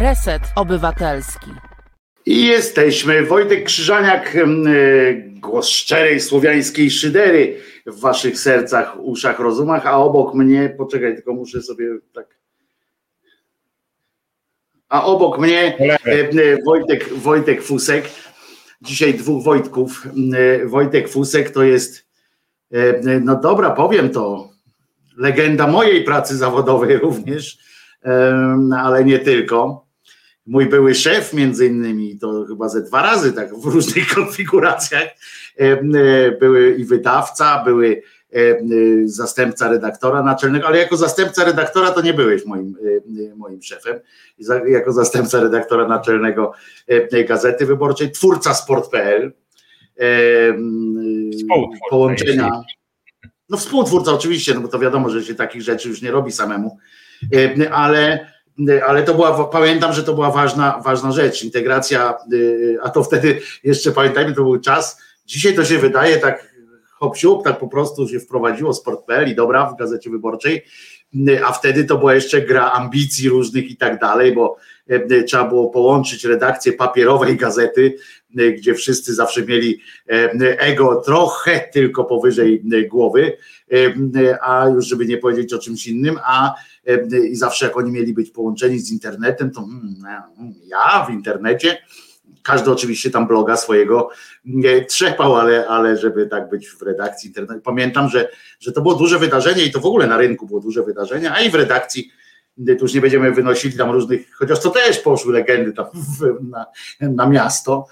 Reset Obywatelski. I jesteśmy. Wojtek Krzyżaniak, głos szczerej słowiańskiej szydery w waszych sercach, uszach, rozumach, a obok mnie, poczekaj, tylko muszę sobie tak... A obok mnie Wojtek Fusek. Dzisiaj dwóch Wojtków. Wojtek Fusek to jest, no dobra, powiem to, legenda mojej pracy zawodowej również, ale nie tylko. Mój były szef między innymi, to chyba ze 2 razy tak w różnych konfiguracjach, były i wydawca, były zastępca redaktora naczelnego, ale jako zastępca redaktora to nie byłeś moim szefem. Jako zastępca redaktora naczelnego Gazety Wyborczej, twórca sport.pl, połączenia, no współtwórca oczywiście, no bo to wiadomo, że się takich rzeczy już nie robi samemu, ale to była, pamiętam, że to była ważna rzecz, integracja, a to wtedy jeszcze pamiętajmy, to był czas, dzisiaj to się wydaje tak hop-siup, tak po prostu się wprowadziło sport.pl i dobra, w Gazecie Wyborczej, a wtedy to była jeszcze gra ambicji różnych i tak dalej, bo trzeba było połączyć redakcję papierowej gazety, gdzie wszyscy zawsze mieli ego trochę tylko powyżej głowy, a już żeby nie powiedzieć o czymś innym, a i zawsze jak oni mieli być połączeni z internetem, to ja w internecie, każdy oczywiście tam bloga swojego trzepał, ale żeby tak być w redakcji internetu. Pamiętam, że to było duże wydarzenie i to w ogóle na rynku było duże wydarzenie, a i w redakcji, tu już nie będziemy wynosili tam różnych, chociaż to też poszły legendy tam na miasto,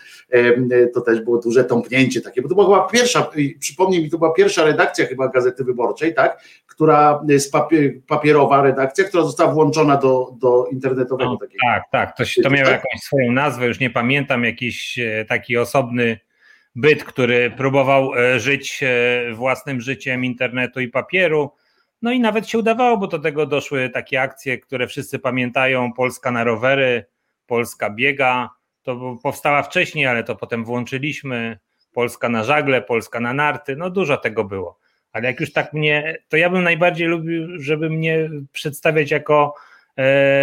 to też było duże tąpnięcie takie, bo to była chyba pierwsza, przypomnij mi, to była pierwsza redakcja chyba Gazety Wyborczej, tak, która jest papierowa redakcja, która została włączona do internetowego. No, takiego. Tak, to miało jakąś swoją nazwę, już nie pamiętam, jakiś taki osobny byt, który próbował żyć własnym życiem internetu i papieru. No i nawet się udawało, bo do tego doszły takie akcje, które wszyscy pamiętają, Polska na rowery, Polska biega, to powstała wcześniej, ale to potem włączyliśmy, Polska na żagle, Polska na narty, no dużo tego było. Ale jak już tak mnie, to ja bym najbardziej lubił, żeby mnie przedstawiać jako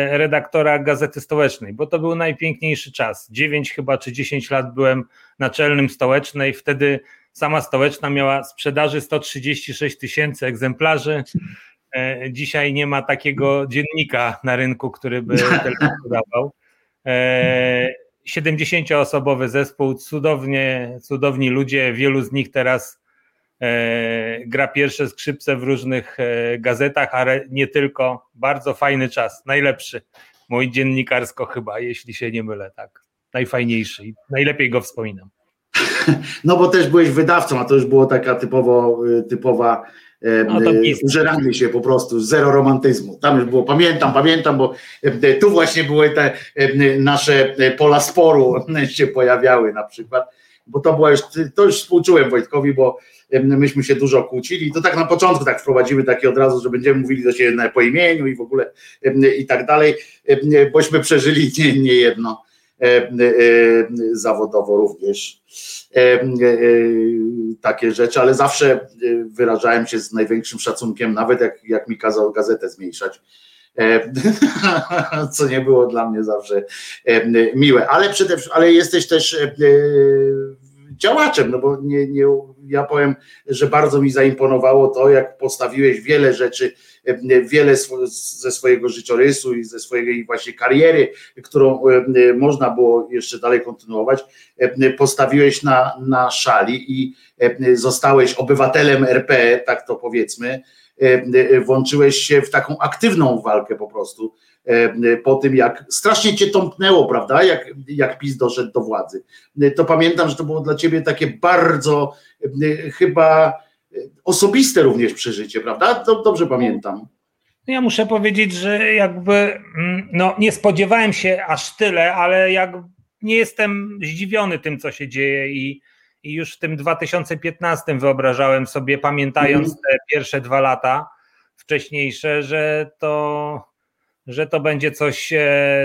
redaktora Gazety Stołecznej, bo to był najpiękniejszy czas, 9 chyba czy 10 lat byłem naczelnym Stołecznej, wtedy sama Stołeczna miała sprzedaży 136 000 egzemplarzy. Dzisiaj nie ma takiego dziennika na rynku, który by tyle sprzedawał. 70-osobowy zespół, cudowni ludzie, wielu z nich teraz gra pierwsze skrzypce w różnych gazetach, ale nie tylko. Bardzo fajny czas, najlepszy. Mój dziennikarsko chyba, jeśli się nie mylę, tak. Najfajniejszy i najlepiej go wspominam. No bo też byłeś wydawcą, a to już było taka typowa użeranie się po prostu, zero romantyzmu. Tam już było, pamiętam, bo tu właśnie były te nasze pola sporu się pojawiały na przykład, bo to była już, to już współczułem Wojtkowi, bo myśmy się dużo kłócili, to tak na początku tak wprowadzimy takie od razu, że będziemy mówili do siebie po imieniu i w ogóle i tak dalej, bośmy przeżyli niejedno. Zawodowo również takie rzeczy, ale zawsze wyrażałem się z największym szacunkiem, nawet jak mi kazał gazetę zmniejszać, co nie było dla mnie zawsze miłe, ale jesteś też działaczem, no bo nie, ja powiem, że bardzo mi zaimponowało to, jak postawiłeś wiele rzeczy, wiele ze swojego życiorysu i ze swojej właśnie kariery, którą można było jeszcze dalej kontynuować, postawiłeś na szali i zostałeś obywatelem RP, tak to powiedzmy, włączyłeś się w taką aktywną walkę po prostu, po tym jak strasznie cię tąpnęło, prawda, jak PiS doszedł do władzy. To pamiętam, że to było dla ciebie takie bardzo chyba osobiste również przeżycie, prawda? To dobrze pamiętam. Ja muszę powiedzieć, że jakby nie spodziewałem się aż tyle, ale jak nie jestem zdziwiony tym, co się dzieje i już w tym 2015 wyobrażałem sobie, pamiętając te pierwsze 2 lata wcześniejsze, że to będzie coś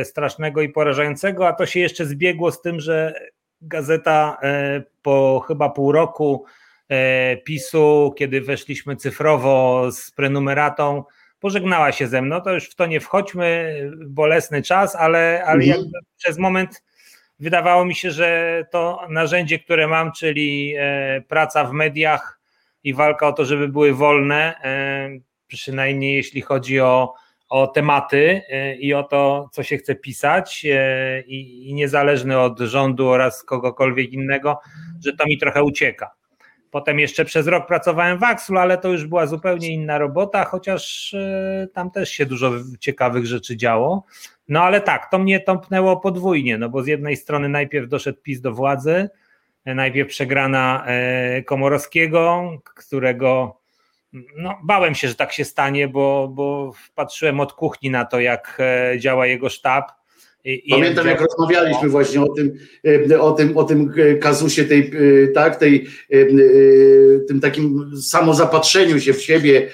strasznego i porażającego, a to się jeszcze zbiegło z tym, że gazeta po chyba pół roku PiS-u, kiedy weszliśmy cyfrowo z prenumeratą, pożegnała się ze mną, to już w to nie wchodźmy, bolesny czas, ale jakby przez moment wydawało mi się, że to narzędzie, które mam, czyli praca w mediach i walka o to, żeby były wolne, przynajmniej jeśli chodzi o tematy i o to, co się chce pisać i niezależny od rządu oraz kogokolwiek innego, że to mi trochę ucieka. Potem jeszcze przez rok pracowałem w Axlu, ale to już była zupełnie inna robota, chociaż tam też się dużo ciekawych rzeczy działo. No ale tak, to mnie tąpnęło podwójnie, no bo z jednej strony najpierw doszedł PiS do władzy, najpierw przegrana Komorowskiego, którego bałem się, że tak się stanie, bo patrzyłem od kuchni na to, jak działa jego sztab. Pamiętam, jak rozmawialiśmy właśnie o tym kazusie, tym takim samozapatrzeniu się w siebie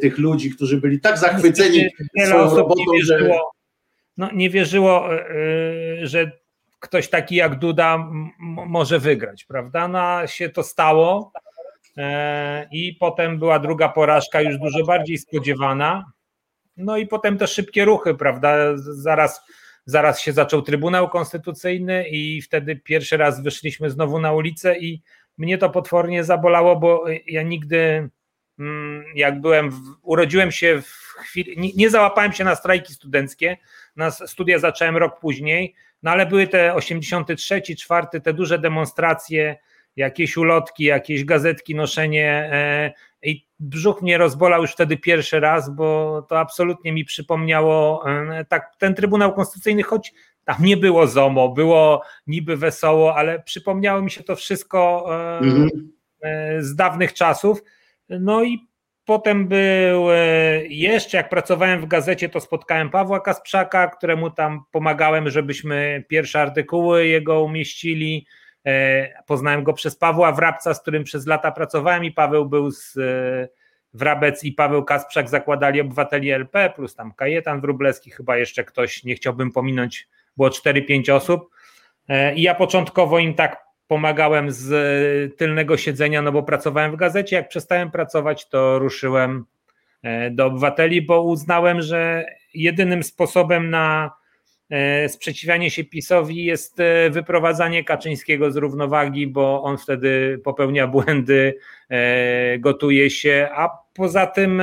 tych ludzi, którzy byli tak zachwyceni swoją robotą, że... nie wierzyło, że ktoś taki jak Duda może wygrać, prawda? No się to stało i potem była druga porażka, już dużo bardziej spodziewana. No i potem te szybkie ruchy, prawda? Zaraz się zaczął Trybunał Konstytucyjny i wtedy pierwszy raz wyszliśmy znowu na ulicę i mnie to potwornie zabolało, bo ja nigdy, jak urodziłem się w chwili, nie załapałem się na strajki studenckie, na studia zacząłem rok później, no ale były te 83, 4, te duże demonstracje, jakieś ulotki, jakieś gazetki, noszenie i brzuch mnie rozbolał już wtedy pierwszy raz, bo to absolutnie mi przypomniało tak ten Trybunał Konstytucyjny, choć tam nie było ZOMO, było niby wesoło, ale przypomniało mi się to wszystko z dawnych czasów. No i potem był jeszcze, jak pracowałem w gazecie, to spotkałem Pawła Kasprzaka, któremu tam pomagałem, żebyśmy pierwsze artykuły jego umieścili. Poznałem go przez Pawła Wrabca, z którym przez lata pracowałem i Paweł był Wrabec i Paweł Kasprzak zakładali Obywateli RP, plus tam Kajetan Wróblewski, chyba jeszcze ktoś, nie chciałbym pominąć, było 4-5 osób i ja początkowo im tak pomagałem z tylnego siedzenia, no bo pracowałem w gazecie, jak przestałem pracować, to ruszyłem do Obywateli, bo uznałem, że jedynym sposobem na sprzeciwianie się PiS-owi jest wyprowadzanie Kaczyńskiego z równowagi, bo on wtedy popełnia błędy, gotuje się, a poza tym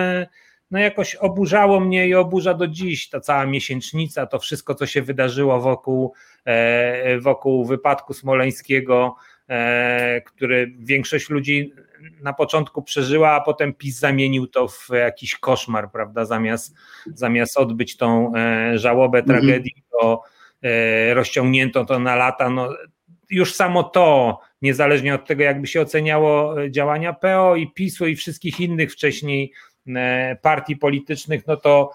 jakoś oburzało mnie i oburza do dziś ta cała miesięcznica, to wszystko, co się wydarzyło wokół wypadku smoleńskiego, który większość ludzi na początku przeżyła, a potem PiS zamienił to w jakiś koszmar, prawda? Zamiast odbyć tą żałobę tragedii, to rozciągnięto to na lata. No, już samo to, niezależnie od tego, jakby się oceniało działania PO i PiS-u i wszystkich innych wcześniej partii politycznych, no to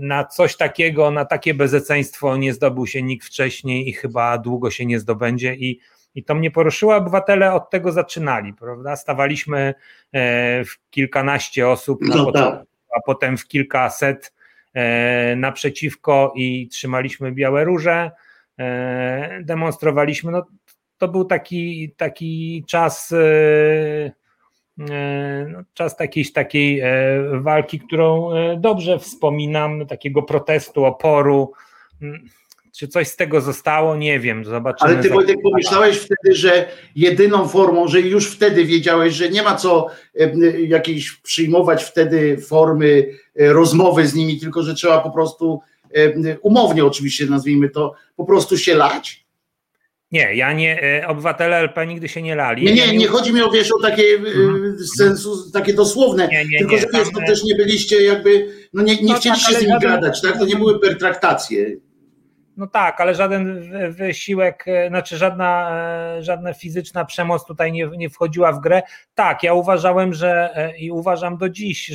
na coś takiego, na takie bezeceństwo nie zdobył się nikt wcześniej i chyba długo się nie zdobędzie i to mnie poruszyło. Obywatele od tego zaczynali, prawda? Stawaliśmy w kilkanaście osób, a potem w kilkaset naprzeciwko i trzymaliśmy białe róże, demonstrowaliśmy. No, to był taki czas takiej walki, którą dobrze wspominam, takiego protestu, oporu. Czy coś z tego zostało? Nie wiem, zobaczymy. Ale ty, Wojtek, pomyślałeś wtedy, że jedyną formą, że już wtedy wiedziałeś, że nie ma co jakiejś przyjmować wtedy formy rozmowy z nimi, tylko że trzeba po prostu umownie oczywiście, nazwijmy to, po prostu się lać? Nie, Obywatele RP nigdy się nie lali. Nie chodzi mi o takie sensu, takie dosłowne, tylko że wiesz, to też nie byliście jakby, nie chcieliście z nimi gadać, tak? To nie były pertraktacje. No tak, ale żaden wysiłek, żadna fizyczna przemoc tutaj nie wchodziła w grę. Tak, ja uważałem, i uważam do dziś,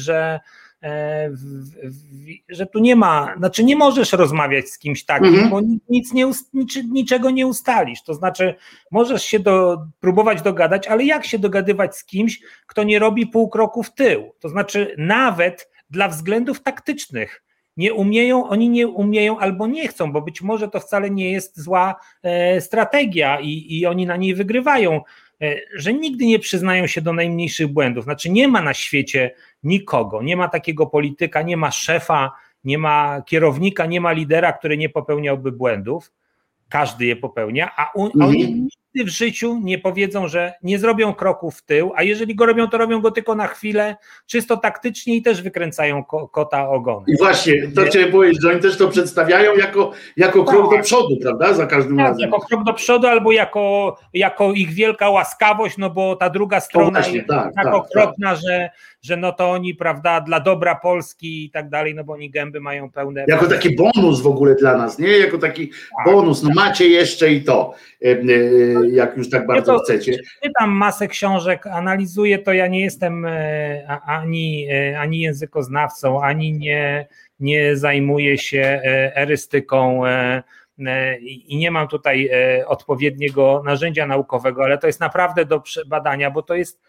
że tu nie ma, nie możesz rozmawiać z kimś takim, bo niczego nie ustalisz. To znaczy, możesz się próbować dogadać, ale jak się dogadywać z kimś, kto nie robi pół kroku w tył? To znaczy, nawet dla względów taktycznych. Nie umieją albo nie chcą, bo być może to wcale nie jest zła strategia i oni na niej wygrywają. że nigdy nie przyznają się do najmniejszych błędów. Znaczy nie ma na świecie nikogo, nie ma takiego polityka, nie ma szefa, nie ma kierownika, nie ma lidera, który nie popełniałby błędów. Każdy je popełnia, a oni nigdy w życiu nie powiedzą, że nie zrobią kroku w tył, a jeżeli go robią, to robią go tylko na chwilę, czysto taktycznie i też wykręcają kota ogonem. I właśnie, to chciałem powiedzieć, że oni też to przedstawiają jako krok do przodu, prawda, za każdym razem. Jako krok do przodu albo jako ich wielka łaskawość, no bo ta druga strona właśnie, jest tak okropna, tak. Że no to oni, prawda, dla dobra Polski i tak dalej, no bo oni gęby mają pełne. Jako taki bonus w ogóle dla nas, nie? Jako taki bonus, no macie jeszcze i to, jak już tak bardzo chcecie. Czytam masę książek, analizuję to, ja nie jestem ani językoznawcą, ani nie zajmuję się erystyką i nie mam tutaj odpowiedniego narzędzia naukowego, ale to jest naprawdę do badania, bo to jest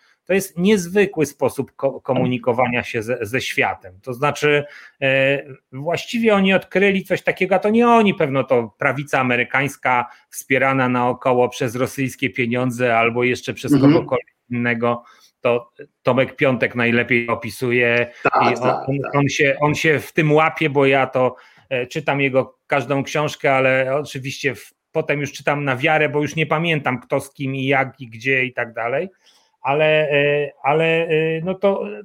niezwykły sposób komunikowania się ze światem. To znaczy właściwie oni odkryli coś takiego, a to nie oni, pewno to prawica amerykańska wspierana naokoło przez rosyjskie pieniądze albo jeszcze przez kogokolwiek innego. To Tomek Piątek najlepiej opisuje. On się w tym łapie, bo ja to czytam jego każdą książkę, ale oczywiście potem już czytam na wiarę, bo już nie pamiętam kto z kim i jak i gdzie i tak dalej. Ale no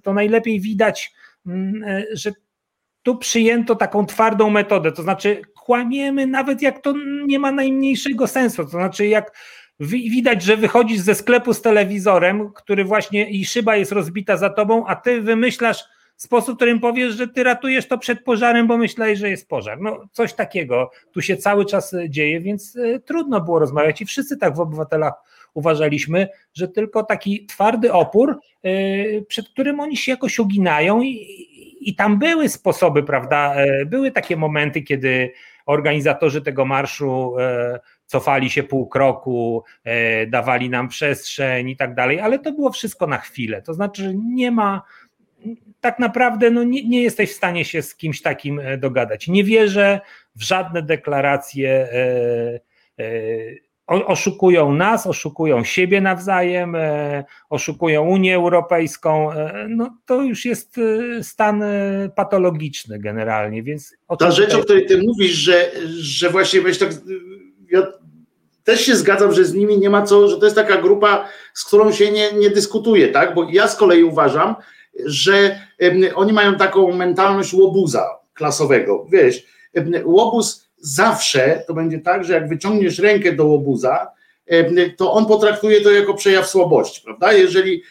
to najlepiej widać, że tu przyjęto taką twardą metodę, to znaczy kłamiemy nawet jak to nie ma najmniejszego sensu, to znaczy jak widać, że wychodzisz ze sklepu z telewizorem, który właśnie i szyba jest rozbita za tobą, a ty wymyślasz sposób, w którym powiesz, że ty ratujesz to przed pożarem, bo myślałeś, że jest pożar. No coś takiego tu się cały czas dzieje, więc trudno było rozmawiać i wszyscy tak w Obywatelach uważaliśmy, że tylko taki twardy opór, przed którym oni się jakoś uginają i tam były sposoby, prawda, były takie momenty, kiedy organizatorzy tego marszu cofali się pół kroku, dawali nam przestrzeń i tak dalej, ale to było wszystko na chwilę, to znaczy, że nie ma tak naprawdę nie jesteś w stanie się z kimś takim dogadać. Nie wierzę w żadne deklaracje, oszukują nas, oszukują siebie nawzajem, oszukują Unię Europejską, no to już jest stan patologiczny generalnie, więc... Ta rzecz, o której ty mówisz, że właśnie weź tak... Ja też się zgadzam, że z nimi nie ma co, że to jest taka grupa, z którą się nie dyskutuje, tak? Bo ja z kolei uważam, że oni mają taką mentalność łobuza klasowego. Wiesz, łobuz zawsze to będzie tak, że jak wyciągniesz rękę do łobuza, to on potraktuje to jako przejaw słabości, prawda? Jeżeli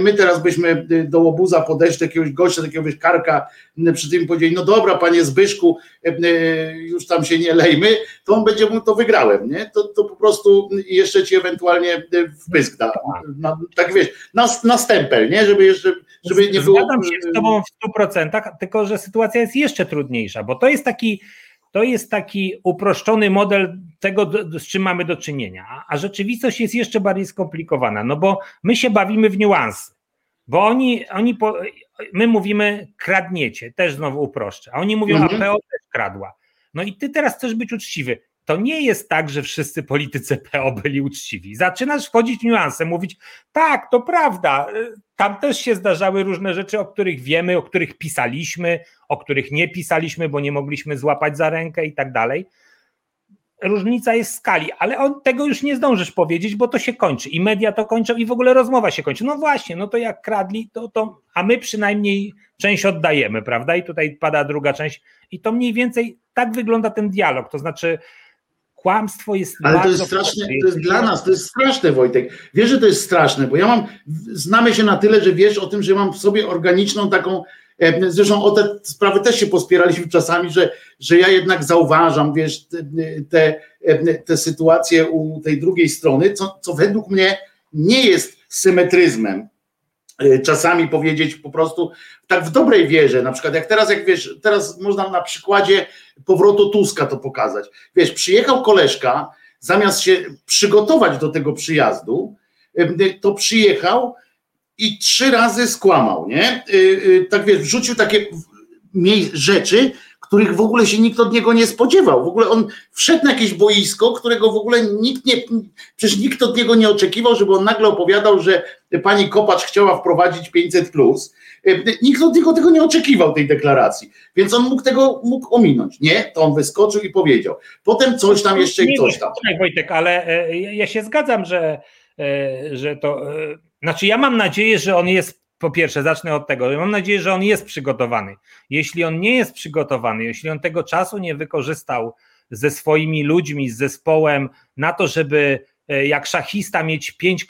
my teraz byśmy do łobuza podeszli, jakiegoś gościa, takiego karka, przy tym powiedzieli, no dobra, panie Zbyszku, już tam się nie lejmy, to on będzie mówił, to wygrałem, nie? To po prostu jeszcze ci ewentualnie wpysk da. Tak wiesz, na stempel, nie? Żeby nie było... Zgadzam się z tobą w 100%, tylko że sytuacja jest jeszcze trudniejsza, bo to jest taki uproszczony model tego, z czym mamy do czynienia, a rzeczywistość jest jeszcze bardziej skomplikowana, no bo my się bawimy w niuanse, bo my mówimy kradniecie, też znowu uproszczę, a oni mówią, a PO też kradła, no i ty teraz chcesz być uczciwy. To nie jest tak, że wszyscy politycy PO byli uczciwi. Zaczynasz wchodzić w niuanse, mówić, tak, to prawda, tam też się zdarzały różne rzeczy, o których wiemy, o których pisaliśmy, o których nie pisaliśmy, bo nie mogliśmy złapać za rękę i tak dalej. Różnica jest w skali, ale tego już nie zdążysz powiedzieć, bo to się kończy i media to kończą i w ogóle rozmowa się kończy. No właśnie, no to jak kradli, to a my przynajmniej część oddajemy, prawda? I tutaj pada druga część i to mniej więcej tak wygląda ten dialog, to znaczy kłamstwo jest... Ale to jest straszne, to jest dla nas, to jest straszne, Wojtek. Wiesz, że to jest straszne, bo znamy się na tyle, że wiesz o tym, że mam w sobie organiczną taką, zresztą o te sprawy też się pospieraliśmy czasami, że ja jednak zauważam, wiesz, te sytuacje u tej drugiej strony, co według mnie nie jest symetryzmem. Czasami powiedzieć po prostu tak w dobrej wierze, na przykład jak teraz można na przykładzie powrotu Tuska to pokazać. Wiesz, przyjechał koleżka, zamiast się przygotować do tego przyjazdu, to przyjechał i 3 razy skłamał, nie? Tak wiesz, wrzucił takie rzeczy, których w ogóle się nikt od niego nie spodziewał. W ogóle on wszedł na jakieś boisko, którego w ogóle przecież nikt od niego nie oczekiwał, żeby on nagle opowiadał, że pani Kopacz chciała wprowadzić 500+. Nikt od niego tego nie oczekiwał, tej deklaracji. Więc on mógł ominąć. Nie, to on wyskoczył i powiedział. Potem coś tam jeszcze i coś tam. Nie, Wojtek, ale ja się zgadzam, że to... Znaczy ja mam nadzieję, że on jest... Po pierwsze, zacznę od tego, że mam nadzieję, że on jest przygotowany. Jeśli on nie jest przygotowany, jeśli on tego czasu nie wykorzystał ze swoimi ludźmi, z zespołem na to, żeby jak szachista mieć 5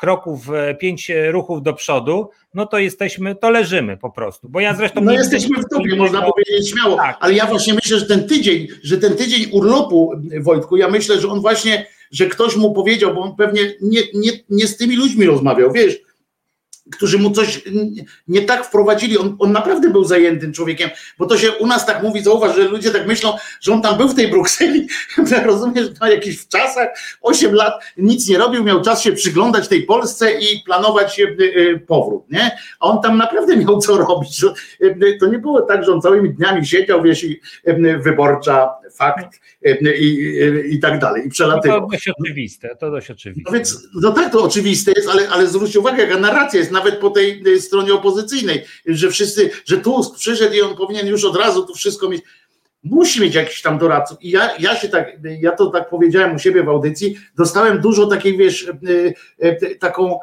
ruchów do przodu, no to leżymy po prostu. Bo ja zresztą... No jesteśmy w dupie, można powiedzieć śmiało, tak. Ale ja właśnie myślę, że ten tydzień urlopu, Wojtku, ja myślę, że on właśnie, że ktoś mu powiedział, bo on pewnie nie z tymi ludźmi rozmawiał, wiesz, którzy mu coś nie tak wprowadzili. On naprawdę był zajętym człowiekiem, bo to się u nas tak mówi, zauważ, że ludzie tak myślą, że on tam był w tej Brukseli, rozumiesz, na jakichś wczasach, 8 lat nic nie robił, miał czas się przyglądać tej Polsce i planować powrót, nie? A on tam naprawdę miał co robić. To nie było tak, że on całymi dniami siedział, wiesz, i Wyborcza, Fakt i tak dalej, i przelatywał. To dość oczywiste. No więc, no tak, to oczywiste jest, ale zwróć uwagę, jaka narracja jest nawet po tej stronie opozycyjnej, że Tusk przyszedł i on powinien już od razu tu wszystko mieć. Musi mieć jakiś tam doradców. I ja to tak powiedziałem u siebie w audycji, dostałem dużo takiej, wiesz, taką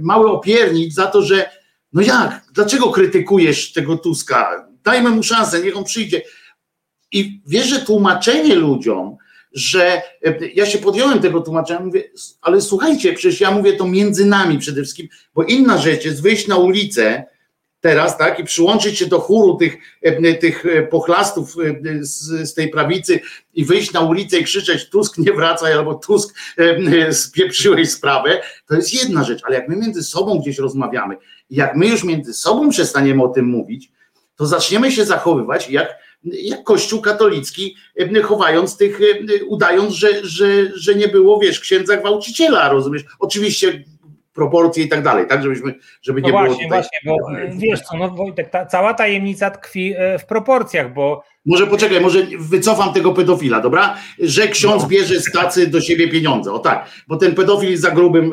mały opiernik za to, że no jak, dlaczego krytykujesz tego Tuska? Dajmy mu szansę, niech on przyjdzie. I wiesz, że tłumaczenie ludziom, że ja się podjąłem tego tłumaczenia, mówię, ale słuchajcie, przecież ja mówię to między nami przede wszystkim, bo inna rzecz jest wyjść na ulicę teraz, tak, i przyłączyć się do chóru tych pochlastów z tej prawicy i wyjść na ulicę i krzyczeć Tusk nie wracaj, albo Tusk spieprzyłeś sprawę, to jest jedna rzecz, ale jak my między sobą gdzieś rozmawiamy i jak my już między sobą przestaniemy o tym mówić, to zaczniemy się zachowywać jak Kościół katolicki, chowając udając, że nie było, wiesz, księdza gwałciciela, rozumiesz? Oczywiście proporcje i tak dalej, tak, żeby nie było... Właśnie, bo wiesz co, no Wojtek, cała tajemnica tkwi w proporcjach, bo... Może poczekaj, może wycofam tego pedofila, dobra? Że ksiądz bierze z tacy do siebie pieniądze, o tak, bo ten pedofil jest za grubym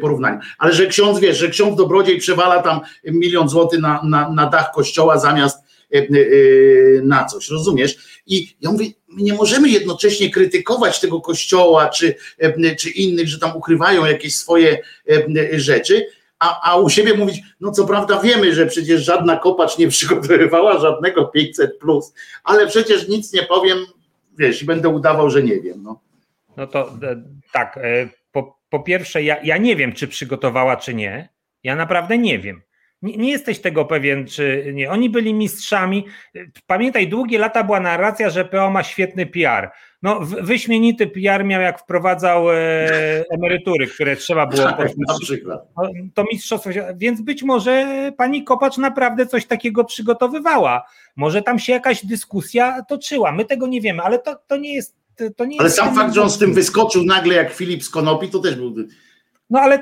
porównaniem, ale że ksiądz, wiesz, że ksiądz dobrodziej przewala tam 1 000 000 złotych na dach kościoła zamiast na coś, rozumiesz? I ja mówię, my nie możemy jednocześnie krytykować tego kościoła czy innych, że tam ukrywają jakieś swoje rzeczy, a u siebie mówić, no co prawda wiemy, że przecież żadna Kopacz nie przygotowywała żadnego 500+, ale przecież nic nie powiem, wiesz, i będę udawał, że nie wiem. No to tak, po pierwsze ja nie wiem, czy przygotowała, czy nie. Ja naprawdę nie wiem. Nie jesteś tego pewien, czy nie. Oni byli mistrzami. Pamiętaj, długie lata była narracja, że PO ma świetny PR. No, wyśmienity PR miał, jak wprowadzał emerytury, które trzeba było podnosić. To mistrzostwo. Więc być może pani Kopacz naprawdę coś takiego przygotowywała. Może tam się jakaś dyskusja toczyła. My tego nie wiemy, ale to nie jest... Ale sam fakt, że on z tym wyskoczył nagle jak Filip z Konopi, to też był... No ale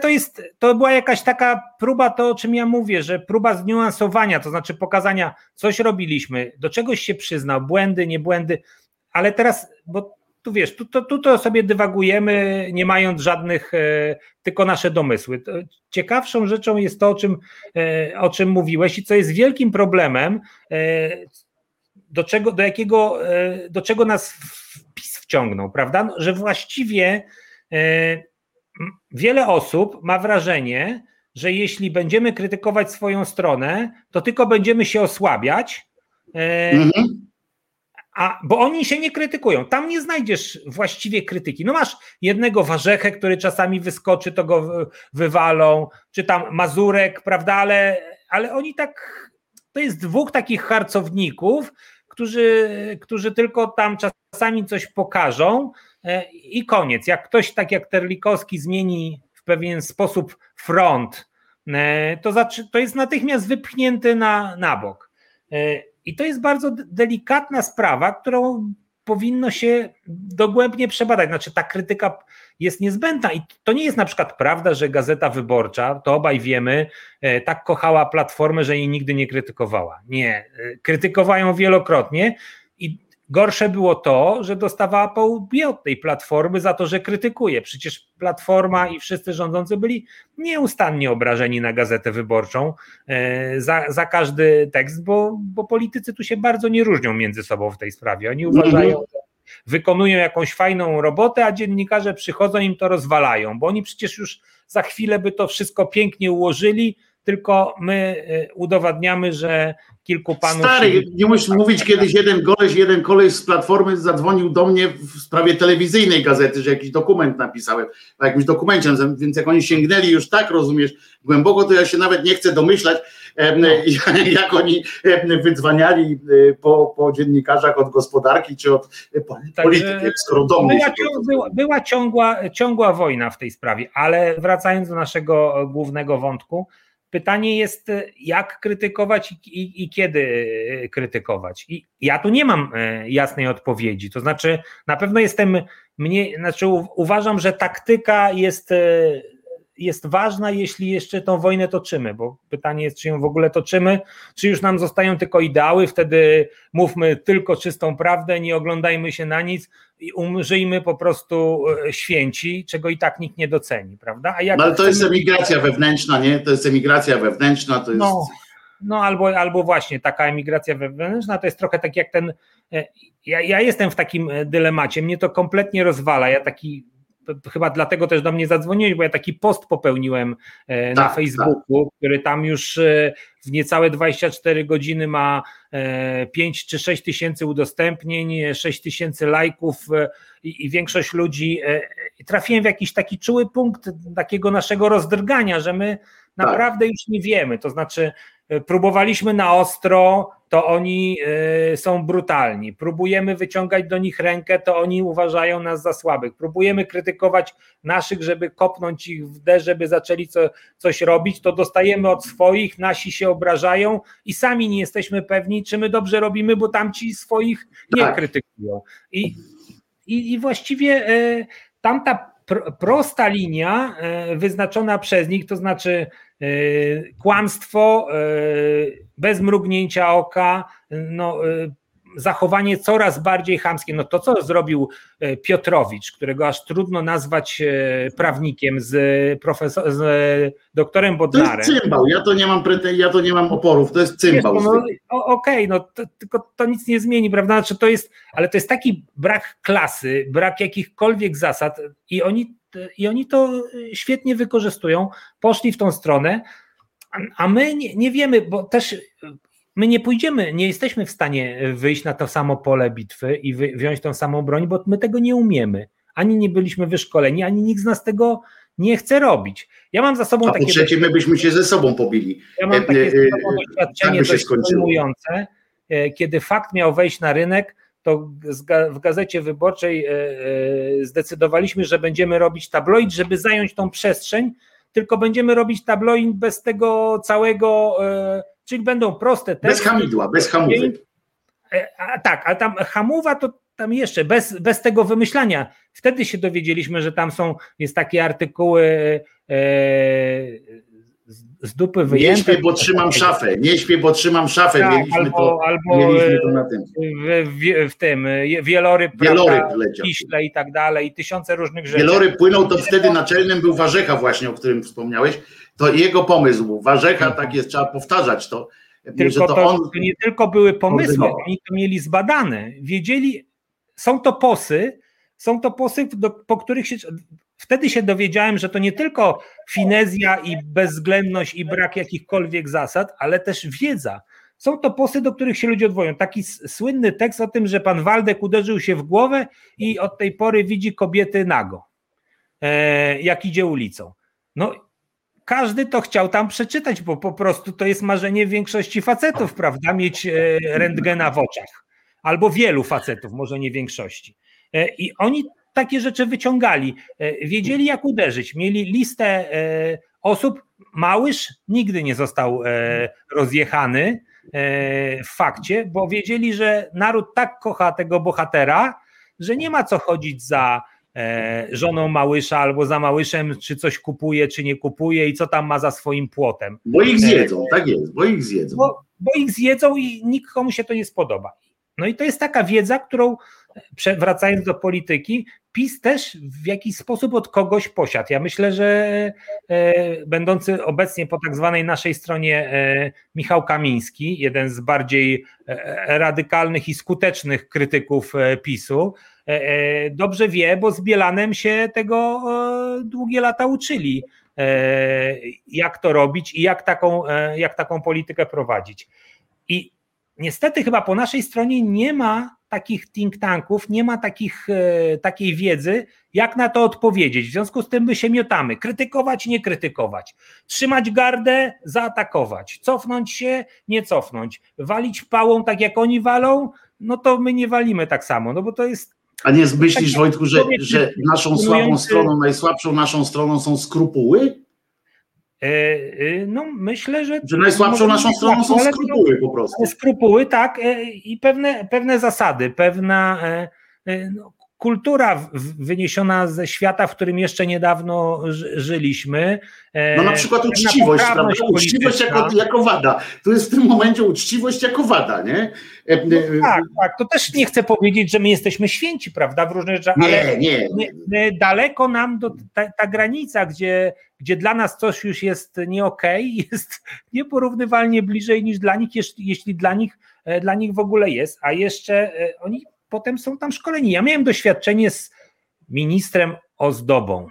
to była jakaś taka próba, to o czym ja mówię, że próba zniuansowania, to znaczy pokazania, coś robiliśmy, do czegoś się przyznał, błędy, nie błędy, ale teraz, bo tu wiesz, to sobie dywagujemy, nie mając żadnych, tylko nasze domysły. Ciekawszą rzeczą jest to, o czym mówiłeś i co jest wielkim problemem, do czego nas PiS wciągnął, prawda? Że właściwie... Wiele osób ma wrażenie, że jeśli będziemy krytykować swoją stronę, to tylko będziemy się osłabiać, bo oni się nie krytykują. Tam nie znajdziesz właściwie krytyki. No masz jednego Warzechę, który czasami wyskoczy, to go wywalą, czy tam Mazurek, prawda, ale oni tak, to jest 2 takich harcowników, którzy tylko tam czasami coś pokażą i koniec. Jak ktoś tak jak Terlikowski zmieni w pewien sposób front, to jest natychmiast wypchnięty na bok. I to jest bardzo delikatna sprawa, którą powinno się dogłębnie przebadać. Znaczy ta krytyka jest niezbędna i to nie jest na przykład prawda, że Gazeta Wyborcza, to obaj wiemy, tak kochała Platformę, że jej nigdy nie krytykowała. Nie, krytykowała ją wielokrotnie. I Gorsze było to, że dostawała południe od tej Platformy za to, że krytykuje. Przecież Platforma i wszyscy rządzący byli nieustannie obrażeni na Gazetę Wyborczą za każdy tekst, bo politycy tu się bardzo nie różnią między sobą w tej sprawie. Oni uważają, że wykonują jakąś fajną robotę, a dziennikarze przychodzą i im to rozwalają, bo oni przecież już za chwilę by to wszystko pięknie ułożyli, tylko my udowadniamy, że kilku panów... Stary, nie musisz mówić, kiedyś jeden koleś z Platformy zadzwonił do mnie w sprawie telewizyjnej gazety, że jakiś dokument napisałem, o jakimś dokumencie, więc jak oni sięgnęli już tak, rozumiesz, głęboko, to ja się nawet nie chcę domyślać, jak oni wydzwaniali po dziennikarzach od gospodarki czy od polityki, skoro do mnie była ciągła wojna w tej sprawie, ale wracając do naszego głównego wątku, pytanie jest, jak krytykować i kiedy krytykować. I ja tu nie mam jasnej odpowiedzi. To znaczy, na pewno uważam, że taktyka jest ważna, jeśli jeszcze tą wojnę toczymy, bo pytanie jest, czy ją w ogóle toczymy, czy już nam zostają tylko ideały, wtedy mówmy tylko czystą prawdę, nie oglądajmy się na nic i żyjmy po prostu święci, czego i tak nikt nie doceni, prawda? Ale to jest emigracja wewnętrzna, nie? To jest emigracja wewnętrzna, to jest... No albo właśnie taka emigracja wewnętrzna, to jest trochę tak jak ten... Ja jestem w takim dylemacie, mnie to kompletnie rozwala, chyba dlatego też do mnie zadzwoniłeś, bo ja taki post popełniłem na Facebooku, który tam już w niecałe 24 godziny ma 5 czy 6 tysięcy udostępnień, 6 tysięcy lajków i większość ludzi. Trafiłem w jakiś taki czuły punkt takiego naszego rozdrgania, że my naprawdę już nie wiemy, to znaczy próbowaliśmy na ostro, to oni są brutalni. Próbujemy wyciągać do nich rękę, to oni uważają nas za słabych. Próbujemy krytykować naszych, żeby kopnąć ich w dech, żeby zaczęli coś robić, to dostajemy od swoich, nasi się obrażają i sami nie jesteśmy pewni, czy my dobrze robimy, bo tamci swoich nie krytykują. I właściwie tamta prosta linia wyznaczona przez nich, to znaczy kłamstwo, bez mrugnięcia oka, zachowanie coraz bardziej chamskie. No to, co zrobił Piotrowicz, którego aż trudno nazwać prawnikiem, z doktorem Bodnarem. To jest cymbał, ja to nie mam oporów, to jest cymbał. Tylko to nic nie zmieni, prawda? Znaczy to jest, ale to jest taki brak klasy, brak jakichkolwiek zasad i oni to świetnie wykorzystują, poszli w tą stronę, a my nie wiemy, bo też my nie pójdziemy, nie jesteśmy w stanie wyjść na to samo pole bitwy i wziąć tą samą broń, bo my tego nie umiemy. Ani nie byliśmy wyszkoleni, ani nikt z nas tego nie chce robić. Ja mam za sobą takie... Przecież my byśmy się ze sobą pobili. Ja mam takie doświadczenie dość pojmujące. Kiedy Fakt miał wejść na rynek, to w Gazecie Wyborczej zdecydowaliśmy, że będziemy robić tabloid, żeby zająć tą przestrzeń, tylko będziemy robić tabloid bez tego całego... Czyli będą proste teksty. Bez hamidła, bez hamówy. A tam hamuwa to tam jeszcze, bez tego wymyślania. Wtedy się dowiedzieliśmy, że tam jest takie artykuły z dupy wyjęte. Nie śpię, bo trzymam szafę. Nie śpię, bo trzymam szafę. Mieliśmy to na tym. W tym wieloryb Kiśle i tak dalej. I tysiące różnych rzeczy. Wieloryb płynął, to wtedy naczelnym był Warzecha właśnie, o którym wspomniałeś. To jego pomysł. Warzecha, tak jest, trzeba powtarzać to. Tylko to nie tylko były pomysły, oni to mieli zbadane. Wiedzieli, są to posy, po których się... Wtedy się dowiedziałem, że to nie tylko finezja i bezwzględność i brak jakichkolwiek zasad, ale też wiedza. Są to posy, do których się ludzie odwołują. Taki słynny tekst o tym, że pan Waldek uderzył się w głowę i od tej pory widzi kobiety nago, jak idzie ulicą. Każdy to chciał tam przeczytać, bo po prostu to jest marzenie większości facetów, prawda? Mieć rentgena w oczach. Albo wielu facetów, może nie większości. I oni takie rzeczy wyciągali. Wiedzieli, jak uderzyć. Mieli listę osób. Małysz nigdy nie został rozjechany w Fakcie, bo wiedzieli, że naród tak kocha tego bohatera, że nie ma co chodzić za żoną Małysza albo za Małyszem, czy coś kupuje, czy nie kupuje i co tam ma za swoim płotem. Bo ich zjedzą, tak jest, bo ich zjedzą. Bo ich zjedzą i nikomu się to nie spodoba. No i to jest taka wiedza, którą, wracając do polityki, PiS też w jakiś sposób od kogoś posiadł. Ja myślę, że będący obecnie po tak zwanej naszej stronie Michał Kamiński, jeden z bardziej radykalnych i skutecznych krytyków PiS-u, dobrze wie, bo z Bielanem się tego długie lata uczyli, jak to robić i jak taką politykę prowadzić. I niestety chyba po naszej stronie nie ma takich think tanków, nie ma takiej wiedzy, jak na to odpowiedzieć. W związku z tym my się miotamy. Krytykować, nie krytykować. Trzymać gardę, zaatakować. Cofnąć się, nie cofnąć. Walić pałą tak jak oni walą, no to my nie walimy tak samo, no bo to jest... A nie myślisz, Wojtku, że naszą słabą stroną, najsłabszą naszą stroną są skrupuły? No myślę, że najsłabszą naszą stroną są skrupuły po prostu. Skrupuły, tak, i pewne zasady, pewna kultura wyniesiona ze świata, w którym jeszcze niedawno żyliśmy. No na przykład uczciwość, prawda? Uczciwość jako wada. To jest w tym momencie uczciwość jako wada, nie? No tak. To też nie chcę powiedzieć, że my jesteśmy święci, prawda? W różnych rzeczach, ale nie. Daleko nam do ta granica, gdzie dla nas coś już jest nie okej, jest nieporównywalnie bliżej niż dla nich, jeśli dla nich w ogóle jest, a jeszcze oni potem są tam szkoleni. Ja miałem doświadczenie z ministrem ozdobą.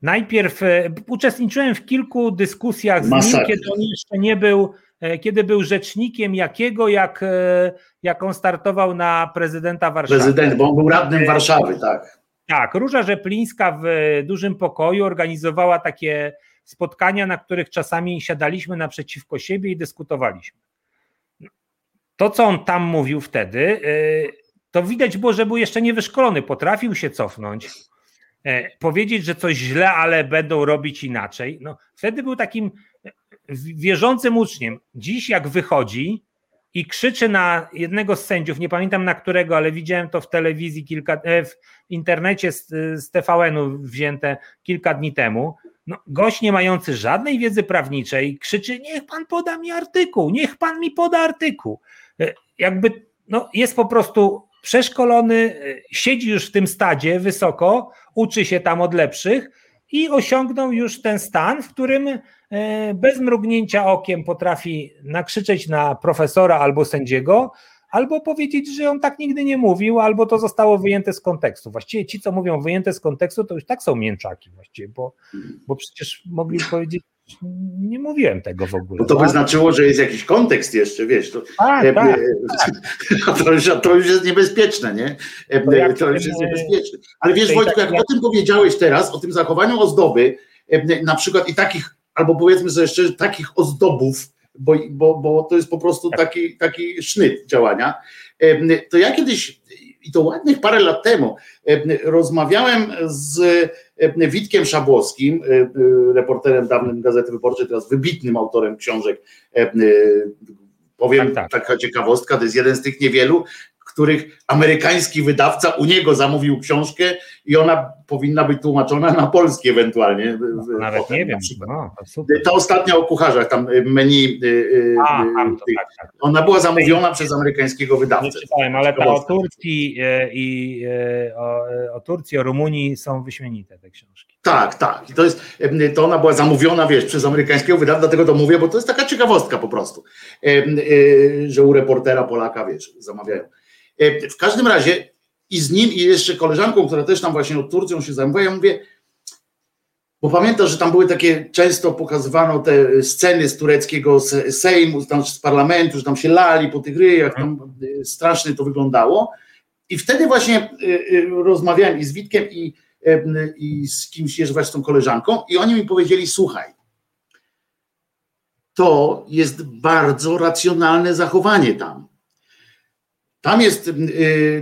Najpierw uczestniczyłem w kilku dyskusjach z nim, kiedy on jeszcze nie był, kiedy był rzecznikiem jak on startował na prezydenta Warszawy. Prezydent, bo on był radnym Warszawy, tak. Tak, Róża Rzeplińska w dużym pokoju organizowała takie spotkania, na których czasami siadaliśmy naprzeciwko siebie i dyskutowaliśmy. To, co on tam mówił wtedy, to widać było, że był jeszcze niewyszkolony. Potrafił się cofnąć, powiedzieć, że coś źle, ale będą robić inaczej. No, wtedy był takim wierzącym uczniem. Dziś jak wychodzi i krzyczy na jednego z sędziów, nie pamiętam na którego, ale widziałem to w telewizji, w internecie z TVN-u wzięte kilka dni temu. No, gość nie mający żadnej wiedzy prawniczej krzyczy, niech pan poda mi artykuł, niech pan mi poda artykuł. Jakby no, jest po prostu przeszkolony, siedzi już w tym stadzie wysoko, uczy się tam od lepszych i osiągnął już ten stan, w którym bez mrugnięcia okiem potrafi nakrzyczeć na profesora albo sędziego, albo powiedzieć, że on tak nigdy nie mówił, albo to zostało wyjęte z kontekstu. Właściwie ci, co mówią wyjęte z kontekstu, to już tak są mięczaki właściwie, bo przecież mogli powiedzieć, nie mówiłem tego w ogóle. Bo to by znaczyło, że jest jakiś kontekst jeszcze, wiesz. To już jest niebezpieczne, nie? To już jest niebezpieczne. Ale wiesz, Wojtku, jak o tym powiedziałeś teraz, o tym zachowaniu ozdoby, na przykład i takich, albo powiedzmy sobie szczerze, takich ozdobów, bo to jest po prostu taki sznyt działania. To ja kiedyś, i to ładnych parę lat temu, rozmawiałem z Witkiem Szabłowskim, reporterem dawnym Gazety Wyborczej, teraz wybitnym autorem książek. Powiem taka ciekawostka, to jest jeden z tych niewielu, których amerykański wydawca u niego zamówił książkę i ona powinna być tłumaczona na polski ewentualnie. No, nawet potem, nie wiem. No, ta ostatnia o kucharzach, tam menu. Ona była zamówiona przez amerykańskiego wydawcę. Czytałem, ale ta o Turcji i o Rumunii są wyśmienite te książki. Tak. I to ona była zamówiona, wiesz, przez amerykańskiego wydawcę, dlatego to mówię, bo to jest taka ciekawostka po prostu, że u reportera Polaka, wiesz, zamawiają. W każdym razie i z nim i jeszcze koleżanką, która też tam właśnie od Turcją się zajmowała, ja mówię, bo pamiętam, że tam były takie, często pokazywano te sceny z tureckiego Sejmu, tam z parlamentu, że tam się lali po tych ryjach, tam strasznie to wyglądało i wtedy właśnie rozmawiałem i z Witkiem i z kimś jeszcze, z tą koleżanką i oni mi powiedzieli, słuchaj, to jest bardzo racjonalne zachowanie tam. Tam jest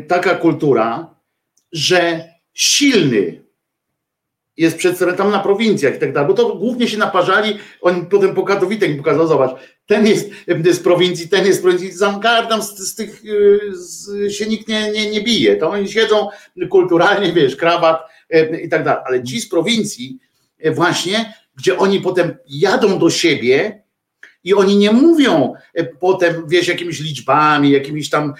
taka kultura, że silny jest przedstawiciel na prowincjach i tak dalej, bo to głównie się naparzali, on potem po Katowicach mi pokazał, zobacz, ten jest z prowincji, ten jest z prowincji, tam z tych się nikt nie bije, to oni siedzą kulturalnie, wiesz, krawat i tak dalej, ale ci z prowincji właśnie, gdzie oni potem jadą do siebie I oni nie mówią potem, wiesz, jakimiś liczbami, jakimiś tam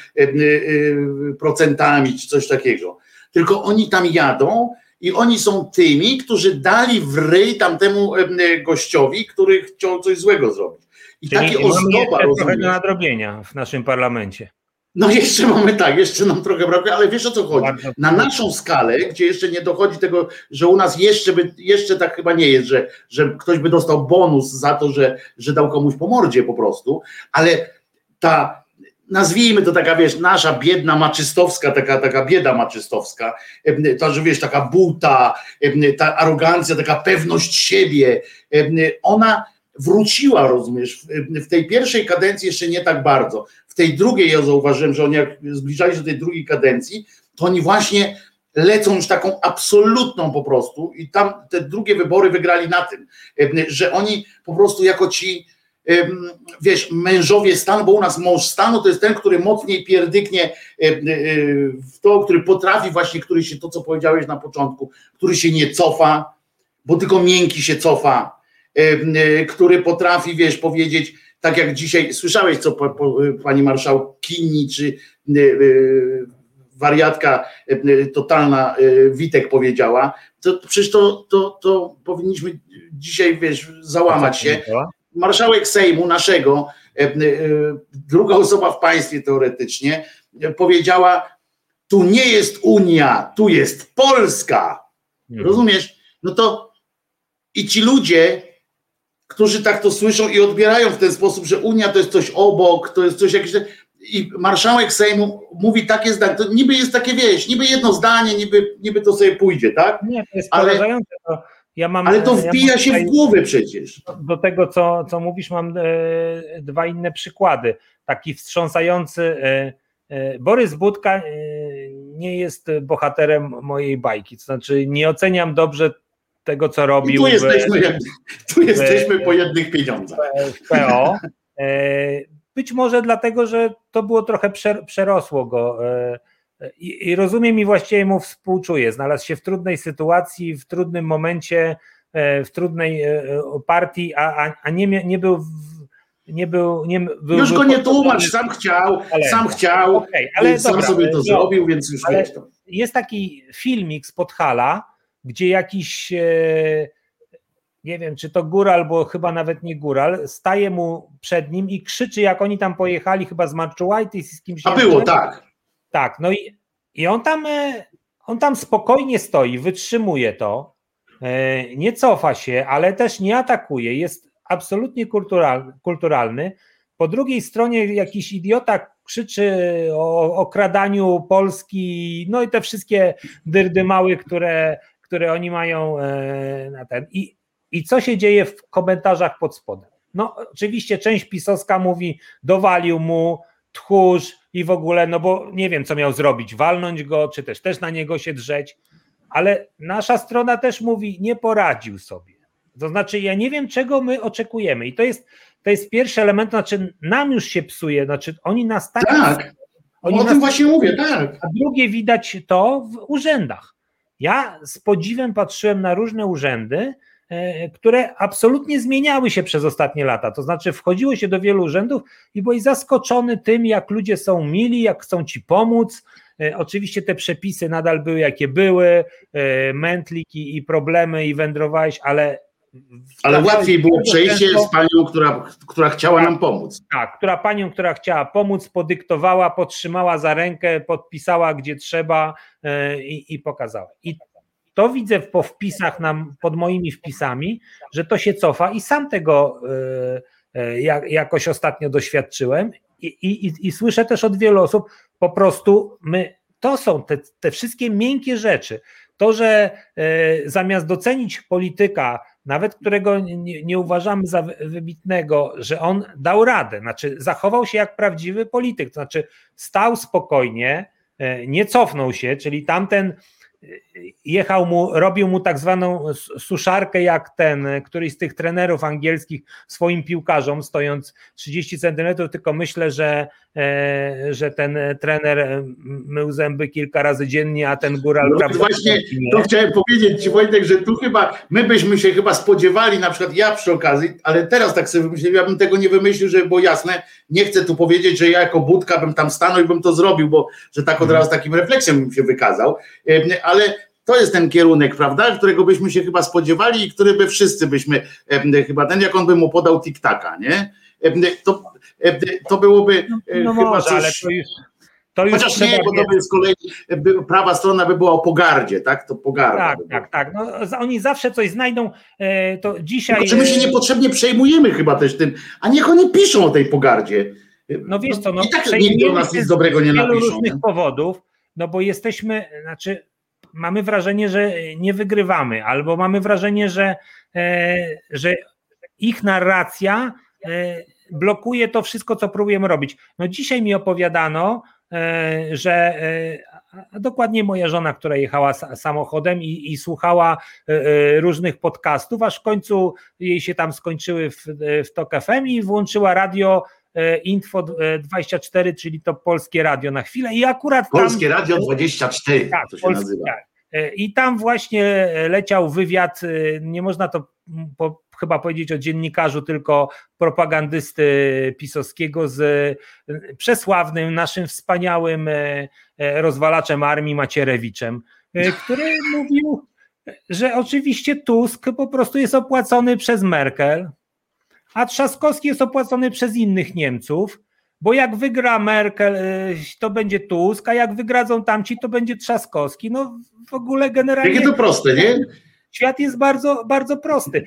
procentami czy coś takiego. Tylko oni tam jadą i oni są tymi, którzy dali w ryj tamtemu gościowi, który chciał coś złego zrobić. I takie ozdoba, trochę do nadrobienia w naszym parlamencie. No jeszcze mamy tak, jeszcze nam trochę brakuje, ale wiesz o co chodzi. Na naszą skalę, gdzie jeszcze nie dochodzi tego, że u nas jeszcze tak chyba nie jest, że ktoś by dostał bonus za to, że dał komuś po mordzie po prostu, ale ta, nazwijmy to taka, wiesz, nasza biedna maczystowska, taka bieda maczystowska, ta, że wiesz, taka buta, ta arogancja, taka pewność siebie, ona wróciła, rozumiesz, w tej pierwszej kadencji jeszcze nie tak bardzo. W tej drugiej ja zauważyłem, że oni jak zbliżali się do tej drugiej kadencji, to oni właśnie lecą już taką absolutną po prostu i tam te drugie wybory wygrali na tym, że oni po prostu jako ci, wiesz, mężowie stanu, bo u nas mąż stanu to jest ten, który mocniej pierdyknie w to, który potrafi właśnie, który się, to co powiedziałeś na początku, który się nie cofa, bo tylko miękki się cofa, który potrafi, wiesz, powiedzieć, tak jak dzisiaj, słyszałeś, co pani marszałkini, czy wariatka totalna Witek powiedziała, to przecież to powinniśmy dzisiaj, wiesz, załamać się. Marszałek Sejmu naszego, druga osoba w państwie teoretycznie, powiedziała, tu nie jest Unia, tu jest Polska. Rozumiesz? No to i ci ludzie, którzy tak to słyszą i odbierają w ten sposób, że Unia to jest coś obok, to jest coś jakieś... I marszałek Sejmu mówi takie zdanie, to niby jest takie, wieś, niby jedno zdanie, niby to sobie pójdzie, tak? Nie, to jest porażające. Ale to wbija się w głowę przecież. Do tego, co mówisz, mam dwa inne przykłady. Taki wstrząsający... Borys Budka nie jest bohaterem mojej bajki, to znaczy nie oceniam dobrze tego, co robił. I tu jesteśmy po jednych pieniądzach. W PO. Być może dlatego, że to było trochę przerosło go. I rozumiem i właściwie mu współczuję. Znalazł się w trudnej sytuacji, w trudnym momencie, w trudnej partii, a nie był. Nie był już go nie tłumacz, sam chciał. Okay, ale sam dobra, sobie to zrobił, więc już wiesz. Jest taki filmik z Podhala, gdzie jakiś, nie wiem, czy to góral, bo chyba nawet nie góral, staje mu przed nim i krzyczy, jak oni tam pojechali chyba z Marczułajty i z kimś. A było, tak. Tak, no i on tam spokojnie stoi, wytrzymuje to, nie cofa się, ale też nie atakuje, jest absolutnie kulturalny. Po drugiej stronie jakiś idiota krzyczy o okradaniu Polski, no i te wszystkie dyrdymały, które oni mają na ten. I co się dzieje w komentarzach pod spodem? No oczywiście część pisowska mówi, dowalił mu, tchórz i w ogóle, no bo nie wiem, co miał zrobić, walnąć go, czy też na niego się drzeć, ale nasza strona też mówi, nie poradził sobie. To znaczy ja nie wiem, czego my oczekujemy i to jest pierwszy element, znaczy nam już się psuje, znaczy oni nas tak... Tak, o tym właśnie mówię, tak. A drugie widać to w urzędach. Ja z podziwem patrzyłem na różne urzędy, które absolutnie zmieniały się przez ostatnie lata. To znaczy wchodziło się do wielu urzędów i byłeś zaskoczony tym, jak ludzie są mili, jak chcą ci pomóc. Oczywiście te przepisy nadal były, jakie były, mętlik i problemy i wędrowałeś, ale... Ale łatwiej było przejście z panią, która chciała nam pomóc. Tak, która chciała pomóc, podyktowała, potrzymała za rękę, podpisała gdzie trzeba i pokazała. I to widzę po wpisach, pod moimi wpisami, że to się cofa i sam tego jakoś ostatnio doświadczyłem i słyszę też od wielu osób, po prostu to są te wszystkie miękkie rzeczy. To, że zamiast docenić polityka, nawet którego nie uważamy za wybitnego, że on dał radę, znaczy zachował się jak prawdziwy polityk, to znaczy stał spokojnie, nie cofnął się, czyli tamten jechał mu, robił mu tak zwaną suszarkę, jak ten, któryś z tych trenerów angielskich swoim piłkarzom, stojąc 30 centymetrów, tylko myślę, że ten trener mył zęby kilka razy dziennie, a ten góral... No właśnie to chciałem powiedzieć Ci, Wojtek, że tu chyba, my byśmy się chyba spodziewali, na przykład ja przy okazji, ale teraz tak sobie wymyśliłem, ja bym tego nie wymyślił, żeby było jasne, nie chcę tu powiedzieć, że ja jako Budka bym tam stanął i bym to zrobił, bo że tak od razu takim refleksem bym się wykazał, ale to jest ten kierunek, prawda, którego byśmy się chyba spodziewali i który by wszyscy byśmy, chyba ten, jak on by mu podał tiktaka, nie? To byłoby no chyba może, coś... Ale to już chociaż nie, bo to by z kolei prawa strona by była o pogardzie, tak? To pogarda. Tak. No, oni zawsze coś znajdą, to dzisiaj... Znaczy my się niepotrzebnie przejmujemy chyba też tym, a niech oni piszą o tej pogardzie. No wiesz co, no, i tak nikt do nas nic dobrego nie napiszą. Z wielu różnych powodów, no bo jesteśmy, znaczy... Mamy wrażenie, że nie wygrywamy, albo mamy wrażenie, że ich narracja blokuje to wszystko, co próbujemy robić. No dzisiaj mi opowiadano, że dokładnie moja żona, która jechała samochodem i słuchała różnych podcastów, aż w końcu jej się tam skończyły w Tok FM i włączyła radio Info 24, czyli to Polskie Radio na chwilę i akurat tam, Polskie Radio 24 tak, to się Polskie, nazywa. Tak. I tam właśnie leciał wywiad, nie można to chyba powiedzieć o dziennikarzu, tylko propagandysty pisowskiego z przesławnym, naszym wspaniałym rozwalaczem armii Macierewiczem, który mówił, że oczywiście Tusk po prostu jest opłacony przez Merkel, a Trzaskowski jest opłacony przez innych Niemców, bo jak wygra Merkel, to będzie Tusk, a jak wygradzą tamci, to będzie Trzaskowski. No w ogóle generalnie... Jakie to proste, nie? Świat jest bardzo, bardzo prosty.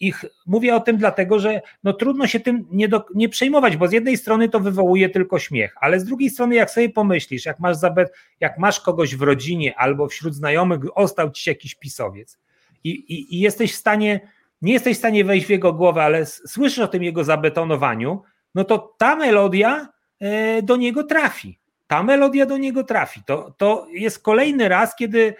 I mówię o tym dlatego, że no trudno się tym nie przejmować, bo z jednej strony to wywołuje tylko śmiech, ale z drugiej strony jak sobie pomyślisz, jak masz kogoś w rodzinie albo wśród znajomych, ostał ci się jakiś pisowiec i jesteś w stanie... nie jesteś w stanie wejść w jego głowę, ale słyszysz o tym jego zabetonowaniu, no to ta melodia do niego trafi. To jest kolejny raz, kiedy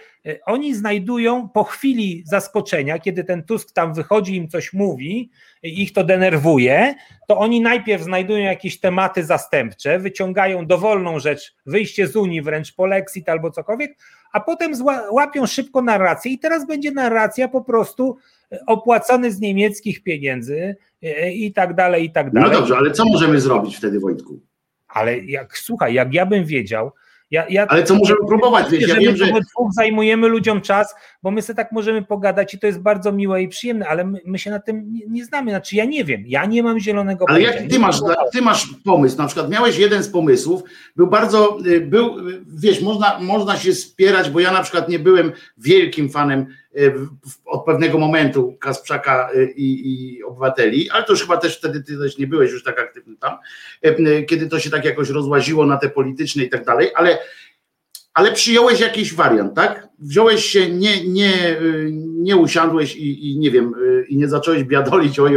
oni znajdują po chwili zaskoczenia, kiedy ten Tusk tam wychodzi, im coś mówi, ich to denerwuje, to oni najpierw znajdują jakieś tematy zastępcze, wyciągają dowolną rzecz, wyjście z Unii, wręcz polexit albo cokolwiek, a potem łapią szybko narrację i teraz będzie narracja po prostu opłacony z niemieckich pieniędzy i tak dalej, i tak dalej. No dobrze, ale co możemy zrobić wtedy, Wojtku? Ale jak ja bym wiedział... ale co możemy próbować wiedzieć? Ja wiem, że zajmujemy ludziom czas, bo my sobie tak możemy pogadać i to jest bardzo miłe i przyjemne, ale my się na tym nie znamy. Znaczy ja nie wiem, ja nie mam zielonego pojęcia. Ale jak ty masz pomysł, na przykład miałeś jeden z pomysłów, był, wiesz, można się spierać, bo ja na przykład nie byłem wielkim fanem od pewnego momentu Kasprzaka i obywateli, ale to już chyba też wtedy ty też nie byłeś już tak aktywny tam, kiedy to się tak jakoś rozłaziło na te polityczne i tak dalej, ale przyjąłeś jakiś wariant, tak? Wziąłeś się, nie usiadłeś i nie wiem, i nie zacząłeś biadolić oj,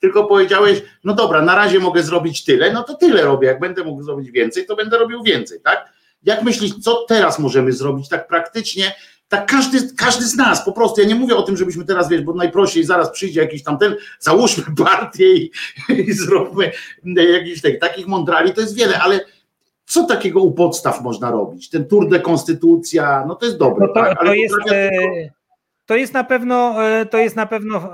tylko powiedziałeś, no dobra, na razie mogę zrobić tyle, no to tyle robię, jak będę mógł zrobić więcej, to będę robił więcej, tak? Jak myślisz, co teraz możemy zrobić tak praktycznie? Tak każdy z nas, po prostu, ja nie mówię o tym, żebyśmy teraz, wiesz, bo najprościej zaraz przyjdzie jakiś tamten, załóżmy partię i zróbmy jakiś takich mądrali, to jest wiele, ale co takiego u podstaw można robić? Ten tour de konstytucja, no to jest dobre. No tak, to jest na pewno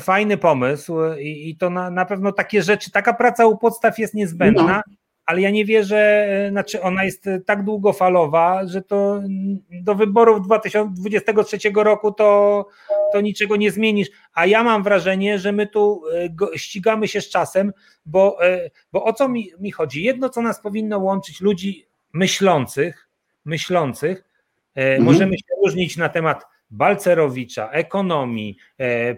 fajny pomysł i to na pewno takie rzeczy, taka praca u podstaw jest niezbędna. No. Ale ja nie wierzę, znaczy ona jest tak długofalowa, że to do wyborów 2023 roku to niczego nie zmienisz, a ja mam wrażenie, że my tu ścigamy się z czasem, bo o co mi chodzi? Jedno, co nas powinno łączyć, ludzi myślących, możemy się różnić na temat Balcerowicza, ekonomii,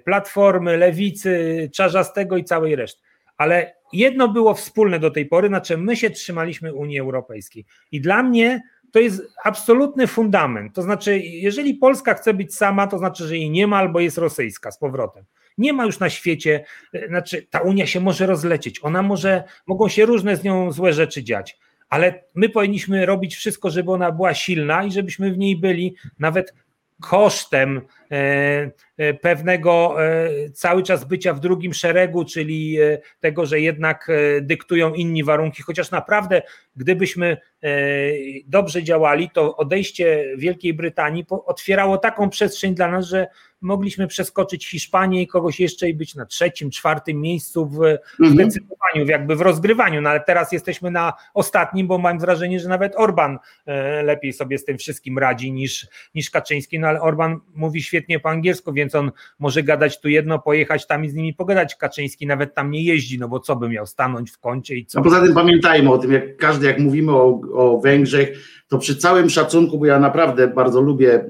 Platformy, Lewicy, Czarzastego i całej reszty, ale jedno było wspólne do tej pory, znaczy my się trzymaliśmy Unii Europejskiej i dla mnie to jest absolutny fundament, to znaczy jeżeli Polska chce być sama, to znaczy, że jej nie ma albo jest rosyjska z powrotem. Nie ma już na świecie, znaczy ta Unia się może rozlecieć, mogą się różne z nią złe rzeczy dziać, ale my powinniśmy robić wszystko, żeby ona była silna i żebyśmy w niej byli nawet kosztem pewnego cały czas bycia w drugim szeregu, czyli tego, że jednak dyktują inni warunki, chociaż naprawdę gdybyśmy dobrze działali, to odejście Wielkiej Brytanii otwierało taką przestrzeń dla nas, że mogliśmy przeskoczyć Hiszpanię i kogoś jeszcze i być na trzecim, czwartym miejscu w zdecydowaniu, jakby w rozgrywaniu, no ale teraz jesteśmy na ostatnim, bo mam wrażenie, że nawet Orban lepiej sobie z tym wszystkim radzi niż Kaczyński, no ale Orban mówi świetnie po angielsku, więc on może gadać tu jedno, pojechać tam i z nimi pogadać. Kaczyński nawet tam nie jeździ, no bo co by miał stanąć w kącie i co. No poza tym pamiętajmy o tym, jak mówimy o Węgrzech, to przy całym szacunku, bo ja naprawdę bardzo lubię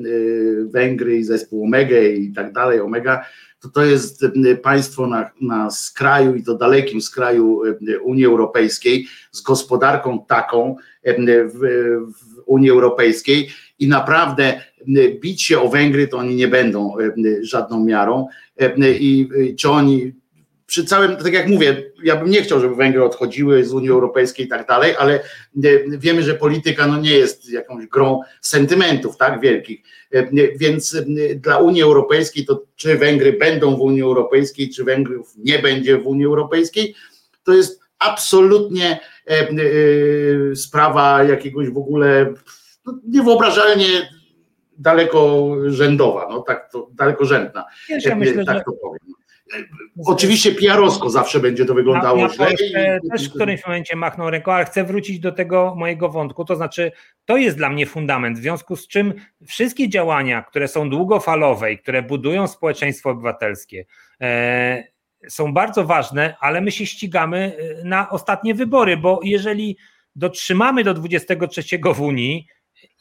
Węgry i zespół Omega i tak dalej, Omega, to jest państwo na skraju i to dalekim skraju Unii Europejskiej, z gospodarką taką w Unii Europejskiej i naprawdę bić się o Węgry to oni nie będą żadną miarą i czy oni przy całym, tak jak mówię, ja bym nie chciał, żeby Węgry odchodziły z Unii Europejskiej i tak dalej, ale wiemy, że polityka no nie jest jakąś grą sentymentów, tak, wielkich, więc dla Unii Europejskiej to czy Węgry będą w Unii Europejskiej, czy Węgrów nie będzie w Unii Europejskiej, to jest absolutnie sprawa jakiegoś w ogóle no, niewyobrażalnie dalekorzędowa, no tak to dalekorzędna, ja myślę, tak to powiem. Oczywiście PR-owsko zawsze będzie to wyglądało źle. Też w którymś momencie machnął ręką, ale chcę wrócić do tego mojego wątku, to znaczy to jest dla mnie fundament, w związku z czym wszystkie działania, które są długofalowe i które budują społeczeństwo obywatelskie, są bardzo ważne, ale my się ścigamy na ostatnie wybory, bo jeżeli dotrzymamy do 23 w Unii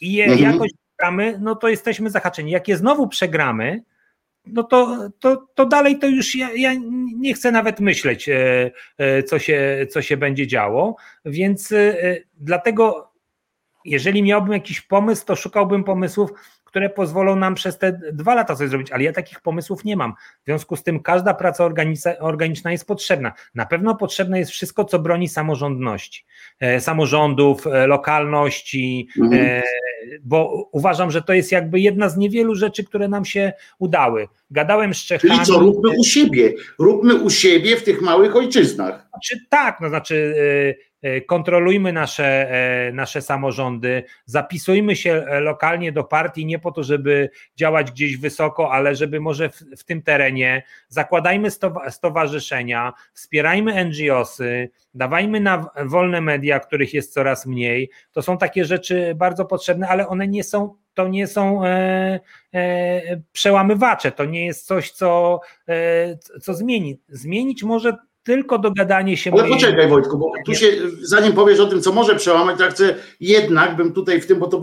i je jakoś przegramy, no to jesteśmy zahaczeni. Jak je znowu przegramy, no to dalej to już ja nie chcę nawet myśleć, co się będzie działo, więc dlatego jeżeli miałbym jakiś pomysł, to szukałbym pomysłów, które pozwolą nam przez te 2 lata coś zrobić, ale ja takich pomysłów nie mam. W związku z tym każda praca organiczna jest potrzebna. Na pewno potrzebne jest wszystko, co broni samorządności, samorządów, lokalności, bo uważam, że to jest jakby jedna z niewielu rzeczy, które nam się udały. Gadałem z Czechami. Czyli co, róbmy u siebie w tych małych ojczyznach. Znaczy, tak, no znaczy kontrolujmy nasze samorządy, zapisujmy się lokalnie do partii nie po to, żeby działać gdzieś wysoko, ale żeby może w tym terenie, zakładajmy stowarzyszenia, wspierajmy NGOsy, dawajmy na wolne media, których jest coraz mniej, to są takie rzeczy bardzo potrzebne, ale one nie są, to nie są przełamywacze, to nie jest coś, co zmieni. Zmienić może tylko dogadanie się... Ale poczekaj, Wojtku, bo tu się, zanim powiesz o tym, co może przełamać, to ja chcę, jednak bym tutaj w tym, bo to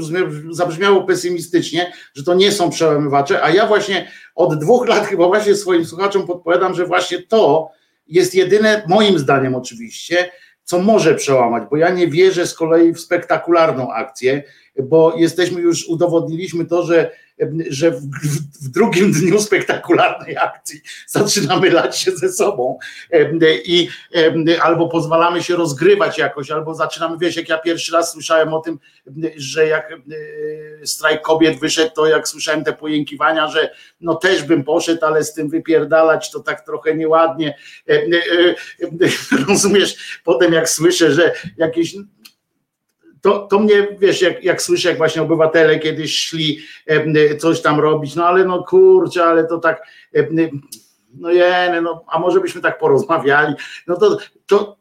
zabrzmiało pesymistycznie, że to nie są przełamywacze, a ja właśnie od 2 lat chyba właśnie swoim słuchaczom podpowiadam, że właśnie to jest jedyne, moim zdaniem oczywiście, co może przełamać, bo ja nie wierzę z kolei w spektakularną akcję, bo jesteśmy już, udowodniliśmy to, że w drugim dniu spektakularnej akcji zaczynamy lać się ze sobą i albo pozwalamy się rozgrywać jakoś, albo zaczynamy, wiesz, jak ja pierwszy raz słyszałem o tym, że jak strajk kobiet wyszedł, to jak słyszałem te pojękiwania, że no też bym poszedł, ale z tym wypierdalać to tak trochę nieładnie, rozumiesz, potem jak słyszę, że jakieś... To mnie, wiesz, jak słyszę, jak właśnie obywatele kiedyś szli coś tam robić, no ale no kurczę, ale to tak, a może byśmy tak porozmawiali, no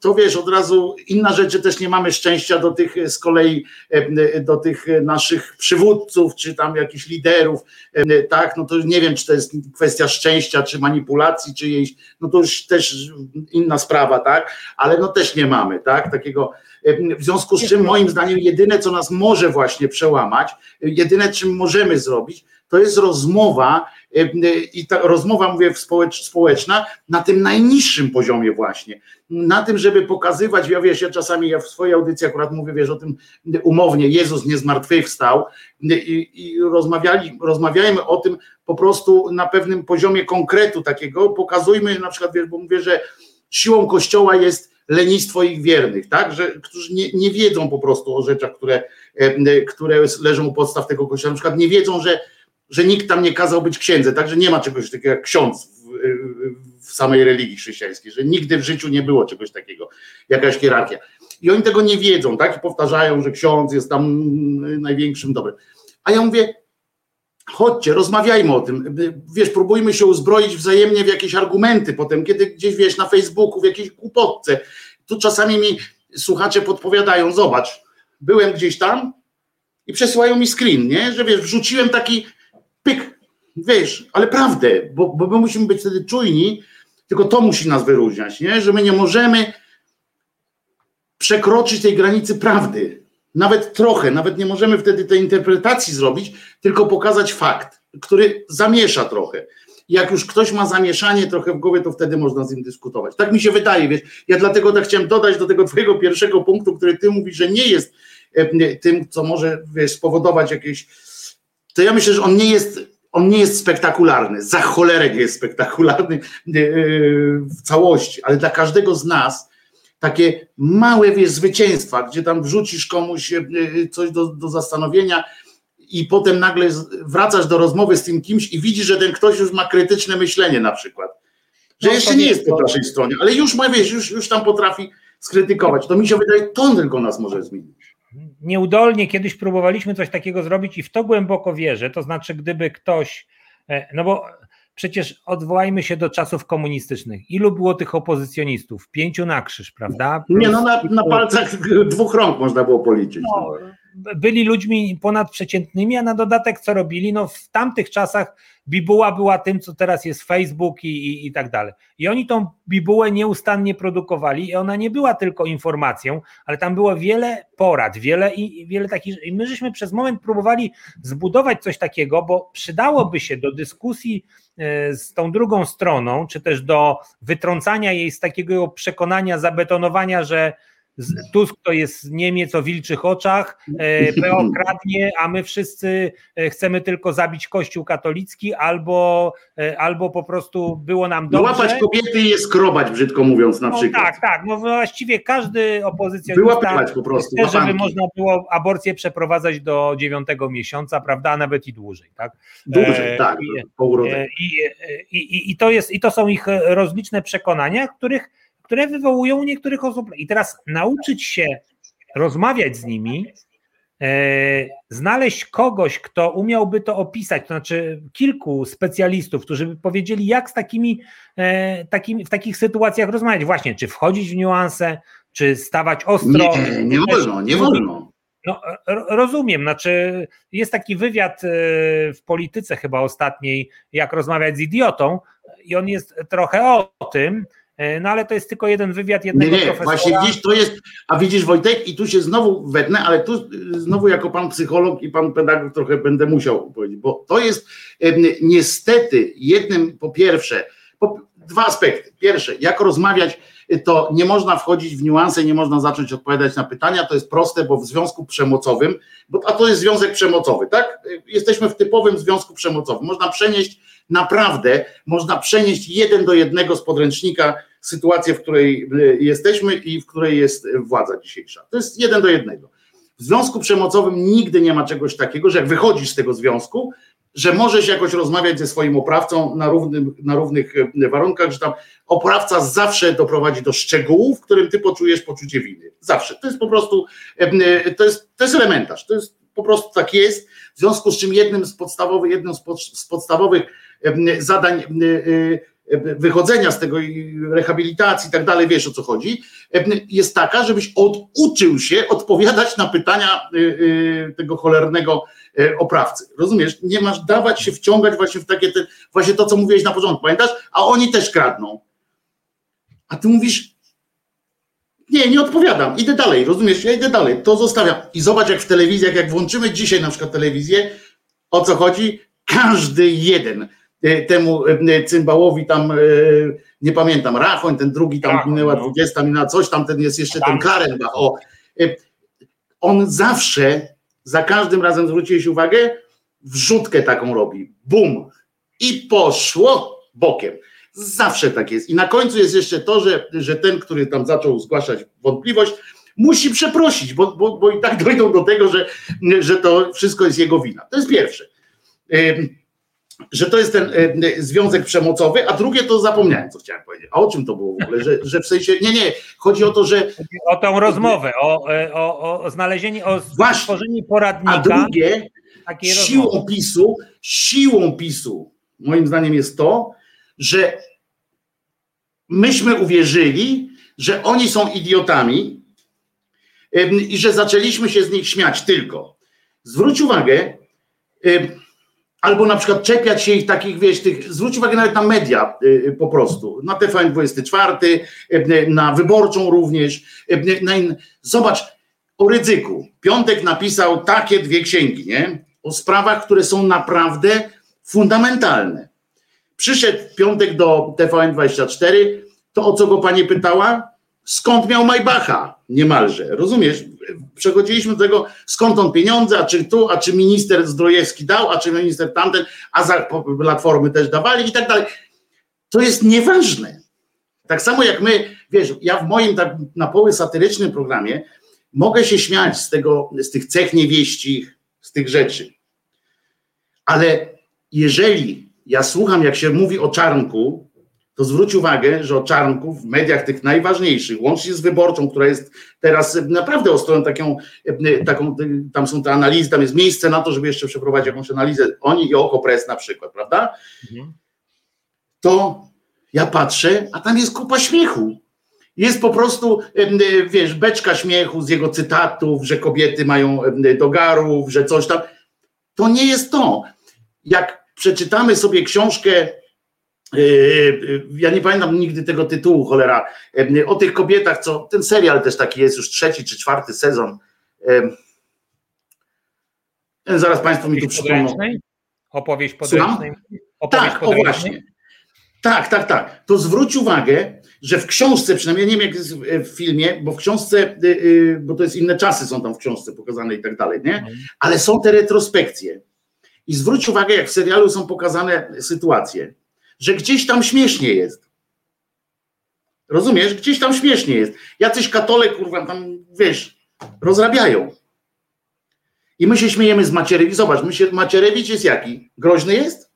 to wiesz, od razu inna rzecz, że też nie mamy szczęścia do tych z kolei, do tych naszych przywódców, czy tam jakichś liderów, tak, no to nie wiem, czy to jest kwestia szczęścia, czy manipulacji, czy jej, no to już też inna sprawa, tak, ale no też nie mamy, tak, takiego, w związku z czym moim zdaniem jedyne, co nas może właśnie przełamać, jedyne, czym możemy zrobić, to jest rozmowa i ta rozmowa, mówię, społeczna na tym najniższym poziomie właśnie, na tym, żeby pokazywać, ja wiesz, ja czasami w swojej audycji akurat mówię, wiesz, o tym umownie, Jezus nie zmartwychwstał i rozmawiajmy o tym po prostu na pewnym poziomie konkretu takiego, pokazujmy na przykład, wiesz, bo mówię, że siłą Kościoła jest lenistwo ich wiernych, tak, że, którzy nie wiedzą po prostu o rzeczach, które leżą u podstaw tego kościoła, na przykład nie wiedzą, że nikt tam nie kazał być księdzem, także nie ma czegoś takiego jak ksiądz w samej religii chrześcijańskiej, że nigdy w życiu nie było czegoś takiego, jakaś hierarchia. I oni tego nie wiedzą, tak? I powtarzają, że ksiądz jest tam największym dobrem. A ja mówię, chodźcie, rozmawiajmy o tym, wiesz, próbujmy się uzbroić wzajemnie w jakieś argumenty potem, kiedy gdzieś, wiesz, na Facebooku, w jakiejś głupotce. Tu czasami mi słuchacze podpowiadają, zobacz, byłem gdzieś tam i przesyłają mi screen, nie? Że wiesz, wrzuciłem taki pyk, wiesz, ale prawdę, bo my musimy być wtedy czujni, tylko to musi nas wyróżniać, nie? Że my nie możemy przekroczyć tej granicy prawdy. Nawet trochę, nawet nie możemy wtedy tej interpretacji zrobić, tylko pokazać fakt, który zamiesza trochę. Jak już ktoś ma zamieszanie trochę w głowie, to wtedy można z nim dyskutować. Tak mi się wydaje, wiesz, ja dlatego tak chciałem dodać do tego twojego pierwszego punktu, który ty mówisz, że nie jest tym, co może, wiesz, spowodować jakieś... To ja myślę, że on nie jest spektakularny, za cholerę nie jest spektakularny w całości, ale dla każdego z nas takie małe, wiesz, zwycięstwa, gdzie tam wrzucisz komuś coś do zastanowienia i potem nagle wracasz do rozmowy z tym kimś i widzisz, że ten ktoś już ma krytyczne myślenie na przykład, że no, jeszcze nie jest po naszej stronie, ale już ma, wiesz, już tam potrafi skrytykować. To mi się wydaje, to tylko nas może zmienić. Nieudolnie kiedyś próbowaliśmy coś takiego zrobić i w to głęboko wierzę, to znaczy gdyby ktoś, no bo... Przecież odwołajmy się do czasów komunistycznych. Ilu było tych opozycjonistów? 5 na krzyż, prawda? Plus... Nie, no na palcach 2 rąk można było policzyć. No, byli ludźmi ponadprzeciętnymi, a na dodatek co robili? No w tamtych czasach bibuła była tym, co teraz jest Facebook i tak dalej. I oni tą bibułę nieustannie produkowali i ona nie była tylko informacją, ale tam było wiele porad, wiele takich... I my żeśmy przez moment próbowali zbudować coś takiego, bo przydałoby się do dyskusji z tą drugą stroną, czy też do wytrącania jej z takiego przekonania, zabetonowania, że Tusk to jest Niemiec o wilczych oczach, PO kradnie, a my wszyscy chcemy tylko zabić Kościół katolicki albo po prostu było nam dobrze. No łapać kobiety i je skrobać, brzydko mówiąc, na przykład. No, tak, no właściwie każdy opozycjonista wyłapywać po prostu, chce, żeby można było aborcję przeprowadzać do 9 miesiąca, prawda, a nawet i dłużej. Tak? Dłużej, tak, po urodzeniu. I to są ich rozliczne przekonania, które wywołują u niektórych osób. I teraz nauczyć się rozmawiać z nimi, znaleźć kogoś, kto umiałby to opisać, to znaczy kilku specjalistów, którzy by powiedzieli, jak z takimi w takich sytuacjach rozmawiać. Właśnie, czy wchodzić w niuanse, czy stawać ostro. Nie wolno. No, rozumiem, znaczy jest taki wywiad w Polityce chyba ostatniej, jak rozmawiać z idiotą i on jest trochę o tym, no ale to jest tylko jeden wywiad jednego profesora. Właśnie widzisz, to jest, a widzisz Wojtek i tu się znowu wetnę, ale tu znowu jako pan psycholog i pan pedagog trochę będę musiał powiedzieć, bo to jest niestety jednym, po pierwsze, dwa aspekty. Pierwsze, jak rozmawiać, to nie można wchodzić w niuanse, nie można zacząć odpowiadać na pytania, to jest proste, bo w związku przemocowym, a to jest związek przemocowy, tak? Jesteśmy w typowym związku przemocowym, można przenieść 1 do 1 z podręcznika sytuację, w której jesteśmy i w której jest władza dzisiejsza. To jest 1 do 1. W związku przemocowym nigdy nie ma czegoś takiego, że jak wychodzisz z tego związku, że możesz jakoś rozmawiać ze swoim oprawcą na równych warunkach, że tam oprawca zawsze doprowadzi do szczegółu, w którym ty poczujesz poczucie winy. Zawsze. To jest po prostu, to jest elementarz, to jest po prostu tak jest, w związku z czym jednym z podstawowych zadań wychodzenia z tego i rehabilitacji i tak dalej, wiesz o co chodzi, jest taka, żebyś oduczył się odpowiadać na pytania tego cholernego oprawcy. Rozumiesz? Nie masz dawać się wciągać właśnie w takie, właśnie to, co mówiłeś na początku, pamiętasz? A oni też kradną. A ty mówisz, nie odpowiadam, idę dalej, rozumiesz? Ja idę dalej, to zostawiam. I zobacz jak w telewizji, jak włączymy dzisiaj na przykład telewizję, o co chodzi? Każdy jeden temu cymbałowi tam, nie pamiętam, Rachoń, ten drugi tam minęła 20 minęła coś tam, ten jest jeszcze ten Klarenbach. On zawsze, za każdym razem zwróciłeś uwagę, wrzutkę taką robi, bum i poszło bokiem. Zawsze tak jest. I na końcu jest jeszcze to, że ten, który tam zaczął zgłaszać wątpliwość, musi przeprosić, bo i tak dojdą do tego, że to wszystko jest jego wina. To jest pierwsze. Że to jest ten związek przemocowy, a drugie to zapomniałem, co chciałem powiedzieć. A o czym to było w ogóle? Że w sensie, nie, chodzi o to, że... O tą rozmowę, o znalezienie, o stworzenie poradnika. A drugie, siłą PiSu moim zdaniem jest to, że myśmy uwierzyli, że oni są idiotami i że zaczęliśmy się z nich śmiać tylko. Zwróć uwagę, albo na przykład czepiać się ich takich, wiesz, zwróć uwagę nawet na media po prostu, na TVN 24, na Wyborczą również, zobacz, o Rydzyku, Piątek napisał takie dwie księgi, nie? O sprawach, które są naprawdę fundamentalne. Przyszedł Piątek do TVN24, to o co go pani pytała? Skąd miał Majbacha niemalże, rozumiesz? Przechodziliśmy do tego, skąd on pieniądze, a czy tu, a czy minister Zdrojewski dał, a czy minister tamten, a za Platformy też dawali i tak dalej. To jest nieważne. Tak samo jak my, wiesz, ja w moim tak na poły satyrycznym programie mogę się śmiać z tych cech niewieścich, z tych rzeczy. Ale jeżeli ja słucham, jak się mówi o Czarnku, to zwróć uwagę, że o Czarnku w mediach tych najważniejszych, łącznie z Wyborczą, która jest teraz naprawdę ostrą taką, tam są te analizy, tam jest miejsce na to, żeby jeszcze przeprowadzić jakąś analizę, oni i OKO.press na przykład, prawda? Mhm. To ja patrzę, a tam jest kupa śmiechu. Jest po prostu, wiesz, beczka śmiechu z jego cytatów, że kobiety mają dogarów, że coś tam. To nie jest to. Jak przeczytamy sobie książkę, ja nie pamiętam nigdy tego tytułu, cholera, o tych kobietach, co ten serial też taki jest, już 3. czy 4. sezon. Zaraz Państwo mi tu przypomną. Opowieść podręcznej? Tak, o właśnie. Tak. To zwróć uwagę, że w książce, przynajmniej ja nie wiem jak jest w filmie, bo w książce, bo to jest inne czasy są tam w książce pokazane i tak dalej, nie? Ale są te retrospekcje. I zwróć uwagę, jak w serialu są pokazane sytuacje, że gdzieś tam śmiesznie jest. Rozumiesz? Gdzieś tam śmiesznie jest. Jacyś katole, kurwa, tam, wiesz, rozrabiają. I my się śmiejemy z Macierewicza. Zobacz, Macierewicz jest jaki? Groźny jest?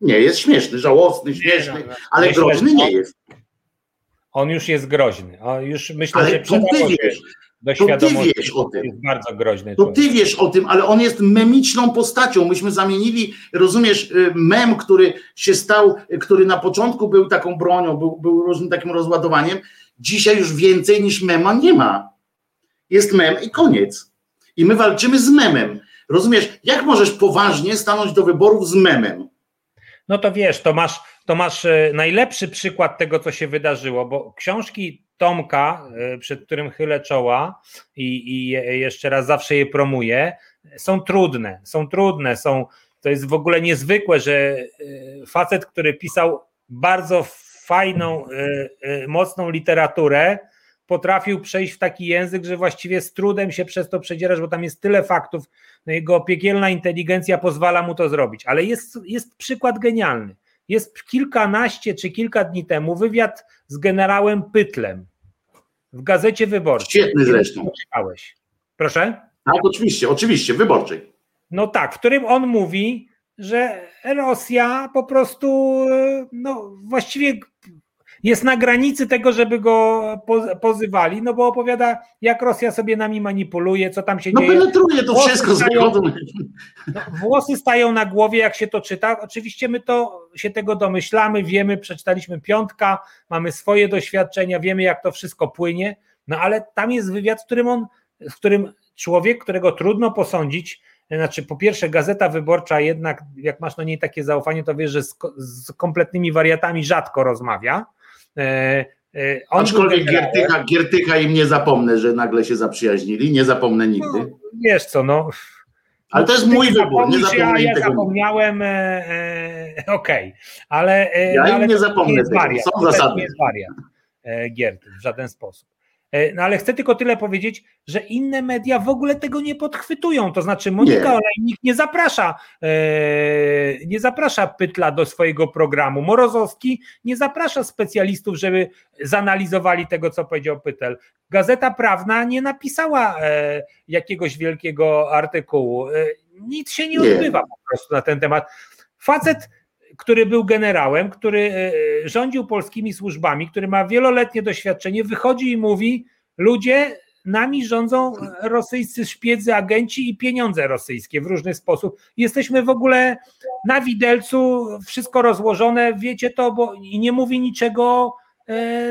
Nie, jest śmieszny, żałosny, śmieszny, ale myślę, groźny nie jest. On już jest groźny. On już myślę, ale że to ty wiesz o tym, ale on jest memiczną postacią. Myśmy zamienili, rozumiesz, mem, który się stał, który na początku był taką bronią, był różnym takim rozładowaniem. Dzisiaj już więcej niż mema nie ma. Jest mem i koniec. I my walczymy z memem. Rozumiesz, jak możesz poważnie stanąć do wyborów z memem? No to wiesz, to masz najlepszy przykład tego, co się wydarzyło, bo książki Tomka, przed którym chylę czoła i jeszcze raz zawsze je promuję, są trudne, to jest w ogóle niezwykłe, że facet, który pisał bardzo fajną, mocną literaturę, potrafił przejść w taki język, że właściwie z trudem się przez to przedzierasz, bo tam jest tyle faktów, no jego piekielna inteligencja pozwala mu to zrobić, ale jest przykład genialny. Jest kilkanaście czy kilka dni temu wywiad z generałem Pytlem w Gazecie Wyborczej. Świetny zresztą. Proszę? Tak, oczywiście, Wyborczej. No tak, w którym on mówi, że Rosja po prostu no właściwie jest na granicy tego, żeby go pozywali, no bo opowiada, jak Rosja sobie nami manipuluje, co tam się dzieje. No penetruje to wszystko. Włosy stają na głowie, jak się to czyta. Oczywiście my to się tego domyślamy, wiemy, przeczytaliśmy Piątka, mamy swoje doświadczenia, wiemy, jak to wszystko płynie, no ale tam jest wywiad, w którym człowiek, którego trudno posądzić, znaczy po pierwsze Gazeta Wyborcza jednak, jak masz do niej takie zaufanie, to wiesz, że z kompletnymi wariatami rzadko rozmawia. Aczkolwiek Giertycha im nie zapomnę, że nagle się zaprzyjaźnili, nie zapomnę nigdy. No, wiesz co, no. Ale to jest mój wybór. Nie zapomnę ja tego. Zapomniałem, okej. Ale ja im nie zapomnę. Są zasady. Nie jest wariat Giertych w żaden sposób. No ale chcę tylko tyle powiedzieć, że inne media w ogóle tego nie podchwytują. To znaczy Monika Olejnik nie zaprasza Pytla do swojego programu. Morozowski nie zaprasza specjalistów, żeby zanalizowali tego, co powiedział Pytel. Gazeta Prawna nie napisała jakiegoś wielkiego artykułu. Nic się nie odbywa po prostu na ten temat. Facet, który był generałem, który rządził polskimi służbami, który ma wieloletnie doświadczenie, wychodzi i mówi: ludzie, nami rządzą rosyjscy szpiedzy, agenci i pieniądze rosyjskie w różny sposób. Jesteśmy w ogóle na widelcu, wszystko rozłożone, wiecie to, bo i nie mówi niczego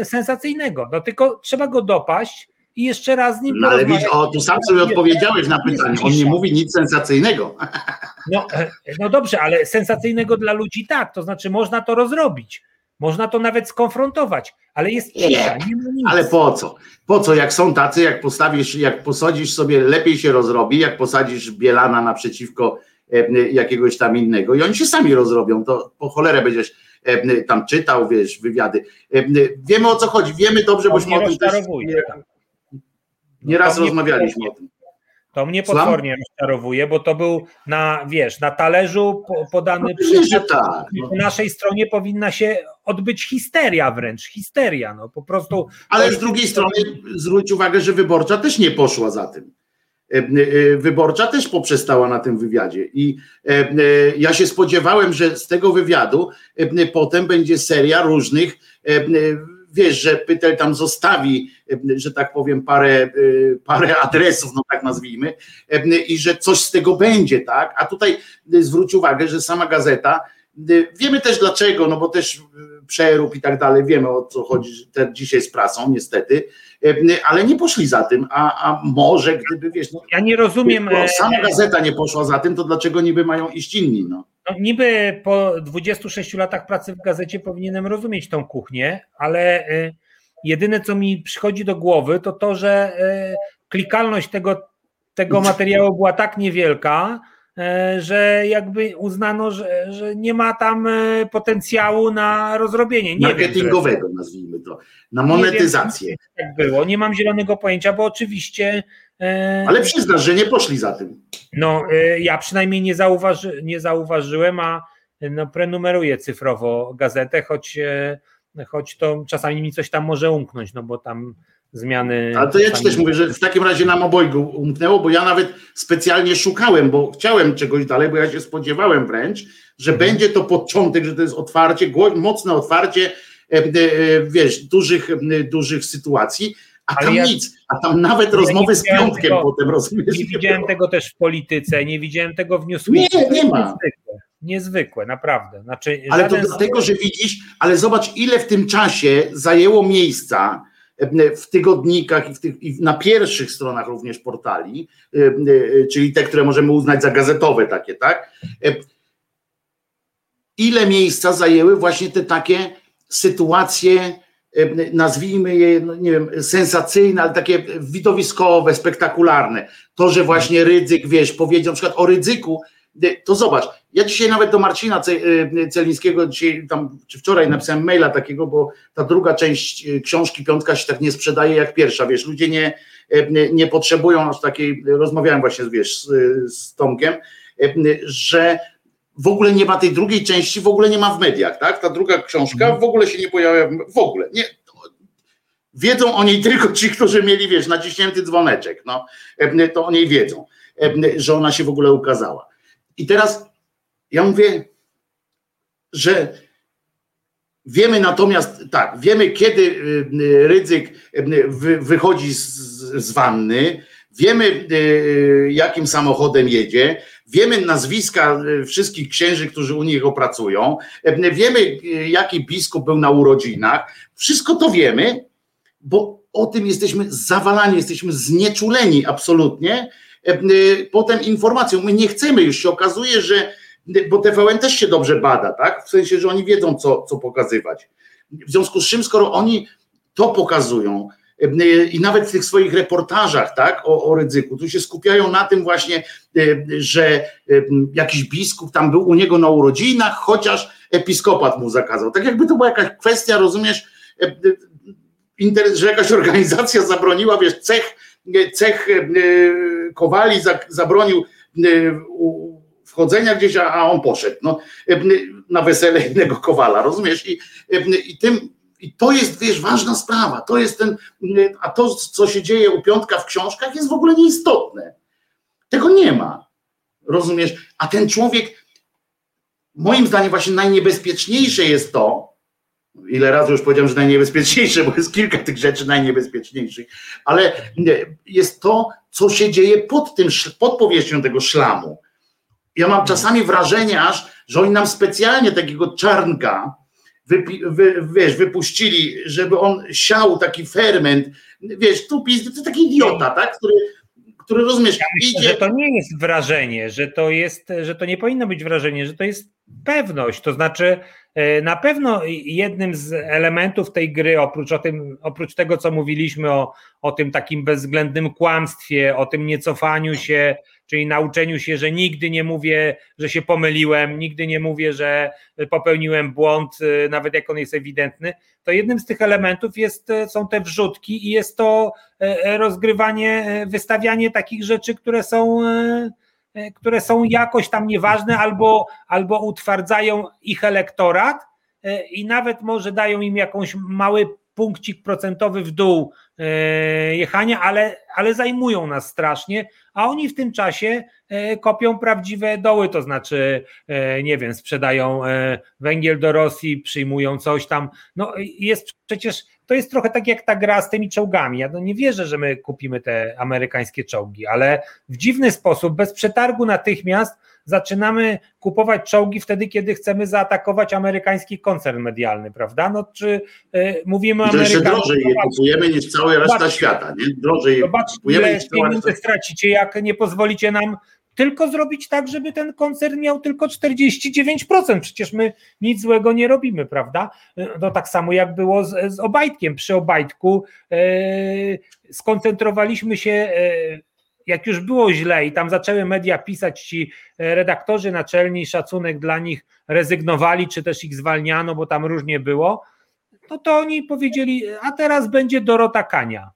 sensacyjnego. No tylko trzeba go dopaść i jeszcze raz z nim porozmawiać. No ale widzisz, tu sam sobie odpowiedziałeś na pytanie, on nie mówi nic sensacyjnego. No dobrze, ale sensacyjnego dla ludzi tak, to znaczy można to rozrobić, można to nawet skonfrontować, ale jest cisza, nie ma nic. Ale po co? Po co, jak są tacy, jak posadzisz sobie, lepiej się rozrobi, jak posadzisz Bielana naprzeciwko jakiegoś tam innego i oni się sami rozrobią, to po cholerę będziesz tam czytał, wiesz, wywiady. Wiemy, o co chodzi, wiemy dobrze, bośmy o tym też... Nieraz rozmawialiśmy o tym. To mnie potwornie rozczarowuje, bo to był na talerzu podany przykład. Tak. Po naszej stronie powinna się odbyć histeria wręcz. Histeria, no po prostu. Ale z drugiej strony zwróć uwagę, że Wyborcza też nie poszła za tym. Wyborcza też poprzestała na tym wywiadzie i ja się spodziewałem, że z tego wywiadu potem będzie seria różnych, wiesz, że Pytel tam zostawi, że tak powiem, parę adresów, no tak nazwijmy, i że coś z tego będzie, tak? A tutaj zwróć uwagę, że sama gazeta, wiemy też dlaczego, no bo też przerób i tak dalej, wiemy, o co chodzi dzisiaj z prasą, niestety, ale nie poszli za tym, a może gdyby, wiesz... No, ja nie rozumiem... Sama gazeta nie poszła za tym, to dlaczego niby mają iść inni, no? No, niby po 26 latach pracy w gazecie powinienem rozumieć tą kuchnię, ale jedyne, co mi przychodzi do głowy, to to, że klikalność tego materiału była tak niewielka, że jakby uznano, że nie ma tam potencjału na rozrobienie. Marketingowego, nazwijmy to, na monetyzację. Nie wiem, tak było, nie mam zielonego pojęcia, bo oczywiście... Ale przyznasz, że nie poszli za tym. No ja przynajmniej nie zauważyłem, a no, prenumeruję cyfrowo gazetę, choć to czasami mi coś tam może umknąć, no bo tam zmiany... Ale to ja ci też mówię, że w takim razie nam obojgu umknęło, bo ja nawet specjalnie szukałem, bo chciałem czegoś dalej, bo ja się spodziewałem wręcz, że będzie to początek, że to jest otwarcie, mocne otwarcie, wiesz, dużych sytuacji, a tam nic, a tam nawet rozmowy z Piątkiem potem, rozumiesz? Nie widziałem tego też w polityce, nie widziałem tego w Newsweeku. Nie ma. Niezwykłe, naprawdę. Znaczy, ale to dlatego, że widzisz, ale zobacz, ile w tym czasie zajęło miejsca w tygodnikach i na pierwszych stronach również portali, czyli te, które możemy uznać za gazetowe takie, tak? Ile miejsca zajęły właśnie te takie sytuacje, nazwijmy je, no nie wiem, sensacyjne, ale takie widowiskowe, spektakularne. To, że właśnie Rydzyk, wiesz, powiedział na przykład o Rydzyku, to zobacz, ja dzisiaj nawet do Marcina Celińskiego dzisiaj tam, czy wczoraj napisałem maila takiego, bo ta druga część książki Piątka się tak nie sprzedaje jak pierwsza, wiesz, ludzie nie potrzebują aż takiej, rozmawiałem właśnie, wiesz, z Tomkiem, że w ogóle nie ma tej drugiej części, w ogóle nie ma w mediach, tak? Ta druga książka w ogóle się nie pojawia, w ogóle. Nie, wiedzą o niej tylko ci, którzy mieli, wiesz, naciśnięty dzwoneczek, no, to o niej wiedzą, że ona się w ogóle ukazała. I teraz ja mówię, że wiemy natomiast, tak, wiemy kiedy Rydzyk wychodzi z wanny, wiemy jakim samochodem jedzie, wiemy nazwiska wszystkich księży, którzy u niego pracują, wiemy jaki biskup był na urodzinach, wszystko to wiemy, bo o tym jesteśmy zawalani, jesteśmy znieczuleni absolutnie, potem informacją, my nie chcemy, już się okazuje, że, bo TVN też się dobrze bada, tak? W sensie, że oni wiedzą co pokazywać, w związku z czym skoro oni to pokazują i nawet w tych swoich reportażach, tak, o Rydzyku, tu się skupiają na tym właśnie, że jakiś biskup tam był u niego na urodzinach, chociaż episkopat mu zakazał, tak jakby to była jakaś kwestia, rozumiesz, że jakaś organizacja zabroniła, wiesz, cech Kowali zabronił wchodzenia gdzieś, a on poszedł no, na wesele innego Kowala, rozumiesz? I to jest, wiesz, ważna sprawa, to jest a to, co się dzieje u Piątka w książkach, jest w ogóle nieistotne. Tego nie ma, rozumiesz? A ten człowiek, moim zdaniem właśnie najniebezpieczniejsze jest to, ile razy już powiedziałem, że najniebezpieczniejsze, bo jest kilka tych rzeczy najniebezpieczniejszych, ale jest to, co się dzieje pod powierzchnią tego szlamu. Ja mam czasami wrażenie aż, że oni nam specjalnie takiego Czarnka wypuścili, żeby on siał taki ferment, wiesz, tu PiS, to taki idiota, tak, który rozumiesz, ja myślę, że to nie jest wrażenie, że to nie powinno być wrażenie, że to jest pewność, to znaczy na pewno jednym z elementów tej gry, oprócz tego, co mówiliśmy o tym takim bezwzględnym kłamstwie, o tym niecofaniu się, czyli nauczeniu się, że nigdy nie mówię, że się pomyliłem, nigdy nie mówię, że popełniłem błąd, nawet jak on jest ewidentny, to jednym z tych elementów są te wrzutki i jest to rozgrywanie, wystawianie takich rzeczy, które są jakoś tam nieważne albo utwardzają ich elektorat i nawet może dają im jakąś mały punkcik procentowy w dół jechania, ale zajmują nas strasznie, a oni w tym czasie kopią prawdziwe doły, to znaczy, nie wiem, sprzedają węgiel do Rosji, przyjmują coś tam. No jest przecież, to jest trochę tak jak ta gra z tymi czołgami. Ja nie wierzę, że my kupimy te amerykańskie czołgi, ale w dziwny sposób, bez przetargu natychmiast zaczynamy kupować czołgi wtedy, kiedy chcemy zaatakować amerykański koncern medialny, prawda? No czy mówimy o amerykańskim... Jeszcze drożej je kupujemy niż cała reszta świata, nie? Drożej kupujemy niż cała reszta... stracicie, jak nie pozwolicie nam tylko zrobić tak, żeby ten koncern miał tylko 49%. Przecież my nic złego nie robimy, prawda? No tak samo jak było z Obajtkiem. Przy Obajtku skoncentrowaliśmy się... Jak już było źle i tam zaczęły media pisać, ci redaktorzy naczelni, szacunek dla nich, rezygnowali, czy też ich zwalniano, bo tam różnie było, no to oni powiedzieli, a teraz będzie Dorota Kania.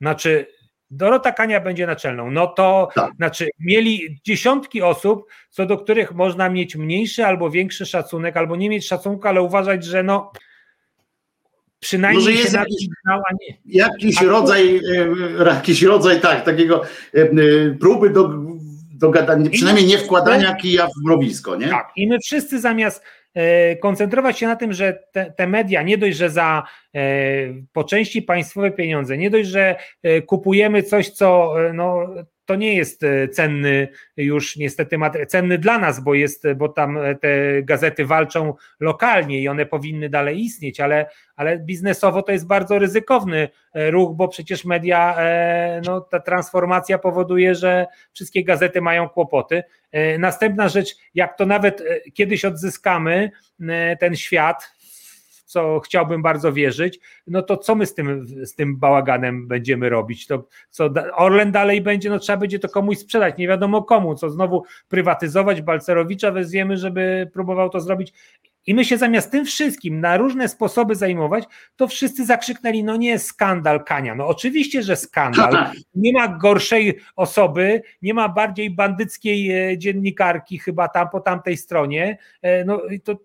Znaczy Dorota Kania będzie naczelną. No to tak. Znaczy mieli dziesiątki osób, co do których można mieć mniejszy albo większy szacunek, albo nie mieć szacunku, ale uważać, że no... Przynajmniej może jest jakiś rodzaj tak, takiego próby do gadania, przynajmniej nie wkładania kija w mrowisko, nie? Tak, i my wszyscy zamiast koncentrować się na tym, że te media, nie dość, że za po części państwowe pieniądze, nie dość, że kupujemy coś, co no, to nie jest cenny już niestety, cenny dla nas, bo tam te gazety walczą lokalnie i one powinny dalej istnieć, ale biznesowo to jest bardzo ryzykowny ruch, bo przecież media, no, ta transformacja powoduje, że wszystkie gazety mają kłopoty. Następna rzecz, jak to nawet kiedyś odzyskamy ten świat, co chciałbym bardzo wierzyć, no to co my z tym bałaganem będziemy robić? To co Orlen dalej będzie, no trzeba będzie to komuś sprzedać, nie wiadomo komu, co znowu prywatyzować, Balcerowicza wezwiemy, żeby próbował to zrobić. I my się zamiast tym wszystkim na różne sposoby zajmować, to wszyscy zakrzyknęli, no nie, skandal Kania. No oczywiście, że skandal. Nie ma gorszej osoby, nie ma bardziej bandyckiej dziennikarki chyba tam po tamtej stronie. No to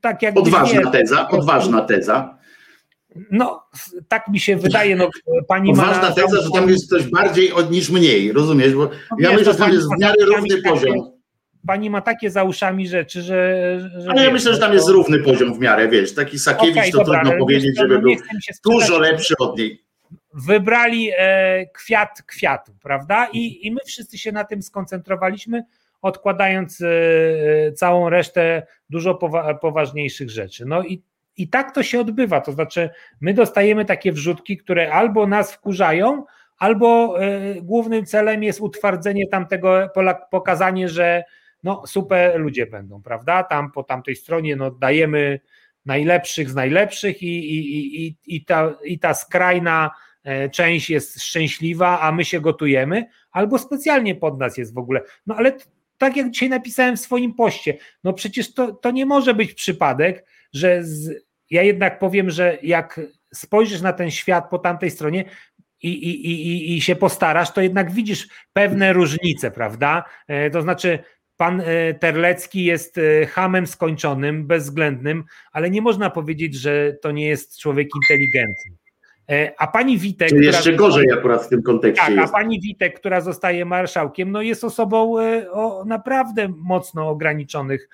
tak jak... Odważna teza. No, tak mi się wydaje, no pani ma... Ważna teza, że tam jest coś bardziej niż mniej, rozumiesz? Bo no ja myślę, że tam jest w miarę równy poziom. Pani ma takie za uszami rzeczy, że ale ja myślę, że tam jest równy poziom w miarę, wiesz, taki Sakiewicz, okay, to dobra, trudno powiedzieć, żeby był dużo lepszy od niej. Wybrali kwiat kwiatu, prawda? I my wszyscy się na tym skoncentrowaliśmy, odkładając całą resztę dużo poważniejszych rzeczy. No i tak to się odbywa, to znaczy my dostajemy takie wrzutki, które albo nas wkurzają, albo głównym celem jest utwardzenie tamtego, pokazanie, że no super ludzie będą, prawda? Tam po tamtej stronie no, dajemy najlepszych z najlepszych i ta skrajna część jest szczęśliwa, a my się gotujemy, albo specjalnie pod nas jest w ogóle. No ale tak jak dzisiaj napisałem w swoim poście, no przecież to nie może być przypadek, że ja jednak powiem, że jak spojrzysz na ten świat po tamtej stronie i się postarasz, to jednak widzisz pewne różnice, prawda? To znaczy pan Terlecki jest chamem skończonym, bezwzględnym, ale nie można powiedzieć, że to nie jest człowiek inteligentny. A pani Witek... Czyli jeszcze gorzej akurat w tym kontekście. Tak, jest. A pani Witek, która zostaje marszałkiem, no jest osobą o naprawdę mocno ograniczonych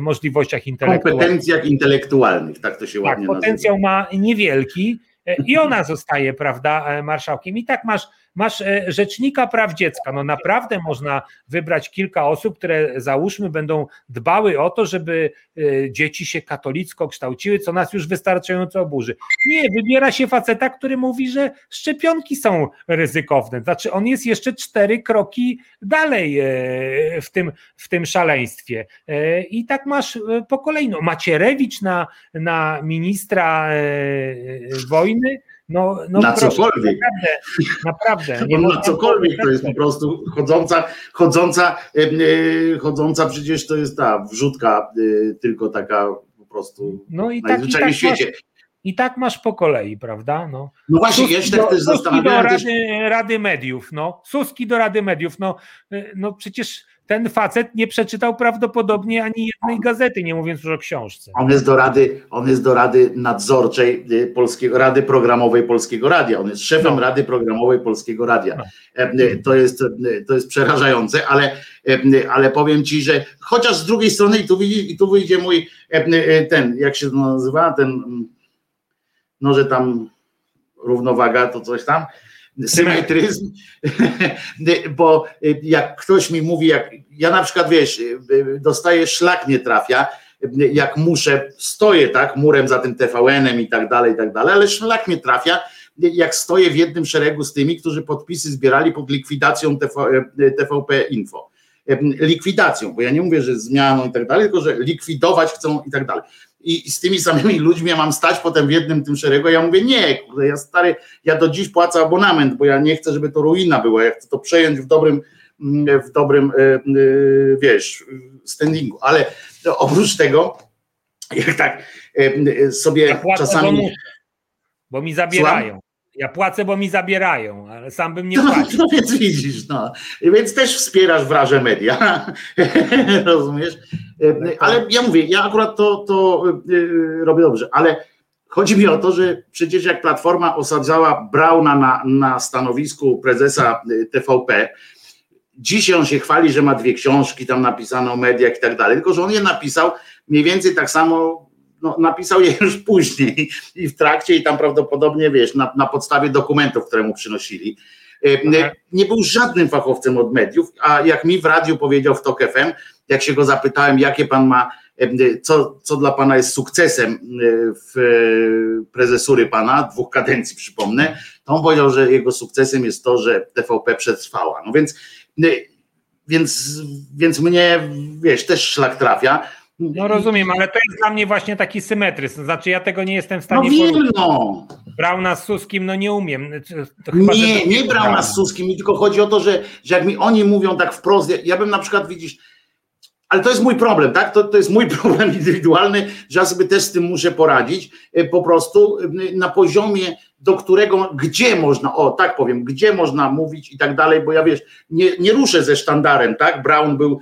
możliwościach intelektualnych. Kompetencjach intelektualnych, tak to się ładnie nazywa. Potencjał ma niewielki i ona zostaje, prawda, marszałkiem. I tak masz rzecznika praw dziecka. No naprawdę można wybrać kilka osób, które załóżmy będą dbały o to, żeby dzieci się katolicko kształciły, co nas już wystarczająco burzy. Nie, wybiera się faceta, który mówi, że szczepionki są ryzykowne. Znaczy on jest jeszcze 4 kroki dalej w tym szaleństwie. I tak masz po kolei. Macierewicz na ministra wojny. No, na proszę, cokolwiek. Naprawdę. Nie na cokolwiek to jest po prostu chodząca przecież to jest ta wrzutka, tylko taka po prostu najzwyczajniej w świecie. I tak masz po kolei, prawda? No właśnie, jeszcze też zastanawiałem. Rady Mediów, Suski do Rady Mediów, no przecież ten facet nie przeczytał prawdopodobnie ani jednej gazety, nie mówiąc już o książce. On jest do Rady Nadzorczej Rady Programowej Polskiego Radia. On jest szefem Rady Programowej Polskiego Radia. To jest przerażające, ale powiem ci, że chociaż z drugiej strony i tu wyjdzie mój ten, jak się to nazywa, ten że tam równowaga, to coś tam, symetryzm, bo jak ktoś mi mówi, jak ja na przykład, dostaję szlak, nie trafia, jak muszę, stoję tak murem za tym TVN-em i tak dalej, ale szlak nie trafia, jak stoję w jednym szeregu z tymi, którzy podpisy zbierali pod likwidacją TVP Info. Likwidacją, bo ja nie mówię, że zmianą i tak dalej, tylko że likwidować chcą i tak dalej. I z tymi samymi ludźmi ja mam stać potem w jednym tym szeregu, ja mówię, nie, kurde, ja do dziś płacę abonament, bo ja nie chcę, żeby to ruina była, ja chcę to przejąć w dobrym standingu, ale oprócz tego, jak tak sobie ja płacę, czasami... Bo mi zabierają. Słucham? Ja płacę, bo mi zabierają, ale sam bym nie płacił. No więc widzisz, więc też wspierasz wraże media, rozumiesz? Ale ja mówię, ja akurat to robię dobrze, ale chodzi mi o to, że przecież jak Platforma osadzała Brauna na stanowisku prezesa TVP, dzisiaj on się chwali, że ma 2 książki tam napisane o mediach i tak dalej, tylko że on je napisał mniej więcej tak samo, napisał je już później i w trakcie i tam prawdopodobnie, na podstawie dokumentów, które mu przynosili. Nie był żadnym fachowcem od mediów, a jak mi w radiu powiedział w Tok FM, jak się go zapytałem, jakie pan ma, co dla pana jest sukcesem w prezesury pana, 2 kadencji przypomnę, to on powiedział, że jego sukcesem jest to, że TVP przetrwała. No więc mnie, też szlak trafia. No rozumiem, ale to jest dla mnie właśnie taki symetryzm, znaczy ja tego nie jestem w stanie porównać. Brauna z Suskim, nie umiem. To chyba, nie Brauna z Suskim, mi tylko chodzi o to, że jak mi oni mówią tak wprost, ja bym na przykład, ale to jest mój problem, tak? To jest mój problem indywidualny, że ja sobie też z tym muszę poradzić, po prostu na poziomie, do którego, gdzie można, gdzie można mówić i tak dalej, bo ja nie ruszę ze sztandarem, tak? Braun był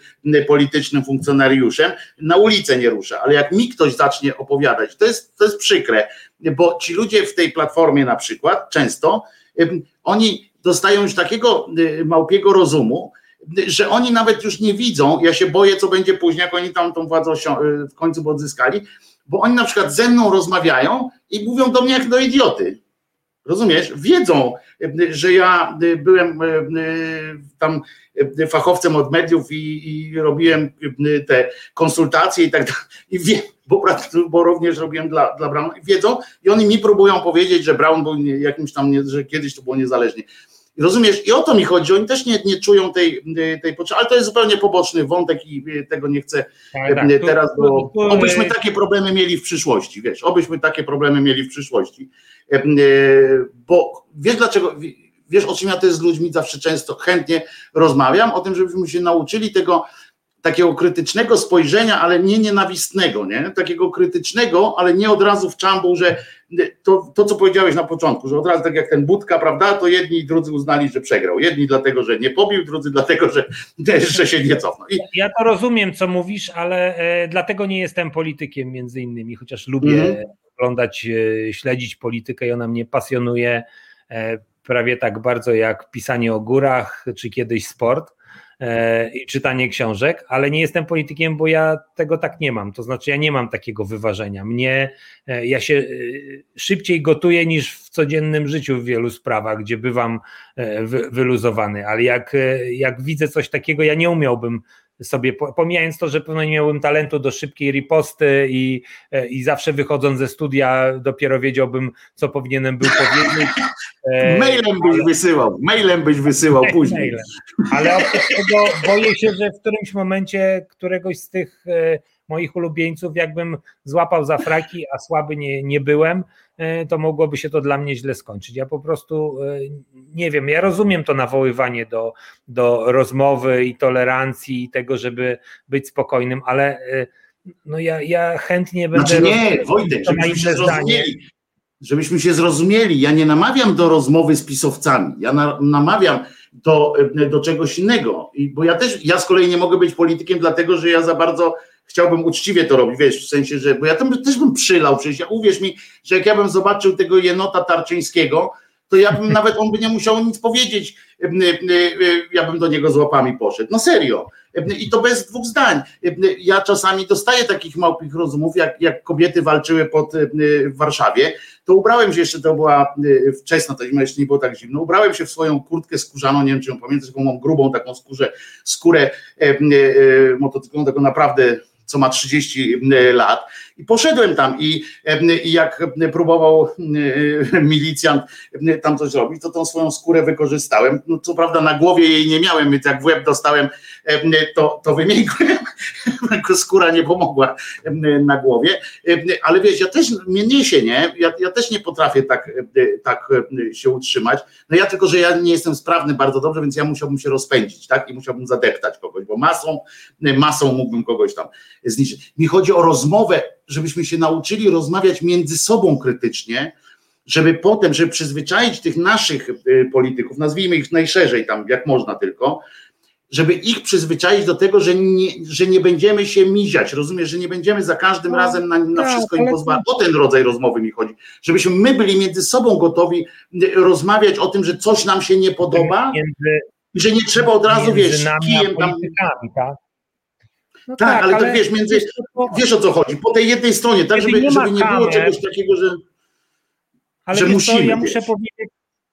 politycznym funkcjonariuszem, na ulicę nie ruszę, ale jak mi ktoś zacznie opowiadać, to jest przykre, bo ci ludzie w tej Platformie na przykład, często, oni dostają już takiego małpiego rozumu, że oni nawet już nie widzą, ja się boję, co będzie później, jak oni tam tą władzę w końcu odzyskali, bo oni na przykład ze mną rozmawiają i mówią do mnie jak do idioty. Rozumiesz? Wiedzą, że ja byłem tam fachowcem od mediów i robiłem te konsultacje i tak dalej, i wiem, bo również robiłem dla Brauna. Wiedzą i oni mi próbują powiedzieć, że Braun był jakimś tam, że kiedyś to było niezależnie. Rozumiesz? I o to mi chodzi. Oni też nie czują tej potrzeby, ale to jest zupełnie poboczny wątek i tego nie chcę teraz, bo obyśmy takie problemy mieli w przyszłości, bo wiesz dlaczego, wiesz o czym ja też z ludźmi zawsze często chętnie rozmawiam, o tym, żebyśmy się nauczyli tego takiego krytycznego spojrzenia, ale nie nienawistnego, nie? Takiego krytycznego, ale nie od razu w czambu, że to co powiedziałeś na początku, że od razu tak jak ten Budka, prawda, to jedni i drudzy uznali, że przegrał. Jedni dlatego, że nie pobił, drudzy dlatego, że jeszcze się nie cofnął. Ja to rozumiem, co mówisz, ale dlatego nie jestem politykiem między innymi, chociaż lubię oglądać, śledzić politykę i ona mnie pasjonuje prawie tak bardzo jak pisanie o górach czy kiedyś sport. I czytanie książek, ale nie jestem politykiem, bo ja tego tak nie mam, to znaczy ja nie mam takiego wyważenia, ja się szybciej gotuję niż w codziennym życiu w wielu sprawach, gdzie bywam wyluzowany, ale jak widzę coś takiego, ja nie umiałbym sobie, pomijając to, że pewno nie miałbym talentu do szybkiej riposty i zawsze wychodząc ze studia dopiero wiedziałbym, co powinienem był powiedzieć. Mailem byś wysyłał później. Mailem. Ale oprócz tego boję się, że w którymś momencie któregoś z tych moich ulubieńców, jakbym złapał za fraki, a słaby nie byłem, to mogłoby się to dla mnie źle skończyć. Ja po prostu nie wiem, ja rozumiem to nawoływanie do rozmowy i tolerancji i tego, żeby być spokojnym, ale no ja chętnie będę... Znaczy nie, Wojtek, żebyśmy się zrozumieli. Ja nie namawiam do rozmowy z pisowcami, ja namawiam do czegoś innego, bo ja z kolei nie mogę być politykiem, dlatego że ja za bardzo... Chciałbym uczciwie to robić, wiesz, w sensie, że bo ja tam też bym przylał, przecież uwierz mi, że jak ja bym zobaczył tego jenota Tarczyńskiego, to ja bym nawet, on by nie musiał nic powiedzieć, ja bym do niego z łapami poszedł, no serio, i to bez dwóch zdań. Ja czasami dostaję takich małpich rozmów, jak kobiety walczyły w Warszawie, to ubrałem się jeszcze, to była wczesna, to jeszcze nie było tak zimno, ubrałem się w swoją kurtkę skórzaną, nie wiem czy ją pamiętasz, taką mam grubą taką skórę motocyklową, taką naprawdę... co ma 30 lat i poszedłem tam i jak próbował milicjant tam coś robić, to tą swoją skórę wykorzystałem, no co prawda na głowie jej nie miałem, więc jak w łeb dostałem to wymiękłem, skóra nie pomogła na głowie, ale wiesz, ja też mnie niesie, nie? Ja też nie potrafię tak się utrzymać, no ja tylko, że ja nie jestem sprawny bardzo dobrze, więc ja musiałbym się rozpędzić, tak? I musiałbym zadeptać kogoś, bo masą mógłbym kogoś tam zniszczyć. Mi chodzi o rozmowę, żebyśmy się nauczyli rozmawiać między sobą krytycznie, żeby potem, żeby przyzwyczaić tych naszych polityków, nazwijmy ich najszerzej tam, jak można tylko, żeby ich przyzwyczaić do tego, że nie będziemy się miziać, rozumiesz, że nie będziemy za każdym razem na wszystko im pozwalać. O ten rodzaj rozmowy mi chodzi, żebyśmy my byli między sobą gotowi rozmawiać o tym, że coś nam się nie podoba i że nie trzeba od razu, wiesz, kijem tam... Tak? No tak, ale to wiesz, wiesz o co chodzi, po tej jednej stronie, tak, żeby nie było czegoś takiego, że musimy. Ale ja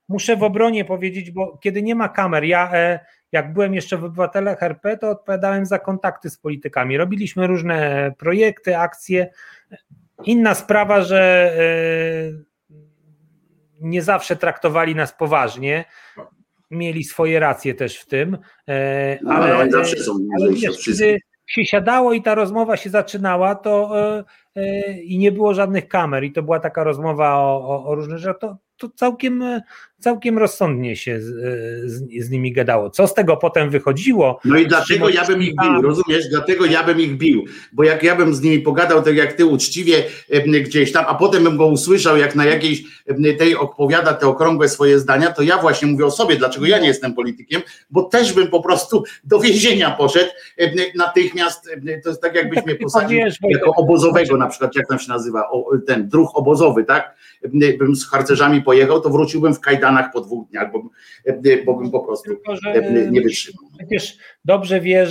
muszę w obronie powiedzieć, bo kiedy nie ma kamer, ja jak byłem jeszcze w Obywatelach RP, to odpowiadałem za kontakty z politykami, robiliśmy różne projekty, akcje, inna sprawa, że nie zawsze traktowali nas poważnie, mieli swoje racje też w tym, ale zawsze są mniejsze się siadało i ta rozmowa się zaczynała, to i nie było żadnych kamer i to była taka rozmowa o różnych rzeczach, to całkiem rozsądnie się z nimi gadało. Co z tego potem wychodziło? No i dlatego ja bym ich bił, rozumiesz? Dlatego ja bym ich bił, bo jak ja bym z nimi pogadał, tak jak ty uczciwie gdzieś tam, a potem bym go usłyszał, jak na jakiejś tej opowiada te okrągłe swoje zdania, to ja właśnie mówię o sobie, dlaczego ja nie jestem politykiem, bo też bym po prostu do więzienia poszedł natychmiast, to jest tak jakbyś mnie posadził jako obozowego na przykład, jak tam się nazywa, ten druh obozowy, tak? Bym z harcerzami pojechał, to wróciłbym w kajdanach po 2 dniach, bo bym po prostu nie wytrzymał. Przecież dobrze wiesz,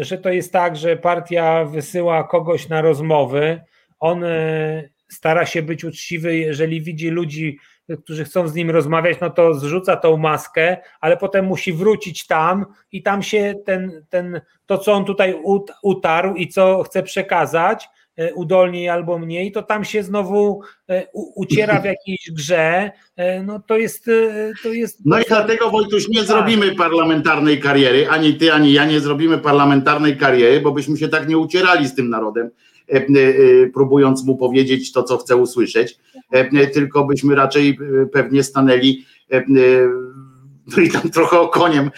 że to jest tak, że partia wysyła kogoś na rozmowy, on stara się być uczciwy, jeżeli widzi ludzi, którzy chcą z nim rozmawiać, no to zrzuca tą maskę, ale potem musi wrócić tam i tam się to, co on tutaj utarł i co chce przekazać, udolniej albo mniej, to tam się znowu uciera w jakiejś grze, no to jest... No i dlatego, Wojtuś, nie zrobimy parlamentarnej kariery, ani ty, ani ja nie zrobimy parlamentarnej kariery, bo byśmy się tak nie ucierali z tym narodem, próbując mu powiedzieć to, co chce usłyszeć, tylko byśmy raczej pewnie stanęli no i tam trochę o koniem.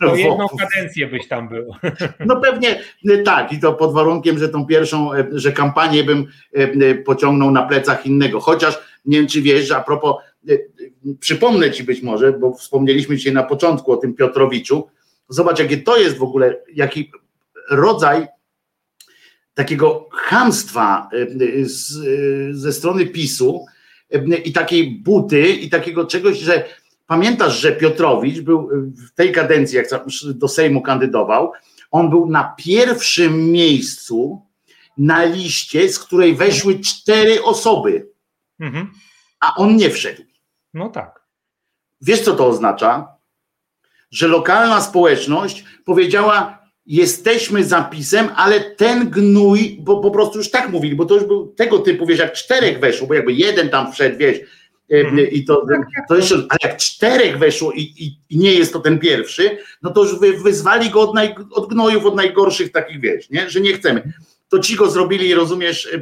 No jedną kadencję byś tam był. No pewnie tak, i to pod warunkiem, że tą pierwszą, że kampanię bym pociągnął na plecach innego. Chociaż nie wiem, czy wiesz, że a propos, przypomnę ci być może, bo wspomnieliśmy dzisiaj na początku o tym Piotrowiczu. Zobacz, jakie to jest w ogóle, jaki rodzaj takiego chamstwa ze strony PiS-u i takiej buty i takiego czegoś, że pamiętasz, że Piotrowicz był w tej kadencji, jak do Sejmu kandydował, on był na pierwszym miejscu na liście, z której weszły 4 osoby, mhm. a on nie wszedł. No tak. Wiesz, co to oznacza? Że lokalna społeczność powiedziała, jesteśmy za PiS-em, ale ten gnój, bo po prostu już tak mówili, bo to już był tego typu, wiesz, jak 4 weszło, bo jakby 1 tam wszedł, wiesz, i to jeszcze, ale jak 4 weszło i nie jest to ten pierwszy, no to już wyzwali go od gnojów, od najgorszych takich, wiesz, nie? Że nie chcemy. To ci go zrobili, rozumiesz,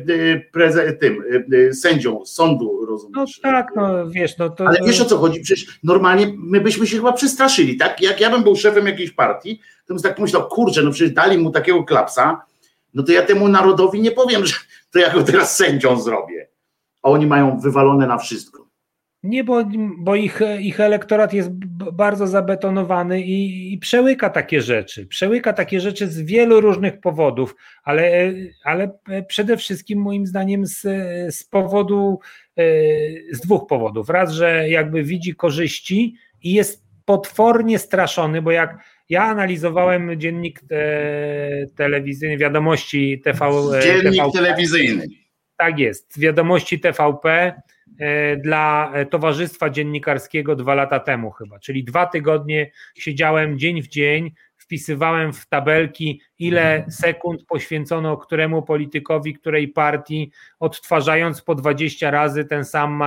sędzią sądu, rozumiesz. No tak, no wiesz. No to... Ale wiesz, o co chodzi? Przecież normalnie my byśmy się chyba przestraszyli, tak? Jak ja bym był szefem jakiejś partii, to bym tak pomyślał, kurczę, no przecież dali mu takiego klapsa, no to ja temu narodowi nie powiem, że to ja go teraz sędzią zrobię. A oni mają wywalone na wszystko. Nie, bo ich elektorat jest bardzo zabetonowany i przełyka takie rzeczy. Przełyka takie rzeczy z wielu różnych powodów, ale przede wszystkim moim zdaniem z dwóch powodów. Raz, że jakby widzi korzyści i jest potwornie straszony, bo jak ja analizowałem dziennik telewizyjny, wiadomości telewizyjny. Tak jest, wiadomości TVP dla Towarzystwa Dziennikarskiego 2 lata temu chyba, czyli 2 tygodnie siedziałem dzień w dzień, wpisywałem w tabelki, ile sekund poświęcono któremu politykowi, której partii, odtwarzając po 20 razy ten sam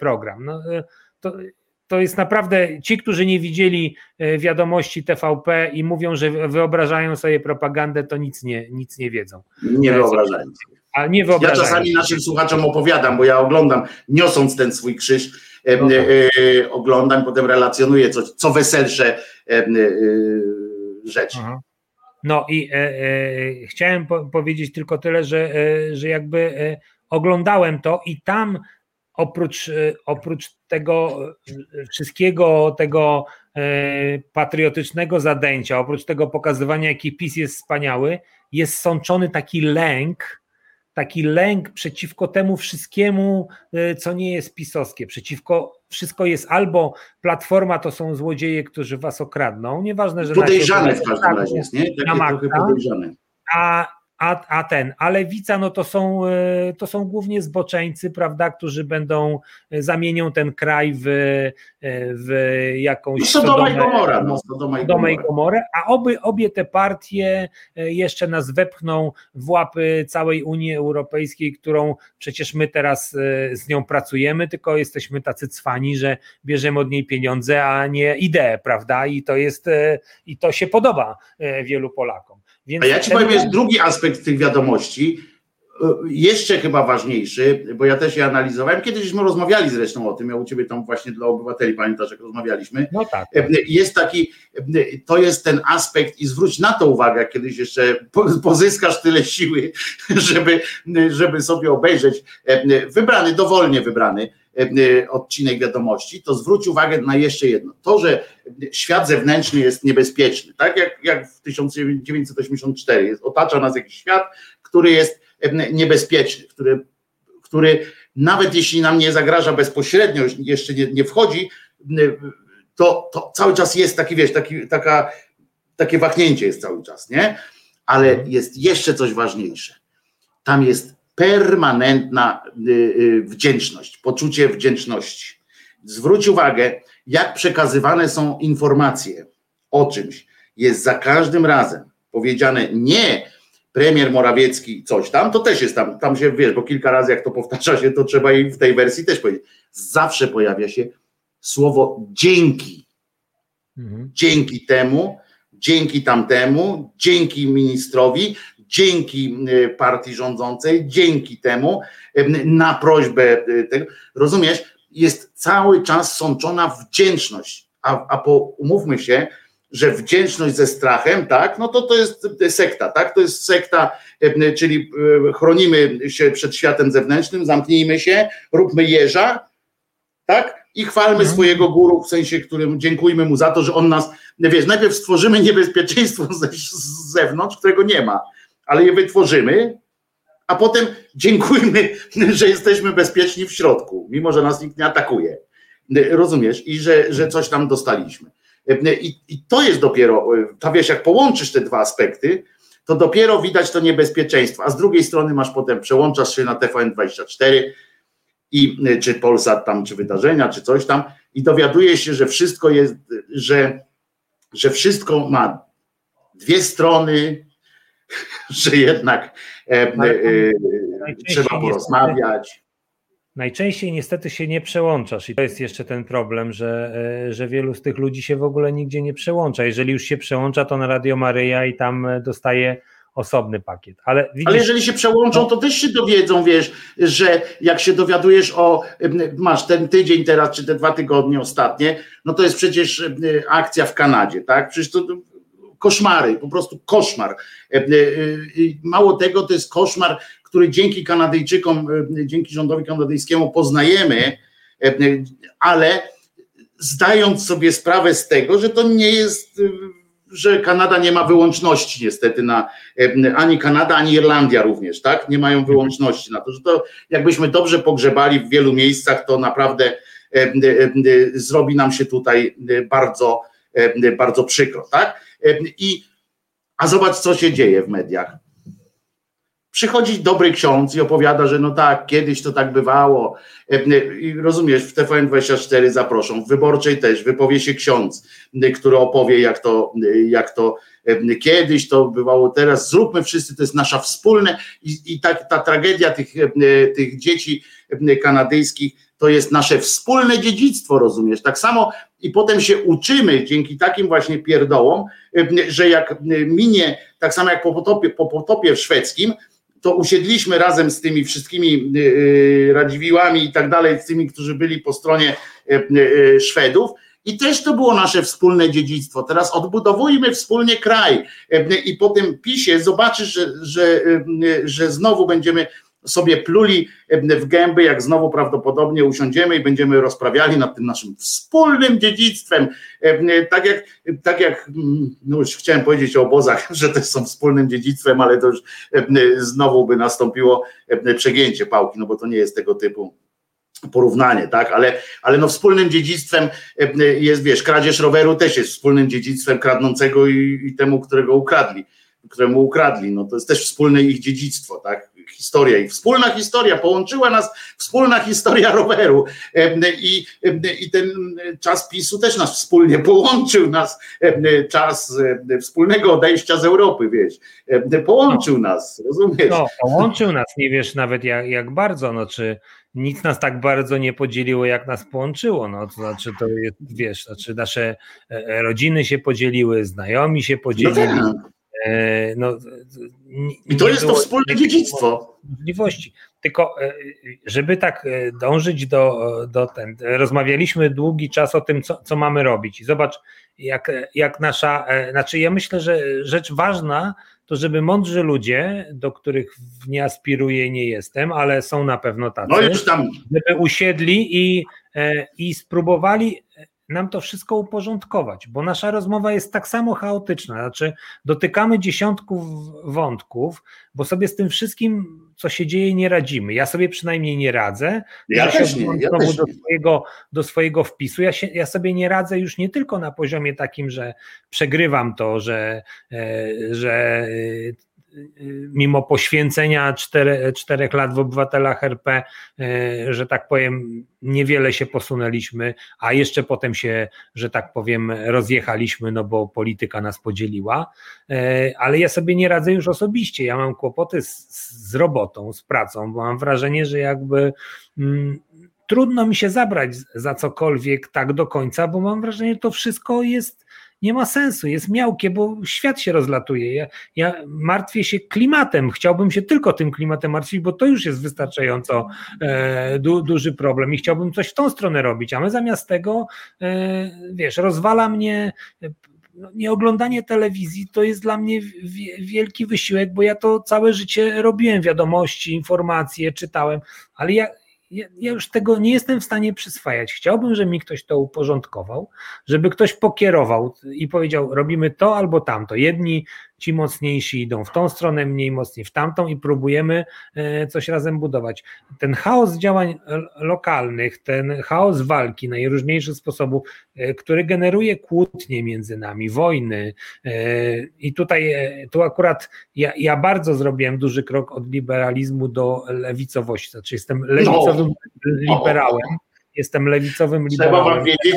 program. No, to jest naprawdę, ci, którzy nie widzieli wiadomości TVP i mówią, że wyobrażają sobie propagandę, to nic nie wiedzą. Nie wyobrażają. A nie wyobrażają. Ja czasami naszym słuchaczom opowiadam, bo ja oglądam, niosąc ten swój krzyż, oglądam, potem relacjonuję co weselsze rzeczy. Aha. No i chciałem powiedzieć tylko tyle, że jakby oglądałem to i tam oprócz tego wszystkiego, tego patriotycznego zadęcia, oprócz tego pokazywania, jaki PiS jest wspaniały, jest sączony taki lęk przeciwko temu wszystkiemu, co nie jest pisowskie, wszystko jest albo Platforma to są złodzieje, którzy was okradną, nieważne, że... Podejrzane w każdym razie jest, nie? Takie podejrzane. A lewica, no to są głównie zboczeńcy, prawda, którzy zamienią ten kraj w jakąś Sodomę i Gomorę, a obie te partie jeszcze nas wepchną w łapy całej Unii Europejskiej, którą przecież my teraz z nią pracujemy, tylko jesteśmy tacy cwani, że bierzemy od niej pieniądze, a nie idee, prawda, i to się podoba wielu Polakom. Więc a ja ci powiem, jest drugi aspekt tych wiadomości, jeszcze chyba ważniejszy, bo ja też je analizowałem, kiedyśmy rozmawiali zresztą o tym, ja u ciebie tam właśnie dla obywateli, pamiętasz, jak rozmawialiśmy, no tak. Jest taki, to jest ten aspekt i zwróć na to uwagę, kiedyś jeszcze pozyskasz tyle siły, żeby sobie obejrzeć dowolnie wybrany odcinek wiadomości, to zwróć uwagę na jeszcze jedno, to, że świat zewnętrzny jest niebezpieczny, tak jak w 1984 otacza nas jakiś świat, który jest niebezpieczny, który nawet jeśli nam nie zagraża bezpośrednio, jeszcze nie wchodzi, to cały czas jest taki, wiesz, takie wahnięcie jest cały czas, nie? Ale jest jeszcze coś ważniejsze, tam jest permanentna wdzięczność, poczucie wdzięczności. Zwróć uwagę, jak przekazywane są informacje o czymś. Jest za każdym razem powiedziane nie premier Morawiecki coś tam, to też jest tam się, wiesz, bo kilka razy jak to powtarza się, to trzeba i w tej wersji też powiedzieć. Zawsze pojawia się słowo dzięki. Mhm. Dzięki temu, dzięki tamtemu, dzięki ministrowi, dzięki partii rządzącej, dzięki temu, na prośbę tego, rozumiesz, jest cały czas sączona wdzięczność, umówmy się, że wdzięczność ze strachem, tak, no to jest sekta, tak, to jest sekta, czyli chronimy się przed światem zewnętrznym, zamknijmy się, róbmy jeża, tak, i chwalmy swojego guru, w sensie, którym dziękujmy mu za to, że on nas, wiesz, najpierw stworzymy niebezpieczeństwo z zewnątrz, którego nie ma, ale je wytworzymy, a potem dziękujmy, że jesteśmy bezpieczni w środku, mimo że nas nikt nie atakuje, rozumiesz, i że coś tam dostaliśmy. I to jest dopiero, ta wiesz, jak połączysz te dwa aspekty, to dopiero widać to niebezpieczeństwo, a z drugiej strony masz potem, przełączasz się na TVN 24 i czy Polsat tam, czy wydarzenia, czy coś tam, i dowiaduje się, że wszystko jest, że wszystko ma dwie strony, że jednak trzeba porozmawiać. Najczęściej niestety się nie przełączasz i to jest jeszcze ten problem, że wielu z tych ludzi się w ogóle nigdzie nie przełącza. Jeżeli już się przełącza, to na Radio Maryja i tam dostaje osobny pakiet. Ale, widzisz, ale jeżeli się przełączą, to też się dowiedzą, wiesz, że jak się dowiadujesz o, masz ten tydzień teraz, czy te 2 tygodnie ostatnie, no to jest przecież akcja w Kanadzie, tak? Przecież to koszmary, po prostu koszmar. Mało tego, to jest koszmar, który dzięki Kanadyjczykom, dzięki rządowi kanadyjskiemu poznajemy, ale zdając sobie sprawę z tego, że to nie jest, że Kanada nie ma wyłączności niestety na, ani Kanada, ani Irlandia również, tak? Nie mają wyłączności na to, że to jakbyśmy dobrze pogrzebali w wielu miejscach, to naprawdę zrobi nam się tutaj bardzo, bardzo przykro, tak? A zobacz, co się dzieje w mediach. Przychodzi dobry ksiądz i opowiada, że no tak, kiedyś to tak bywało. I rozumiesz, w TVN24 zaproszą, w Wyborczej też wypowie się ksiądz, który opowie, jak to kiedyś to bywało, teraz zróbmy wszyscy, to jest nasza wspólna. I ta tragedia tych dzieci kanadyjskich to jest nasze wspólne dziedzictwo, rozumiesz? Tak samo i potem się uczymy dzięki takim właśnie pierdołom, że jak minie, tak samo jak po potopie szwedzkim, to usiedliśmy razem z tymi wszystkimi Radziwiłami i tak dalej, z tymi, którzy byli po stronie Szwedów, i też to było nasze wspólne dziedzictwo. Teraz odbudowujmy wspólnie kraj i po tym PiSie zobaczysz, że znowu będziemy sobie pluli w gęby, jak znowu prawdopodobnie usiądziemy i będziemy rozprawiali nad tym naszym wspólnym dziedzictwem. Tak jak no już chciałem powiedzieć o obozach, że też są wspólnym dziedzictwem, ale to już znowu by nastąpiło przegięcie pałki, no bo to nie jest tego typu porównanie, tak, ale no wspólnym dziedzictwem jest, wiesz, kradzież roweru też jest wspólnym dziedzictwem kradnącego i temu, któremu ukradli, no to jest też wspólne ich dziedzictwo, tak, historia i wspólna historia, połączyła nas wspólna historia roweru i ten czas PiSu też nas wspólnie połączył, nas czas wspólnego odejścia z Europy, wiesz, połączył nas, rozumiesz? No, połączył nas, nie wiesz nawet jak bardzo, no czy nic nas tak bardzo nie podzieliło, jak nas połączyło, no to znaczy to jest, wiesz, znaczy nasze rodziny się podzieliły, znajomi się podzielili, no tak. No, i to jest to wspólne dziedzictwo. Możliwości. Tylko, żeby tak dążyć do ten. Rozmawialiśmy długi czas o tym, co mamy robić. I zobacz, jak nasza. Znaczy, ja myślę, że rzecz ważna to, żeby mądrzy ludzie, do których nie aspiruję, nie jestem, ale są na pewno tacy, no już tam, żeby usiedli i spróbowali nam to wszystko uporządkować, bo nasza rozmowa jest tak samo chaotyczna, znaczy dotykamy dziesiątków wątków, bo sobie z tym wszystkim, co się dzieje, nie radzimy. Ja sobie przynajmniej nie radzę. Ja też nie. Do swojego wpisu. Ja sobie nie radzę już nie tylko na poziomie takim, że przegrywam to, że mimo poświęcenia 4 lat w Obywatelach RP, że tak powiem, niewiele się posunęliśmy, a jeszcze potem się, że tak powiem, rozjechaliśmy, no bo polityka nas podzieliła, ale ja sobie nie radzę już osobiście, ja mam kłopoty z robotą, z pracą, bo mam wrażenie, że jakby trudno mi się zabrać za cokolwiek tak do końca, bo mam wrażenie, że to wszystko jest nie ma sensu, jest miałkie, bo świat się rozlatuje. Ja martwię się klimatem, chciałbym się tylko tym klimatem martwić, bo to już jest wystarczająco duży problem i chciałbym coś w tą stronę robić, a my zamiast tego, rozwala mnie... Nieoglądanie telewizji to jest dla mnie wielki wysiłek, bo ja to całe życie robiłem, wiadomości, informacje, czytałem, ale ja już tego nie jestem w stanie przyswajać. Chciałbym, żeby mi ktoś to uporządkował, żeby ktoś pokierował i powiedział, robimy to albo tamto. Jedni ci mocniejsi idą w tą stronę, mniej mocni w tamtą i próbujemy coś razem budować. Ten chaos działań lokalnych, ten chaos walki najróżniejszych sposobów, który generuje kłótnie między nami, wojny i tu akurat ja bardzo zrobiłem duży krok od liberalizmu do lewicowości, znaczy jestem lewicowym liberałem. Jestem lewicowym liberałem. Trzeba wam wiedzieć,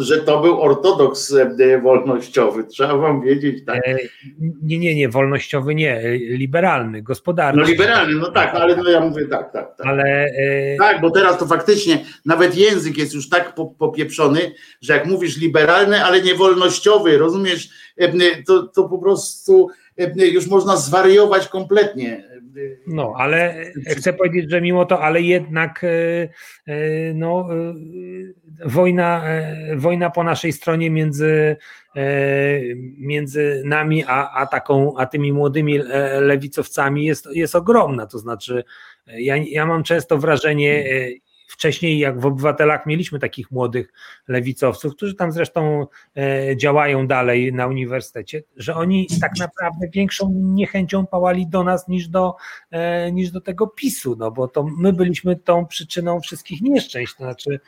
że to był ortodoks wolnościowy. Trzeba wam wiedzieć. Tak. Nie, wolnościowy nie, liberalny, gospodarczy. No liberalny, no tak, ale no ja mówię tak. Ale... Tak, bo teraz to faktycznie nawet język jest już tak popieprzony, że jak mówisz liberalny, ale nie wolnościowy, rozumiesz, to po prostu już można zwariować kompletnie. No, ale chcę powiedzieć, że mimo to, ale jednak wojna po naszej stronie między nami a tymi młodymi lewicowcami jest ogromna. To znaczy, ja mam często wrażenie, wcześniej jak w Obywatelach mieliśmy takich młodych lewicowców, którzy tam zresztą działają dalej na uniwersytecie, że oni tak naprawdę większą niechęcią pałali do nas niż do tego PiS-u, no bo to my byliśmy tą przyczyną wszystkich nieszczęść, to znaczy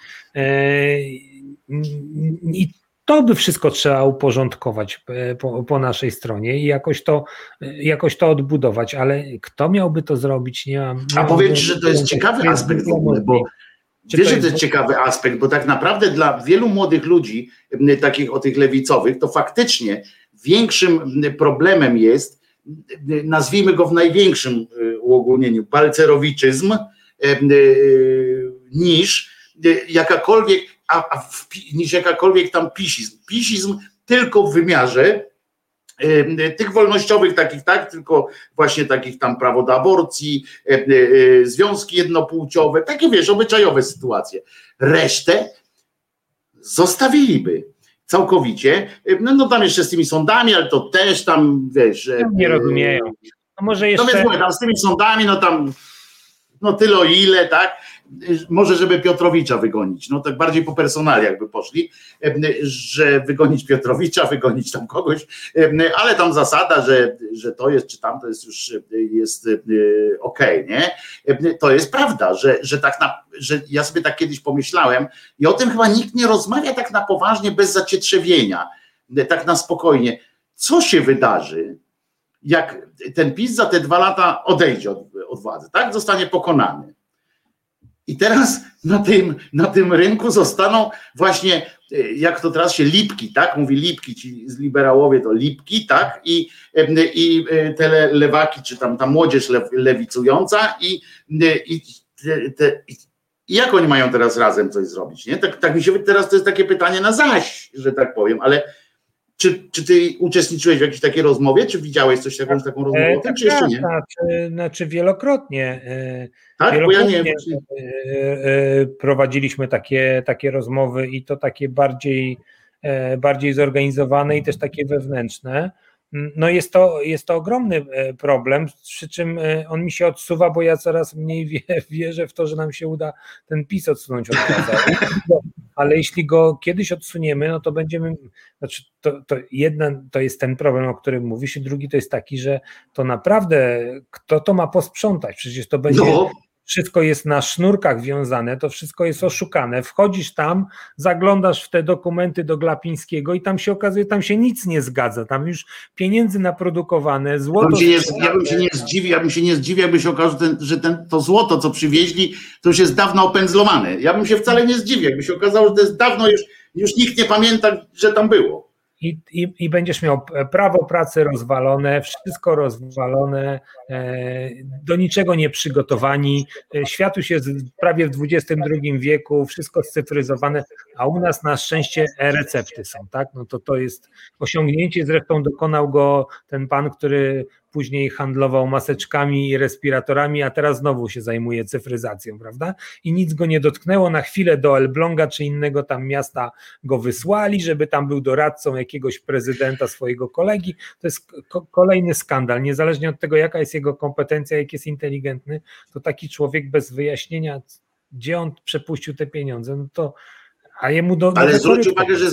i to by wszystko trzeba uporządkować po naszej stronie i jakoś to odbudować, ale kto miałby to zrobić? Nie mam. A powiem ci, że to jest ciekawy aspekt w ogóle, bo wiesz, że to jest ciekawy aspekt, bo tak naprawdę dla wielu młodych ludzi, takich o tych lewicowych, to faktycznie większym problemem jest, nazwijmy go w największym uogólnieniu, balcerowiczyzm, niż jakakolwiek tam pisizm. Pisizm tylko w wymiarze tych wolnościowych takich, tak, tylko właśnie takich tam prawo do aborcji, związki jednopłciowe, takie wiesz, obyczajowe sytuacje. Resztę zostawiliby całkowicie. No tam jeszcze z tymi sądami, ale to też tam, wiesz... Nie rozumieją. No może jeszcze... No więc mówię, tam z tymi sądami, no tam... No tyle o ile, tak? Może żeby Piotrowicza wygonić, no tak bardziej po personaliach by poszli, że wygonić Piotrowicza, wygonić tam kogoś, ale tam zasada, że to jest, czy tamto jest już jest okej, nie? To jest prawda, że ja sobie tak kiedyś pomyślałem i o tym chyba nikt nie rozmawia tak na poważnie, bez zacietrzewienia, tak na spokojnie. Co się wydarzy, jak ten PiS za te 2 lata odejdzie od władzy, tak? Zostanie pokonany. I teraz na tym rynku zostaną właśnie, jak to teraz się lipki, tak? Mówi lipki, ci z liberałowie to lipki, tak? I te lewaki, czy tam ta młodzież lewicująca i jak oni mają teraz razem coś zrobić, nie? Tak mi się teraz to jest takie pytanie na zaś, że tak powiem, ale czy ty uczestniczyłeś w jakiejś takiej rozmowie? Czy widziałeś coś, jakąś taką rozmowę? Tak, czy jeszcze nie? Znaczy wielokrotnie. Tak? Wielokrotnie prowadziliśmy takie rozmowy i to takie bardziej zorganizowane i też takie wewnętrzne. No jest to ogromny problem, przy czym on mi się odsuwa, bo ja coraz mniej wierzę w to, że nam się uda ten PiS odsunąć od władzy. Ale jeśli go kiedyś odsuniemy, no to będziemy, znaczy to jeden to jest ten problem, o którym mówisz, i drugi to jest taki, że to naprawdę kto to ma posprzątać? Przecież to będzie... No. Wszystko jest na sznurkach wiązane, to wszystko jest oszukane. Wchodzisz tam, zaglądasz w te dokumenty do Glapińskiego i tam się okazuje, tam się nic nie zgadza. Tam już pieniędzy naprodukowane, złoto... Ja bym się nie zdziwił, jakby się okazało, że to złoto, co przywieźli, to już jest dawno opędzlowane. Ja bym się wcale nie zdziwił, jakby się okazało, że to jest dawno, już nikt nie pamięta, że tam było. I będziesz miał prawo pracy rozwalone, wszystko rozwalone, do niczego nie przygotowani. Świat już jest prawie w XXI wieku, wszystko scyfryzowane, a u nas na szczęście e-recepty są, tak? No to jest osiągnięcie, zresztą dokonał go ten pan, który później handlował maseczkami i respiratorami, a teraz znowu się zajmuje cyfryzacją, prawda? I nic go nie dotknęło, na chwilę do Elbląga czy innego tam miasta go wysłali, żeby tam był doradcą jakiegoś prezydenta, swojego kolegi. To jest kolejny skandal, niezależnie od tego, jaka jest jego kompetencja, jak jest inteligentny, to taki człowiek bez wyjaśnienia, gdzie on przepuścił te pieniądze, no to... A jemu ale zwróć uwagę, że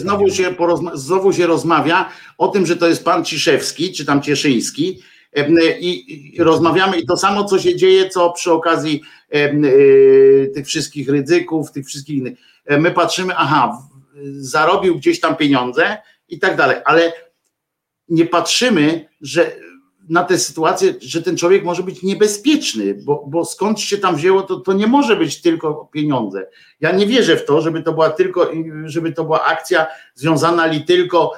znowu się rozmawia o tym, że to jest pan Ciszewski, czy tam Cieszyński, i rozmawiamy, i to samo, co się dzieje, co przy okazji tych wszystkich Rydzyków, tych wszystkich innych. My patrzymy, aha, zarobił gdzieś tam pieniądze i tak dalej, ale nie patrzymy, że na tę sytuację, że ten człowiek może być niebezpieczny, bo skąd się tam wzięło, to nie może być tylko pieniądze. Ja nie wierzę w to, żeby to była akcja związana li tylko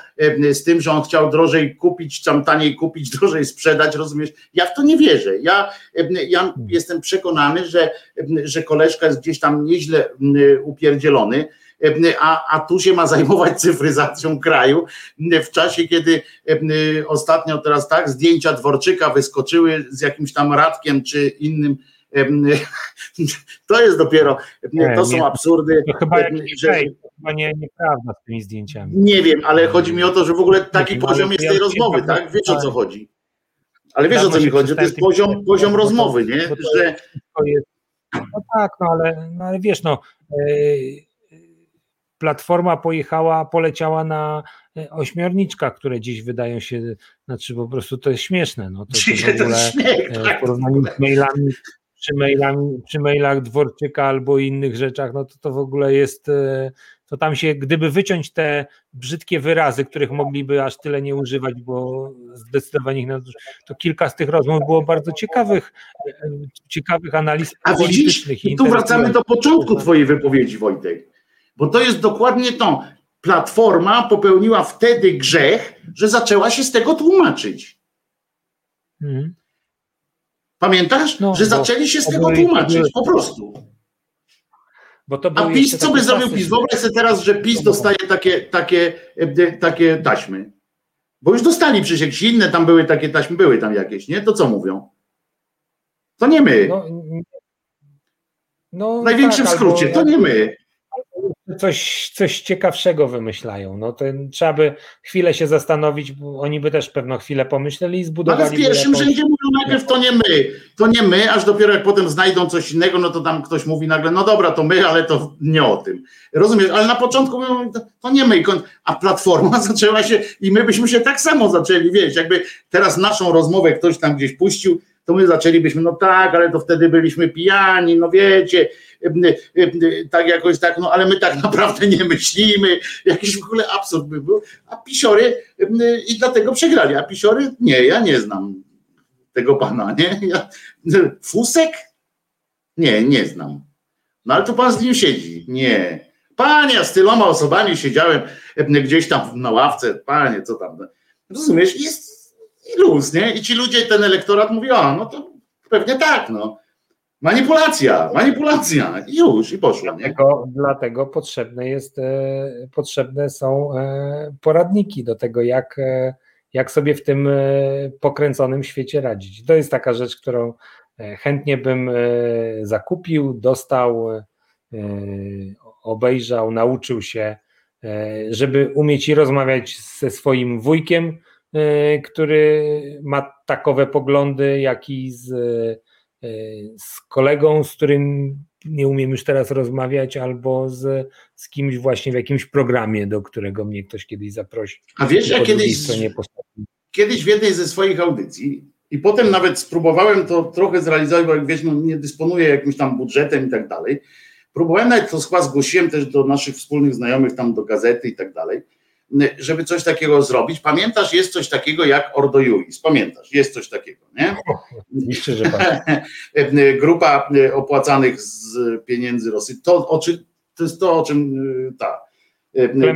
z tym, że on chciał drożej kupić, tam taniej kupić, drożej sprzedać, rozumiesz? Ja w to nie wierzę. Ja jestem przekonany, że koleżka jest gdzieś tam nieźle upierdzielony, a tu się ma zajmować cyfryzacją kraju w czasie, kiedy ostatnio teraz tak zdjęcia Dworczyka wyskoczyły z jakimś tam Radkiem czy innym. To jest dopiero, to są absurdy. To chyba nieprawda z tymi zdjęciami. Nie wiem, ale chodzi mi o to, że w ogóle taki poziom jest tej rozmowy, tak? Wiesz, o co chodzi. Ale wiesz, o co mi chodzi, że to jest poziom rozmowy, nie? Że... No tak, ale wiesz, Platforma poleciała na ośmiorniczkach, które dziś wydają się, znaczy po prostu to jest śmieszne. No to w ogóle w porównaniu z mailami, przy mailach Dworczyka albo innych rzeczach, no to w ogóle jest, to tam się, gdyby wyciąć te brzydkie wyrazy, których mogliby aż tyle nie używać, bo zdecydowanie ich nadużywa, to kilka z tych rozmów było bardzo ciekawych analiz politycznych. A widzisz, tu wracamy do początku twojej wypowiedzi, Wojtek. Bo to jest dokładnie to. Platforma popełniła wtedy grzech, że zaczęła się z tego tłumaczyć. Pamiętasz? Że zaczęli się z tego tłumaczyć, po prostu. Bo to a PiS, co by zrobił PiS? Wyobraź sobie teraz, że PiS dostaje takie taśmy. Bo już dostali przecież jakieś inne, tam były takie taśmy, były tam jakieś, nie? To co mówią? To nie my. W największym skrócie, to nie my. Coś ciekawszego wymyślają. No to trzeba by chwilę się zastanowić, bo oni by też pewno chwilę pomyśleli i zbudowali. Ale w pierwszym rzędzie mówią najpierw to nie my, aż dopiero jak potem znajdą coś innego, no to tam ktoś mówi nagle, no dobra, to my, ale to nie o tym. Rozumiesz, ale na początku mówią, to nie my, a Platforma zaczęła się i my byśmy się tak samo zaczęli, wiesz, jakby teraz naszą rozmowę ktoś tam gdzieś puścił, to my zaczęlibyśmy, no tak, ale to wtedy byliśmy pijani, no wiecie, tak jakoś tak, no ale my tak naprawdę nie myślimy, jakiś w ogóle absurd by był, a pisiory i dlatego przegrali, a pisiory, nie, ja nie znam tego pana, nie? Fusek? Nie znam. No ale to pan z nim siedzi, nie. Panie, ja z tyloma osobami siedziałem gdzieś tam na ławce, panie, co tam, rozumiesz, jest i luz, nie? I ci ludzie, ten elektorat mówi, no to pewnie tak, Manipulacja i już, i poszło. Dlatego potrzebne są poradniki do tego, jak sobie w tym pokręconym świecie radzić. To jest taka rzecz, którą chętnie bym zakupił, dostał, obejrzał, nauczył się, żeby umieć i rozmawiać ze swoim wujkiem, który ma takowe poglądy, jak i z kolegą, z którym nie umiem już teraz rozmawiać, albo z kimś właśnie w jakimś programie, do którego mnie ktoś kiedyś zaprosi. A wiesz, ja kiedyś w jednej ze swoich audycji i potem nawet spróbowałem to trochę zrealizować, bo jak wiesz, nie dysponuję jakimś tam budżetem i tak dalej. Próbowałem nawet, to chyba zgłosiłem też do naszych wspólnych znajomych, tam do gazety i tak dalej, żeby coś takiego zrobić. Pamiętasz, jest coś takiego jak Ordo Iuris. Pamiętasz, jest coś takiego, nie? Grupa opłacanych z pieniędzy Rosji. To jest to, o czym ta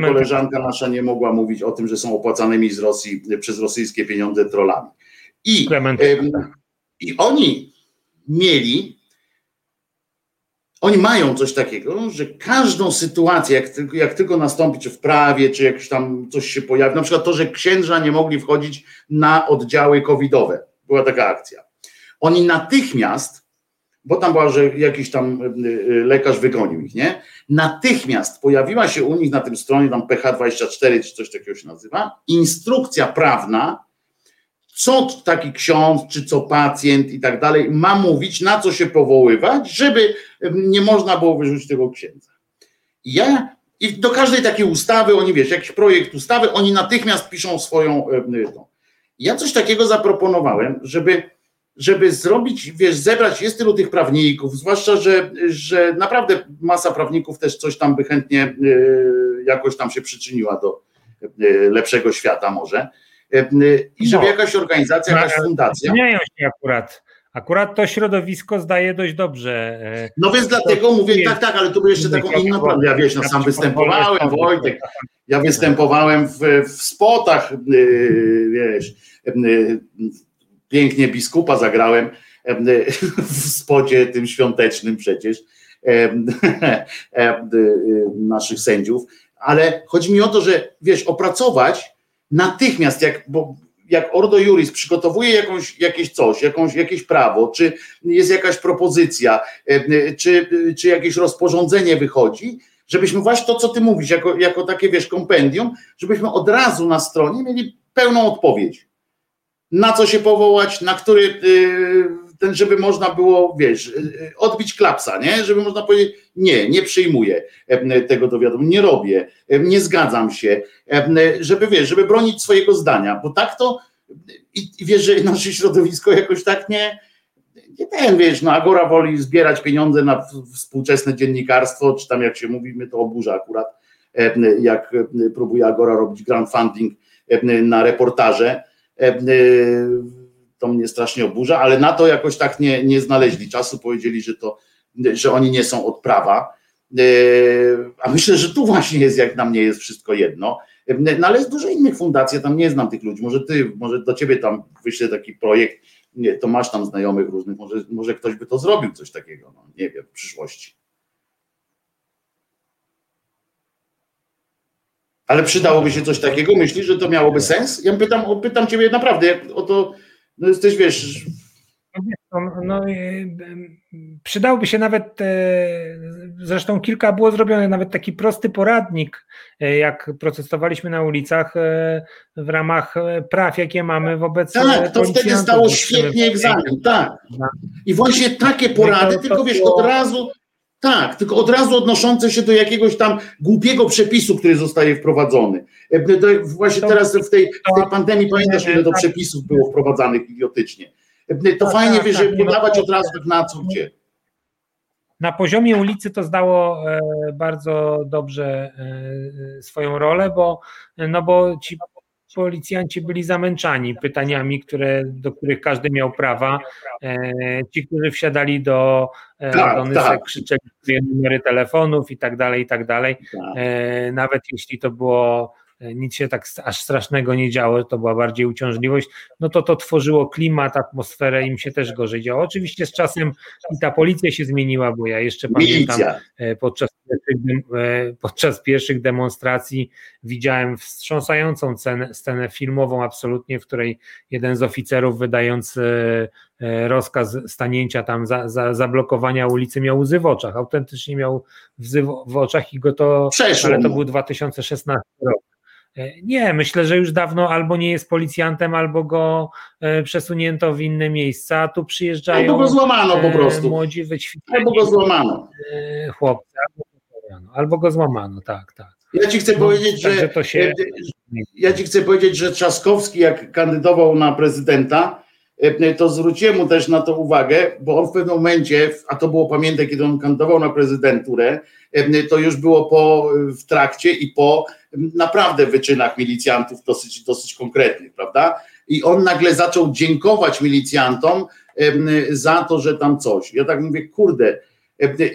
koleżanka nasza nie mogła mówić o tym, że są opłacanymi z Rosji przez rosyjskie pieniądze trollami. I oni mieli, oni mają coś takiego, że każdą sytuację, jak tylko nastąpi, czy w prawie, czy jak tam coś się pojawi, na przykład to, że księża nie mogli wchodzić na oddziały covidowe. Była taka akcja. Oni natychmiast, bo tam była, że jakiś tam lekarz wygonił ich, nie? Natychmiast pojawiła się u nich na tym stronie, tam PH24, czy coś takiego się nazywa, instrukcja prawna, co taki ksiądz, czy co pacjent i tak dalej ma mówić, na co się powoływać, żeby nie można było wyrzucić tego księdza. I do każdej takiej ustawy, oni wiesz, jakiś projekt ustawy, oni natychmiast piszą swoją... Ja coś takiego zaproponowałem, żeby zrobić, wiesz, zebrać, jest tylu tych prawników, zwłaszcza, że naprawdę masa prawników też coś tam by chętnie jakoś tam się przyczyniła do lepszego świata może. I żeby jakaś organizacja, jakaś fundacja. Zmieniają się akurat to środowisko zdaje dość dobrze. No więc dlatego mówię, tak, ale tu był jeszcze taką inną prawdę. Ja wiesz, sam występowałem, Wojtek, ja występowałem w spotach, wiesz, pięknie biskupa zagrałem w spocie tym świątecznym przecież naszych sędziów, ale chodzi mi o to, że wiesz, opracować natychmiast, jak Ordo Iuris przygotowuje jakieś prawo, czy jest jakaś propozycja, czy jakieś rozporządzenie wychodzi, żebyśmy właśnie to, co ty mówisz, jako takie, wiesz, kompendium, żebyśmy od razu na stronie mieli pełną odpowiedź. Na co się powołać, na który ten, żeby można było, wiesz, odbić klapsa, nie? Żeby można powiedzieć, nie przyjmuję tego do wiadomości, nie robię, nie zgadzam się, żeby, wiesz, żeby bronić swojego zdania, bo tak to, i wiesz, że nasze środowisko jakoś tak nie, wiesz, no agora woli zbierać pieniądze na współczesne dziennikarstwo, czy tam jak się mówimy, to oburza akurat, jak próbuje agora robić crowdfunding na reportaże, to mnie strasznie oburza, ale na to jakoś tak nie znaleźli czasu, powiedzieli, że oni nie są od prawa, a myślę, że tu właśnie jest, jak na mnie jest wszystko jedno, no ale jest dużo innych fundacji, ja tam nie znam tych ludzi, może do ciebie tam wyślę taki projekt, to masz tam znajomych różnych, może ktoś by to zrobił, coś takiego, no nie wiem, w przyszłości. Ale przydałoby się coś takiego? Myślisz, że to miałoby sens? Ja pytam ciebie naprawdę o to, no jesteś, wiesz... No, przydałoby się nawet, zresztą kilka było zrobione, nawet taki prosty poradnik, jak protestowaliśmy na ulicach w ramach praw, jakie mamy wobec... Tak, to wtedy zdało świetnie egzamin, tak. I właśnie takie porady, tylko wiesz, od razu... Tak, tylko od razu odnoszące się do jakiegoś tam głupiego przepisu, który zostaje wprowadzony. Właśnie teraz w tej pandemii pamiętasz, ile do przepisów było wprowadzanych idiotycznie. To fajnie, wiesz, żeby podawać od razu na co, gdzie. Na poziomie ulicy to zdało bardzo dobrze swoją rolę, bo ci policjanci byli zamęczani pytaniami, do których każdy miał prawa. Ci, którzy wsiadali do Donysek, krzyczeli numery telefonów i tak dalej. Nawet jeśli to było, nic się tak aż strasznego nie działo, to była bardziej uciążliwość, no to tworzyło klimat, atmosferę, im się też gorzej działo. Oczywiście z czasem i ta policja się zmieniła, bo ja jeszcze pamiętam podczas pierwszych demonstracji widziałem wstrząsającą scenę filmową absolutnie, w której jeden z oficerów wydając rozkaz stanięcia tam zablokowania ulicy miał łzy w oczach, autentycznie miał łzy w oczach i go to... Przeszło. Ale to był 2016 rok. Nie, myślę, że już dawno albo nie jest policjantem, albo go przesunięto w inne miejsca, tu przyjeżdżają... Albo go złamano po prostu. Młodzi wyćwiczeni. Albo go złamano. Chłopcy. Albo go złamano, tak. Ja ci chcę powiedzieć, że Trzaskowski, jak kandydował na prezydenta, to zwróciłem mu też na to uwagę, bo on w pewnym momencie, a to było, pamiętaj, kiedy on kandydował na prezydenturę, to już było w trakcie i po naprawdę wyczynach milicjantów dosyć konkretnych, prawda? I on nagle zaczął dziękować milicjantom za to, że tam coś. Ja tak mówię, kurde,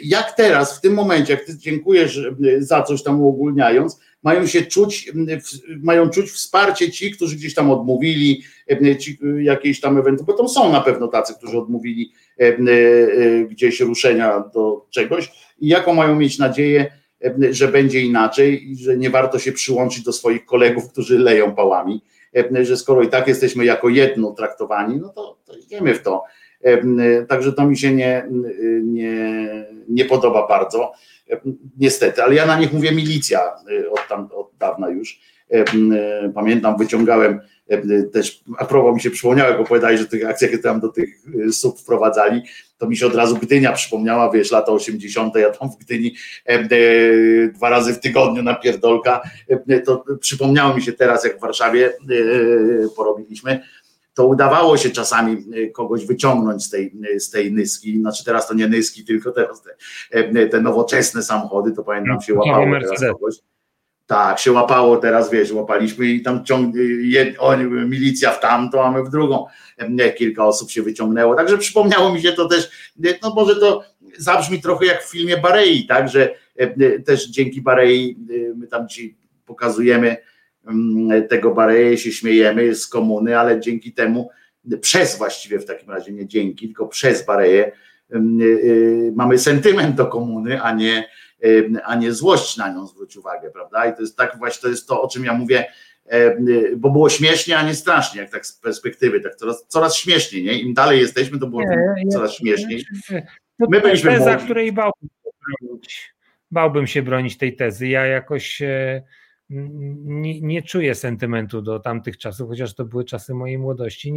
Jak teraz, w tym momencie, jak ty dziękujesz za coś tam uogólniając, mają czuć wsparcie ci, którzy gdzieś tam odmówili, ci jakieś tam eventy, bo tam są na pewno tacy, którzy odmówili gdzieś ruszenia do czegoś, i jaką mają mieć nadzieję, że będzie inaczej i że nie warto się przyłączyć do swoich kolegów, którzy leją pałami, że skoro i tak jesteśmy jako jedno traktowani, no to idziemy w to. Także to mi się nie podoba bardzo, niestety, ale ja na nich mówię milicja od dawna już. Pamiętam, wyciągałem też, a propos mi się przypomniało, jak opowiadali, że tych akcjach, jakie tam do tych sub wprowadzali, to mi się od razu Gdynia przypomniała, wiesz, lata 80, ja tam w Gdyni 2 razy w tygodniu na pierdolka, to przypomniało mi się teraz, jak w Warszawie porobiliśmy, to udawało się czasami kogoś wyciągnąć z tej nyski, znaczy teraz to nie nyski, tylko teraz te nowoczesne samochody, to pamiętam się łapało teraz kogoś. Tak, się łapało teraz, wiesz, łapaliśmy i tam milicja w tamtą, a my w drugą. Kilka osób się wyciągnęło, także przypomniało mi się to też, no może to zabrzmi trochę jak w filmie Barei, tak, że też dzięki Barei, my tam ci pokazujemy tego Bareję, się śmiejemy z komuny, ale dzięki temu, przez właściwie w takim razie, nie dzięki, tylko przez Bareję mamy sentyment do komuny, a nie złość na nią, zwróć uwagę, prawda? I to jest tak właśnie, to jest to, o czym ja mówię, bo było śmiesznie, a nie strasznie, jak tak z perspektywy, tak coraz śmieszniej, nie? Im dalej jesteśmy, to było coraz śmieszniej. My byliśmy teza, młodzi. Której bałbym się bronić tej tezy. Ja jakoś nie czuję sentymentu do tamtych czasów, chociaż to były czasy mojej młodości.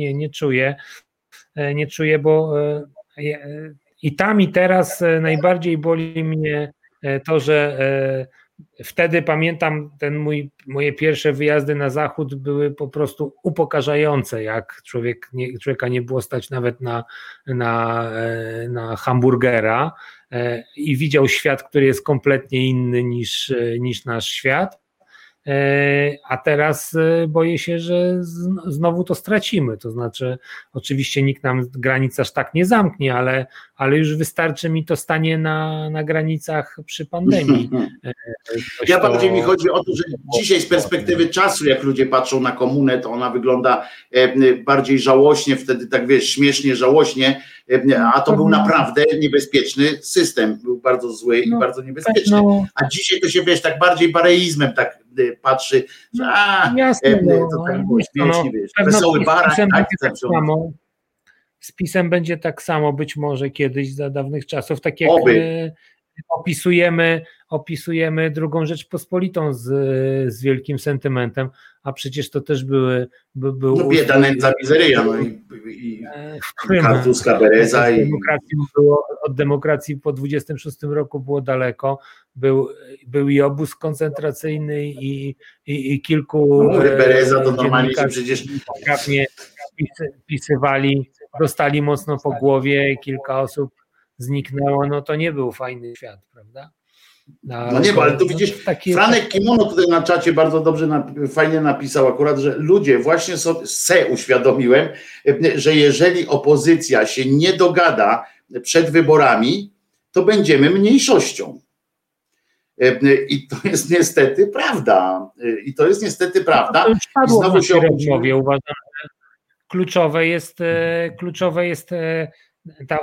Nie czuję, bo i tam i teraz najbardziej boli mnie to, że wtedy pamiętam moje pierwsze wyjazdy na zachód były po prostu upokarzające, jak człowieka nie było stać nawet na hamburgera i widział świat, który jest kompletnie inny niż nasz świat. A teraz boję się, że znowu to stracimy, to znaczy oczywiście nikt nam granic aż tak nie zamknie, ale już wystarczy mi to stanie na granicach przy pandemii. Bardziej mi chodzi o to, że dzisiaj z perspektywy czasu, jak ludzie patrzą na komunę, to ona wygląda bardziej żałośnie, wtedy tak wiesz, śmiesznie, żałośnie, a to był naprawdę niebezpieczny system, był bardzo zły i bardzo niebezpieczny, a dzisiaj to się wiesz, tak bardziej bareizmem, tak patrzy, że to tak było śmiesznie, wiesz, wesoły barak. Z PiS-em będzie tak samo być może kiedyś za dawnych czasów, tak jak opisujemy II Rzeczpospolitą z wielkim sentymentem, a przecież to też był bieda, nędza, mizeria, i Kartuska, Bereza. Od demokracji po 26 roku było daleko. Był i obóz koncentracyjny i kilku... Bereza to normalnie się przecież... Pisywali, dostali mocno po głowie, kilka osób zniknęło, no to nie był fajny świat, prawda? Ale tu widzisz, takie... Franek Kimono tutaj na czacie bardzo dobrze, fajnie napisał akurat, że ludzie właśnie sobie uświadomiłem, że jeżeli opozycja się nie dogada przed wyborami, to będziemy mniejszością. I to jest niestety prawda. I znowu się rozmowie. Uważam, że kluczowe jest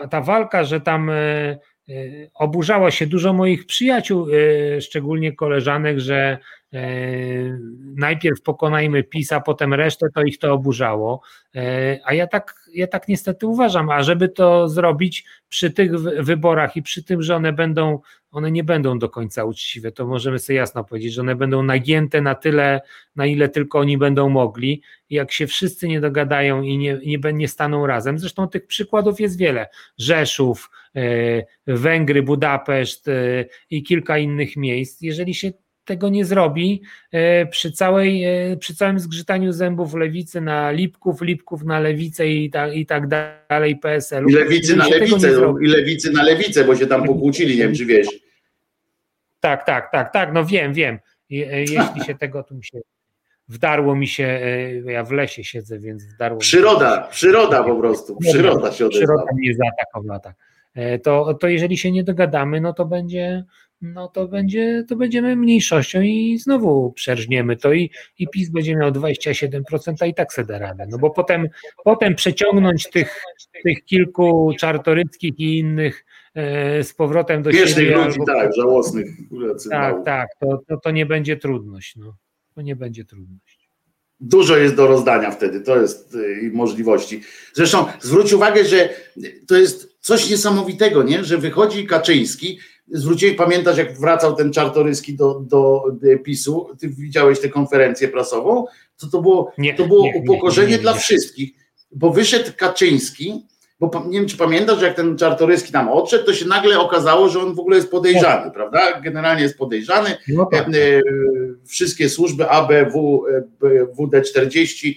ta walka, że tam oburzało się dużo moich przyjaciół, szczególnie koleżanek, że najpierw pokonajmy PiS, a potem resztę, to ich to oburzało. A ja tak niestety uważam, a żeby to zrobić przy tych wyborach i przy tym, że one nie będą do końca uczciwe, to możemy sobie jasno powiedzieć, że one będą nagięte na tyle, na ile tylko oni będą mogli. Jak się wszyscy nie dogadają i nie staną razem, zresztą tych przykładów jest wiele. Rzeszów, Węgry, Budapeszt i kilka innych miejsc. Jeżeli się tego nie zrobi, przy całym zgrzytaniu zębów lewicy na Lipków na lewicę i tak dalej, PSL-u. I lewicy na lewicę, bo się tam pokłócili, nie wiem, czy wiesz. Tak, no wiem. Jeśli się tego, tu mi się wdarło mi się, ja w lesie siedzę, więc wdarło mi się. Przyroda po prostu, przyroda się odezwała. Przyroda mnie zaatakowała, tak. to jeżeli się nie dogadamy, to będziemy mniejszością i znowu przerżniemy to i PiS będzie miał 27% i tak se da radę, no bo potem przeciągnąć tych kilku czartoryckich i innych z powrotem do siebie. Wiesznych ludzi, tak, żałosnych. Tak, to nie będzie trudność, to nie będzie trudność. Dużo jest do rozdania wtedy, to jest możliwości. Zresztą zwróć uwagę, że to jest coś niesamowitego, nie? Że wychodzi Kaczyński, pamiętasz jak wracał ten Czartoryski do PiS-u, ty widziałeś tę konferencję prasową, to było upokorzenie dla wszystkich, bo wyszedł Kaczyński, bo nie wiem czy pamiętasz, że jak ten Czartoryski tam odszedł, to się nagle okazało, że on w ogóle jest podejrzany, prawda? Generalnie jest podejrzany, wszystkie służby ABW, WD40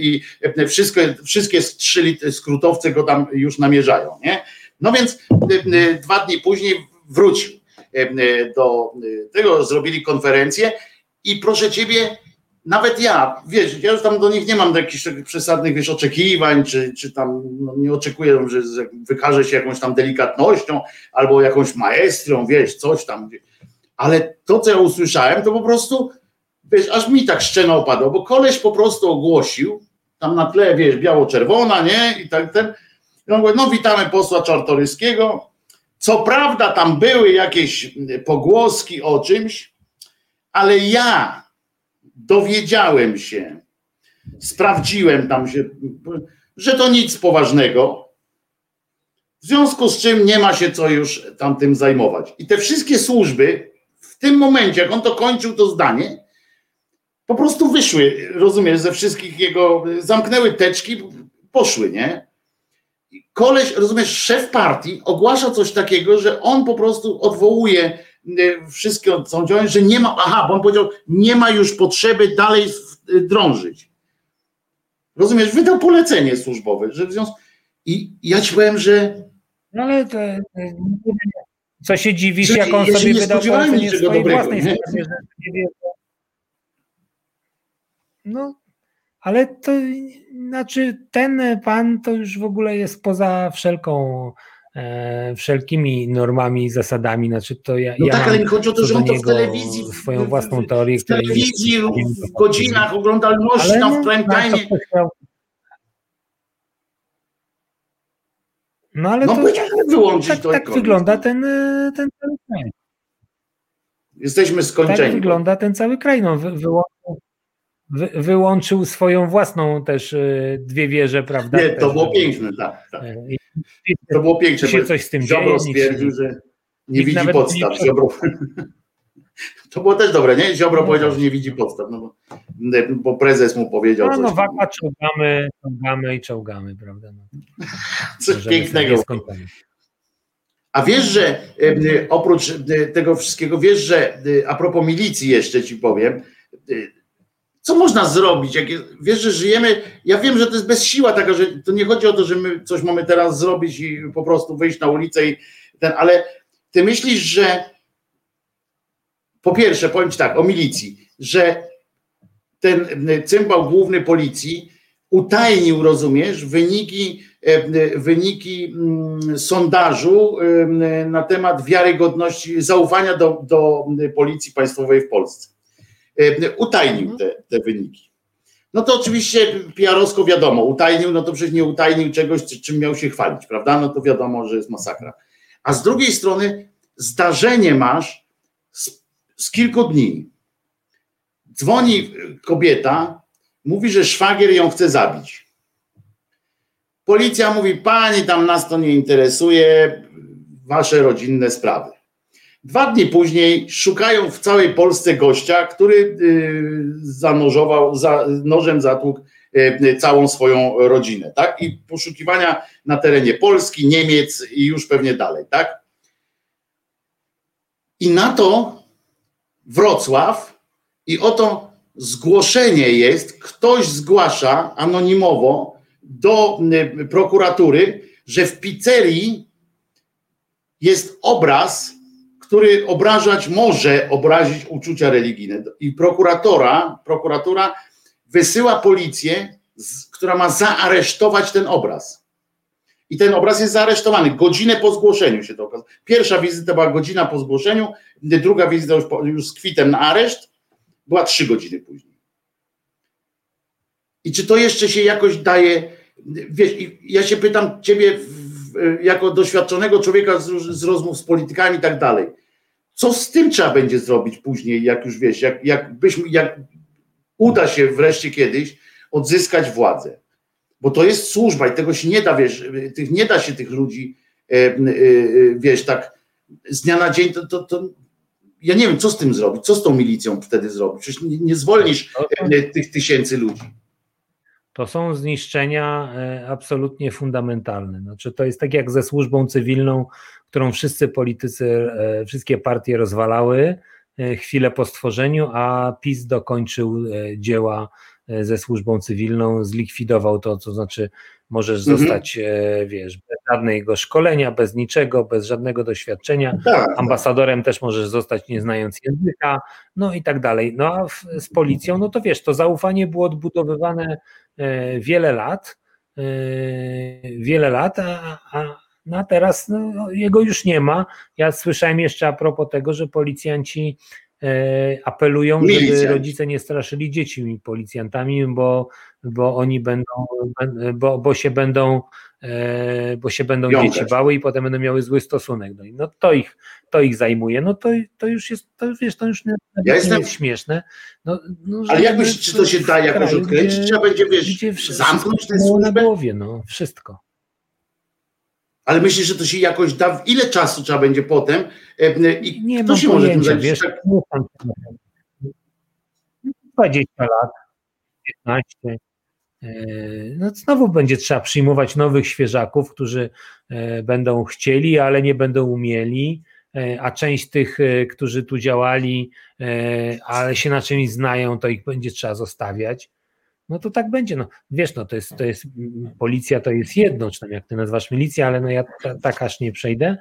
i wszystkie skrótowce go tam już namierzają, nie? No więc 2 dni później wrócił do tego, zrobili konferencję i proszę ciebie, nawet ja, wiesz, ja już tam do nich nie mam jakichś przesadnych, wiesz, oczekiwań, czy tam nie oczekuję, że wykaże się jakąś tam delikatnością albo jakąś maestrią, wiesz, coś tam. Ale to, co ja usłyszałem, to po prostu, wiesz, aż mi tak szczena opadło, bo koleś po prostu ogłosił, tam na tle, wiesz, biało-czerwona, nie, i tak ten. Ja mówię, no witamy posła Czartoryskiego. Co prawda tam były jakieś pogłoski o czymś, ale ja dowiedziałem się, sprawdziłem tam się, że to nic poważnego, w związku z czym nie ma się co już tam tym zajmować. I te wszystkie służby w tym momencie, jak on to kończył to zdanie, po prostu wyszły, rozumiesz, ze wszystkich jego, zamknęły teczki, poszły, nie? Koleś, rozumiesz, szef partii ogłasza coś takiego, że on po prostu odwołuje wszystkie, co działają, że nie ma, bo on powiedział, nie ma już potrzeby dalej drążyć. Rozumiesz, wydał polecenie służbowe, że w związku... I ja ci powiem, że... No ale to... Co się dziwisz, jak on sobie wydał polecenie w swojej własnej sprawie, że nie wie. No... Ale to znaczy ten pan to już w ogóle jest poza wszelkimi normami i zasadami. Znaczy to ja tak, ale mi chodzi o to, że on to w telewizji. Swoją własną teorię. W telewizji, w godzinach oglądalności, tam w prime time. No ale to wyłączyć tak, to tak wygląda ten cały kraj. Jesteśmy skończeni. Tak wygląda ten cały kraj. No, wyłączył swoją własną też 2 wieże, prawda? Nie, to było piękne, tak. To było piękne, się coś z tym Ziobro stwierdził, że nie widzi podstaw. Ziobro. To było też dobre, nie? Ziobro powiedział, że nie widzi podstaw, no bo prezes mu powiedział coś. No waka czołgamy, prawda? No. Coś pięknego. A wiesz, że oprócz tego wszystkiego, wiesz, że a propos milicji jeszcze ci powiem, co można zrobić? Wiesz, że żyjemy, ja wiem, że to jest bezsiła taka, że to nie chodzi o to, że my coś mamy teraz zrobić i po prostu wyjść na ulicę ale ty myślisz, że po pierwsze, powiem ci tak, o milicji, że ten cymbał główny policji utajnił, rozumiesz, wyniki sondażu na temat wiarygodności, zaufania do policji państwowej w Polsce. Utajnił te wyniki. No to oczywiście PR-owsko wiadomo, utajnił, no to przecież nie utajnił czegoś, czym miał się chwalić, prawda? No to wiadomo, że jest masakra. A z drugiej strony zdarzenie masz z kilku dni. Dzwoni kobieta, mówi, że szwagier ją chce zabić. Policja mówi, pani, tam nas to nie interesuje, wasze rodzinne sprawy. 2 dni później szukają w całej Polsce gościa, który zanurzował, nożem zatłukł całą swoją rodzinę, tak? I poszukiwania na terenie Polski, Niemiec i już pewnie dalej, tak? I na to Wrocław i oto zgłoszenie jest, ktoś zgłasza anonimowo do prokuratury, że w pizzerii jest obraz, który może obrazić uczucia religijne. I prokuratura wysyła policję, która ma zaaresztować ten obraz. I ten obraz jest zaaresztowany. Godzinę po zgłoszeniu się to okazało. Pierwsza wizyta była godzina po zgłoszeniu, druga wizyta już z kwitem na areszt była 3 godziny później. I czy to jeszcze się jakoś daje, wiesz, ja się pytam ciebie jako doświadczonego człowieka z rozmów z politykami i tak dalej, co z tym trzeba będzie zrobić później, jak już wiesz, jak uda się wreszcie kiedyś odzyskać władzę. Bo to jest służba i tego się nie da, wiesz, nie da się tych ludzi, wiesz, tak z dnia na dzień, to ja nie wiem, co z tym zrobić, co z tą milicją wtedy zrobić, przecież nie zwolnisz tych tysięcy ludzi. To są zniszczenia absolutnie fundamentalne. Znaczy, to jest tak jak ze służbą cywilną, którą wszyscy politycy, wszystkie partie rozwalały chwilę po stworzeniu, a PiS dokończył dzieła ze służbą cywilną, zlikwidował to, to znaczy możesz zostać, wiesz, bez żadnego szkolenia, bez niczego, bez żadnego doświadczenia, ambasadorem też możesz zostać nie znając języka, no i tak dalej. No a z policją, no to wiesz, to zaufanie było odbudowywane wiele lat, a teraz no, jego już nie ma. Ja słyszałem jeszcze a propos tego, że policjanci apelują, żeby rodzice nie straszyli dzieci policjantami, bo oni będą, bo się będą dzieci bały i potem będą miały zły stosunek. No to ich zajmuje. No to już jest, to wiesz, to już nie jest śmieszne. No, ale jakbyś, czy to się da jakoś odkręcić, trzeba będzie, wiesz, zamknąć tę służbę? Na głowie, no, wszystko. Ale myślisz, że to się jakoś da? Ile czasu trzeba będzie potem? I nie kto się może tym zająć? Wiesz, tak? 20 lat, 15. No znowu będzie trzeba przyjmować nowych świeżaków, którzy będą chcieli, ale nie będą umieli, a część tych, którzy tu działali, ale się na czymś znają, to ich będzie trzeba zostawiać. No to tak będzie, no wiesz, no to jest policja, to jest jedno, czy tam jak ty nazwasz milicję, ale no ja tak aż nie przejdę,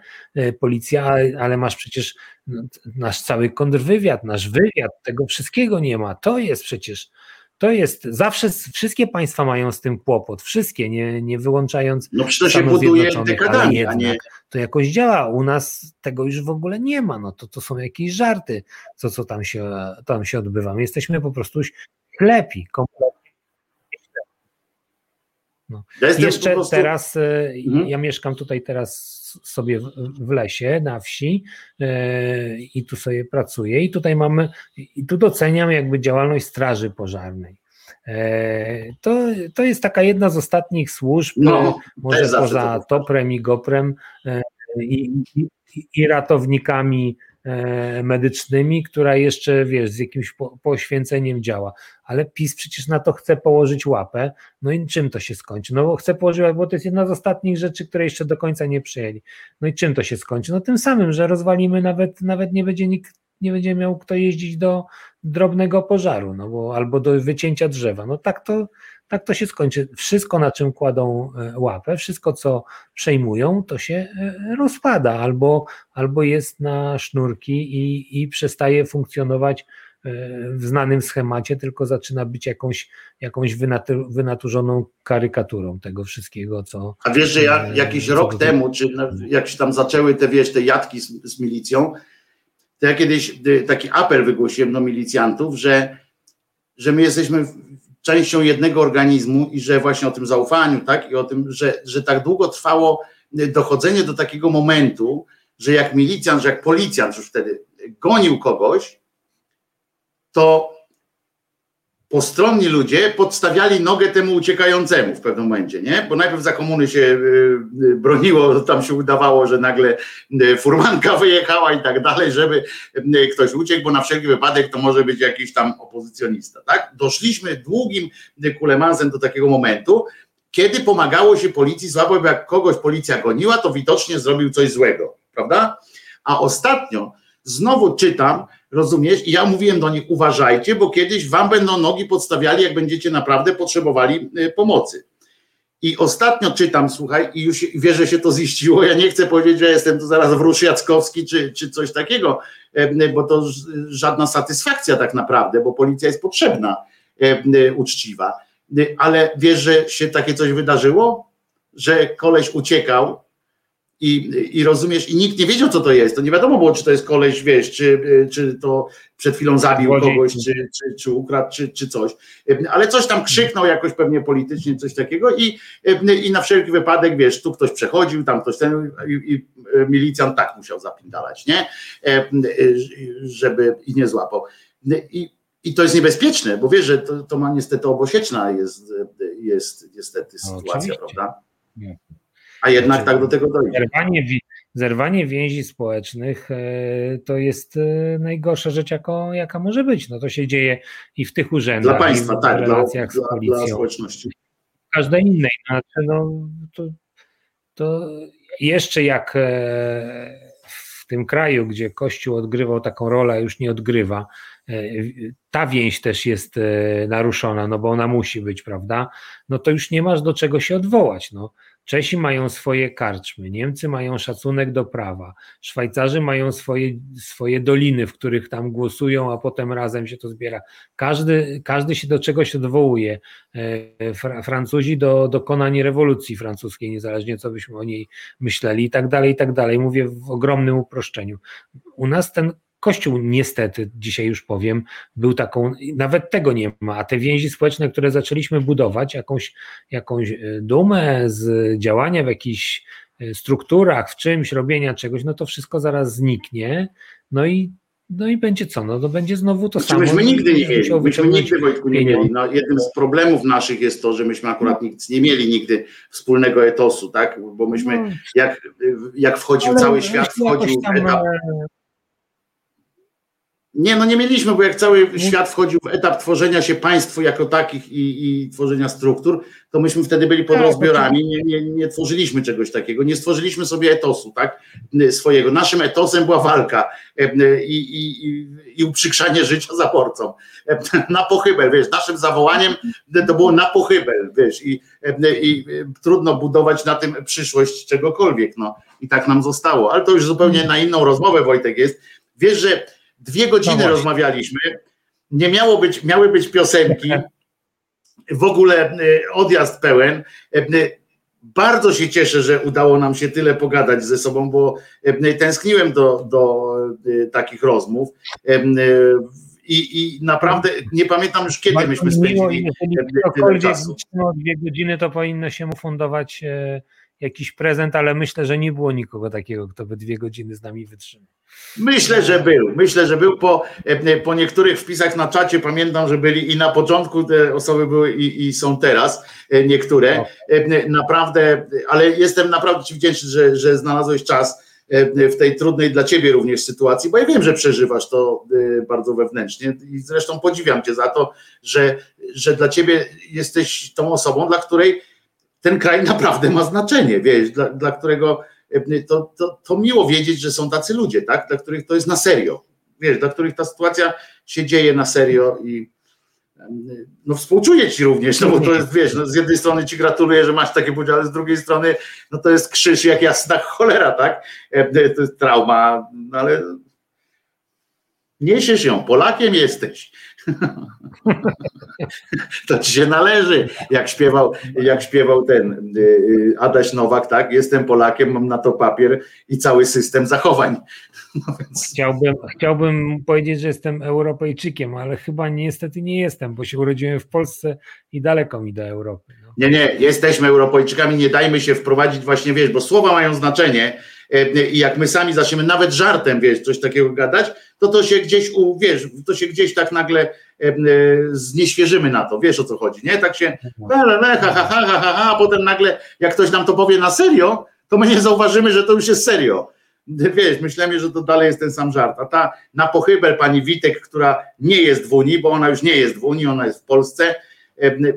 policja, ale masz przecież nasz cały kontrwywiad, nasz wywiad, tego wszystkiego nie ma, to jest zawsze, wszystkie państwa mają z tym kłopot, wszystkie, nie wyłączając no przecież to się buduje dekadami, a nie... To jakoś działa, u nas tego już w ogóle nie ma, no to są jakieś żarty, co tam się odbywa, my jesteśmy po prostu ślepi, kompletnie. No. Jeszcze prostu... teraz, ja mieszkam tutaj teraz sobie w lesie, na wsi i tu sobie pracuję i tutaj mamy, i tu doceniam jakby działalność straży pożarnej. To jest taka jedna z ostatnich służb, no, może poza Toprem i Goprem i ratownikami medycznymi, która jeszcze, wiesz, z jakimś poświęceniem działa, ale PiS przecież na to chce położyć łapę, no i czym to się skończy? No bo chce położyć łapę, bo to jest jedna z ostatnich rzeczy, które jeszcze do końca nie przyjęli. No i czym to się skończy? No tym samym, że rozwalimy, nawet nie będzie nikt, nie będzie miał kto jeździć do drobnego pożaru, no bo albo do wycięcia drzewa, no tak to się skończy. Wszystko, na czym kładą łapę, wszystko, co przejmują, to się rozpada albo jest na sznurki i przestaje funkcjonować w znanym schemacie, tylko zaczyna być jakąś wynaturzoną karykaturą tego wszystkiego, co... A wiesz, że ja jakiś rok temu, czy jak się tam zaczęły te, wiesz, te jatki z milicją, to ja kiedyś taki apel wygłosiłem do milicjantów, że my jesteśmy częścią jednego organizmu i że właśnie o tym zaufaniu, tak, i o tym, że tak długo trwało dochodzenie do takiego momentu, że jak milicjant, że jak policjant już wtedy gonił kogoś, to postronni ludzie podstawiali nogę temu uciekającemu w pewnym momencie, nie? Bo najpierw za komuny się broniło, tam się udawało, że nagle furmanka wyjechała i tak dalej, żeby ktoś uciekł, bo na wszelki wypadek to może być jakiś tam opozycjonista, tak? Doszliśmy długim kulemansem do takiego momentu, kiedy pomagało się policji słabo, bo jak kogoś policja goniła, to widocznie zrobił coś złego, prawda? A ostatnio znowu czytam, rozumiesz? I ja mówiłem do nich, uważajcie, bo kiedyś wam będą nogi podstawiali, jak będziecie naprawdę potrzebowali pomocy. I ostatnio czytam, słuchaj, i już wierzę, że się to ziściło, ja nie chcę powiedzieć, że jestem tu zaraz wróż Jackowski czy coś takiego, bo to żadna satysfakcja tak naprawdę, bo policja jest potrzebna, uczciwa. Ale wiesz, że się takie coś wydarzyło? że koleś uciekał i rozumiesz, i nikt nie wiedział, co to jest. To nie wiadomo było, czy to jest koleś, wiesz, czy to przed chwilą zabił kogoś, czy ukradł, czy coś. Ale coś tam krzyknął jakoś pewnie politycznie, coś takiego i na wszelki wypadek, wiesz, tu ktoś przechodził, tam ktoś ten i milicjant tak musiał zapindalać, nie? Żeby ich nie złapał. I to jest niebezpieczne, bo wiesz, że to ma niestety obosieczna jest niestety sytuacja, no, prawda? Nie. A jednak znaczy, tak do tego dojdzie. Zerwanie więzi społecznych to jest najgorsza rzecz, jaka może być. No to się dzieje i w tych urzędach, dla państwa, i w relacjach z policją. Dla społeczności. Każdej innej. Znaczy, no, to jeszcze jak w tym kraju, gdzie Kościół odgrywał taką rolę, już nie odgrywa, ta więź też jest naruszona, no bo ona musi być, prawda? No to już nie masz do czego się odwołać, no. Czesi mają swoje karczmy, Niemcy mają szacunek do prawa, Szwajcarzy mają swoje doliny, w których tam głosują, a potem razem się to zbiera. Każdy się do czegoś odwołuje. Francuzi do dokonań rewolucji francuskiej, niezależnie co byśmy o niej myśleli i tak dalej. Mówię w ogromnym uproszczeniu. U nas ten Kościół niestety, dzisiaj już powiem, był taką, nawet tego nie ma, a te więzi społeczne, które zaczęliśmy budować, jakąś dumę z działania w jakichś strukturach, w czymś, robienia czegoś, no to wszystko zaraz zniknie, no i będzie co, no to będzie znowu to samo. Myśmy nigdy, Wojtku, nie mieli. No, jednym z problemów naszych jest to, że myśmy akurat nic nie mieli nigdy wspólnego etosu, tak, bo myśmy, jak wchodził cały świat, wchodził w etap. Nie mieliśmy, bo jak cały świat wchodził w etap tworzenia się państw jako takich i tworzenia struktur, to myśmy wtedy byli pod rozbiorami, nie tworzyliśmy czegoś takiego, nie stworzyliśmy sobie etosu, tak, swojego. Naszym etosem była walka i uprzykrzanie życia zaborcom. Na pochybel, wiesz, naszym zawołaniem to było na pochybel, wiesz, i trudno budować na tym przyszłość czegokolwiek, no i tak nam zostało, ale to już zupełnie na inną rozmowę, Wojtek, jest. Wiesz, że 2 godziny rozmawialiśmy, nie miały być piosenki, w ogóle odjazd pełen. Bardzo się cieszę, że udało nam się tyle pogadać ze sobą, bo tęskniłem do takich rozmów i naprawdę nie pamiętam już, kiedy myśmy spędzili tyle czasu. 2 godziny to powinno się mu fundować jakiś prezent, ale myślę, że nie było nikogo takiego, kto by 2 godziny z nami wytrzymał. Myślę, że był po niektórych wpisach na czacie, pamiętam, że byli i na początku te osoby były i są teraz niektóre, naprawdę, ale jestem naprawdę Ci wdzięczny, że znalazłeś czas w tej trudnej dla Ciebie również sytuacji, bo ja wiem, że przeżywasz to bardzo wewnętrznie i zresztą podziwiam Cię za to, że dla Ciebie jesteś tą osobą, dla której ten kraj naprawdę ma znaczenie, wiesz, dla którego to miło wiedzieć, że są tacy ludzie, tak, dla których to jest na serio, wiesz, dla których ta sytuacja się dzieje na serio i no współczuję Ci również, no bo to jest, wiesz, no, z jednej strony Ci gratuluję, że masz takie podziały, ale z drugiej strony no to jest krzyż jak jasna cholera, tak, to jest trauma, no ale niesiesz ją, Polakiem jesteś. To Ci się należy, jak śpiewał ten Adaś Nowak, tak? Jestem Polakiem, mam na to papier i cały system zachowań. No więc... Chciałbym powiedzieć, że jestem Europejczykiem, ale chyba niestety nie jestem, bo się urodziłem w Polsce i daleko mi do Europy. No. Nie, jesteśmy Europejczykami, nie dajmy się wprowadzić właśnie, wiesz, bo słowa mają znaczenie i jak my sami zaczniemy nawet żartem, wiesz, coś takiego gadać, to się gdzieś, wiesz, to się gdzieś tak nagle znieświeżymy na to, wiesz o co chodzi, nie? Tak się ha, a potem nagle jak ktoś nam to powie na serio, to my nie zauważymy, że to już jest serio. Wiesz, myślałem, że to dalej jest ten sam żart, a ta na pochybel pani Witek, która nie jest w Unii, bo ona już nie jest w Unii, ona jest w Polsce,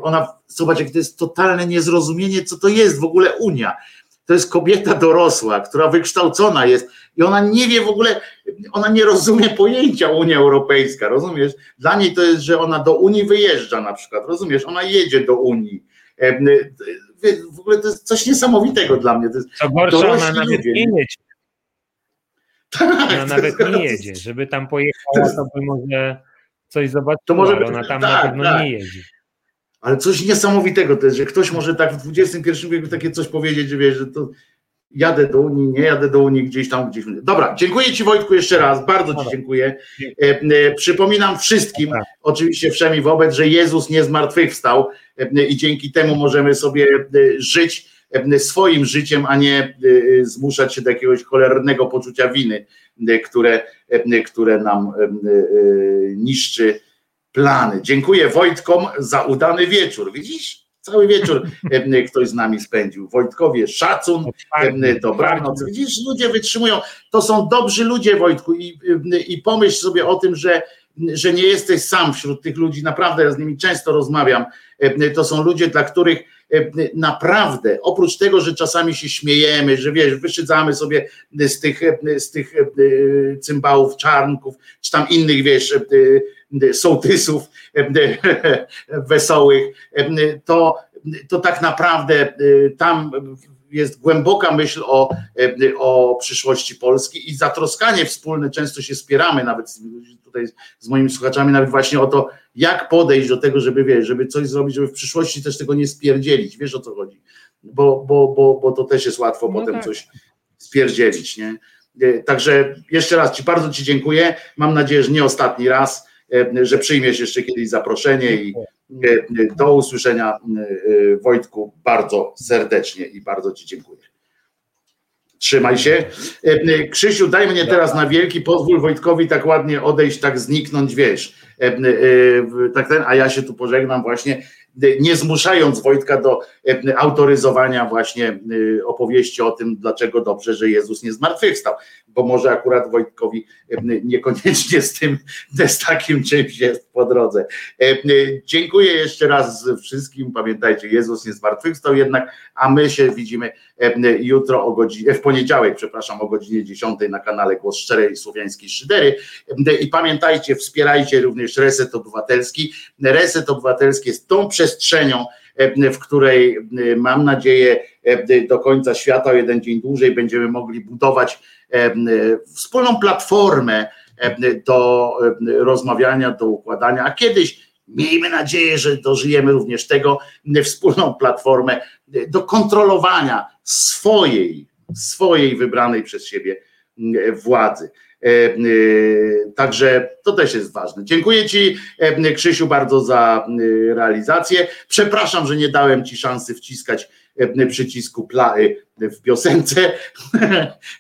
ona, zobacz, jak to jest totalne niezrozumienie, co to jest w ogóle Unia. To jest kobieta dorosła, która wykształcona jest i ona nie wie w ogóle, ona nie rozumie pojęcia Unia Europejska, rozumiesz? Dla niej to jest, że ona do Unii wyjeżdża na przykład, rozumiesz? Ona jedzie do Unii. W ogóle to jest coś niesamowitego dla mnie. To jest, co gorsza, ona nawet nie jedzie. Tak, ona nawet nie jedzie, żeby tam pojechała, to by może coś zobaczyła, ona tam na pewno nie jedzie. Ale coś niesamowitego też, że ktoś może tak w XXI wieku takie coś powiedzieć, że wiesz, że to jadę do Unii, nie jadę do Unii, gdzieś tam, gdzieś. Dobra, dziękuję Ci, Wojtku, jeszcze raz, bardzo Ci dziękuję. Przypominam wszystkim, oczywiście wszemi wobec, że Jezus nie zmartwychwstał i dzięki temu możemy sobie żyć swoim życiem, a nie zmuszać się do jakiegoś cholernego poczucia winy, które nam niszczy plany. Dziękuję Wojtkom za udany wieczór. Widzisz? Cały wieczór ktoś z nami spędził. Wojtkowie, szacun, dobranoc. Widzisz, ludzie wytrzymują. To są dobrzy ludzie, Wojtku, i pomyśl sobie o tym, że nie jesteś sam wśród tych ludzi. Naprawdę, ja z nimi często rozmawiam. To są ludzie, dla których naprawdę, oprócz tego, że czasami się śmiejemy, że wiesz, wyszydzamy sobie z tych cymbałów, czarnków, czy tam innych, wiesz, sołtysów wesołych, to tak naprawdę tam jest głęboka myśl o przyszłości Polski i zatroskanie wspólne, często się spieramy nawet tutaj z moimi słuchaczami nawet właśnie o to, jak podejść do tego, żeby wiesz, żeby coś zrobić, żeby w przyszłości też tego nie spierdzielić, wiesz o co chodzi, bo to też jest łatwo potem tak coś spierdzielić, nie? Także jeszcze raz bardzo Ci dziękuję, mam nadzieję, że nie ostatni raz, że przyjmiesz jeszcze kiedyś zaproszenie i do usłyszenia, Wojtku, bardzo serdecznie i bardzo Ci dziękuję. Trzymaj się. Krzysiu, daj mnie teraz na wielki, pozwól Wojtkowi tak ładnie odejść, tak zniknąć, wiesz, tak ten, a ja się tu pożegnam właśnie, nie zmuszając Wojtka do autoryzowania właśnie opowieści o tym, dlaczego dobrze, że Jezus nie zmartwychwstał, bo może akurat Wojtkowi niekoniecznie z takim czymś jest po drodze. Dziękuję jeszcze raz wszystkim, pamiętajcie, Jezus nie zmartwychwstał jednak, a my się widzimy jutro w poniedziałek, przepraszam, o godzinie 10 na kanale Głos Szczerej Słowiańskiej Szydery i pamiętajcie, wspierajcie również Reset Obywatelski. Reset Obywatelski jest tą przestrzenią, w której mam nadzieję do końca świata, o jeden dzień dłużej, będziemy mogli budować wspólną platformę do rozmawiania, do układania, a kiedyś miejmy nadzieję, że dożyjemy również tego, wspólną platformę do kontrolowania swojej wybranej przez siebie władzy. Także to też jest ważne. Dziękuję Ci, Krzysiu, bardzo za realizację. Przepraszam, że nie dałem Ci szansy wciskać przycisku w piosence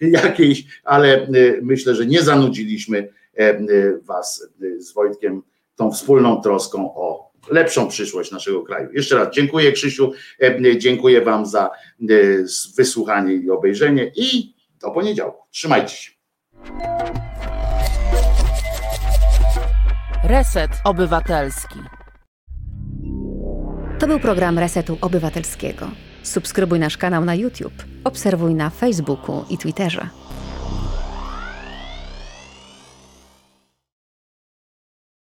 jakiejś, ale myślę, że nie zanudziliśmy Was z Wojtkiem tą wspólną troską o lepszą przyszłość naszego kraju. Jeszcze raz dziękuję, Krzysiu, dziękuję Wam za wysłuchanie i obejrzenie i do poniedziałku. Trzymajcie się. Reset Obywatelski. To był program Resetu Obywatelskiego. Subskrybuj nasz kanał na YouTube, obserwuj na Facebooku i Twitterze.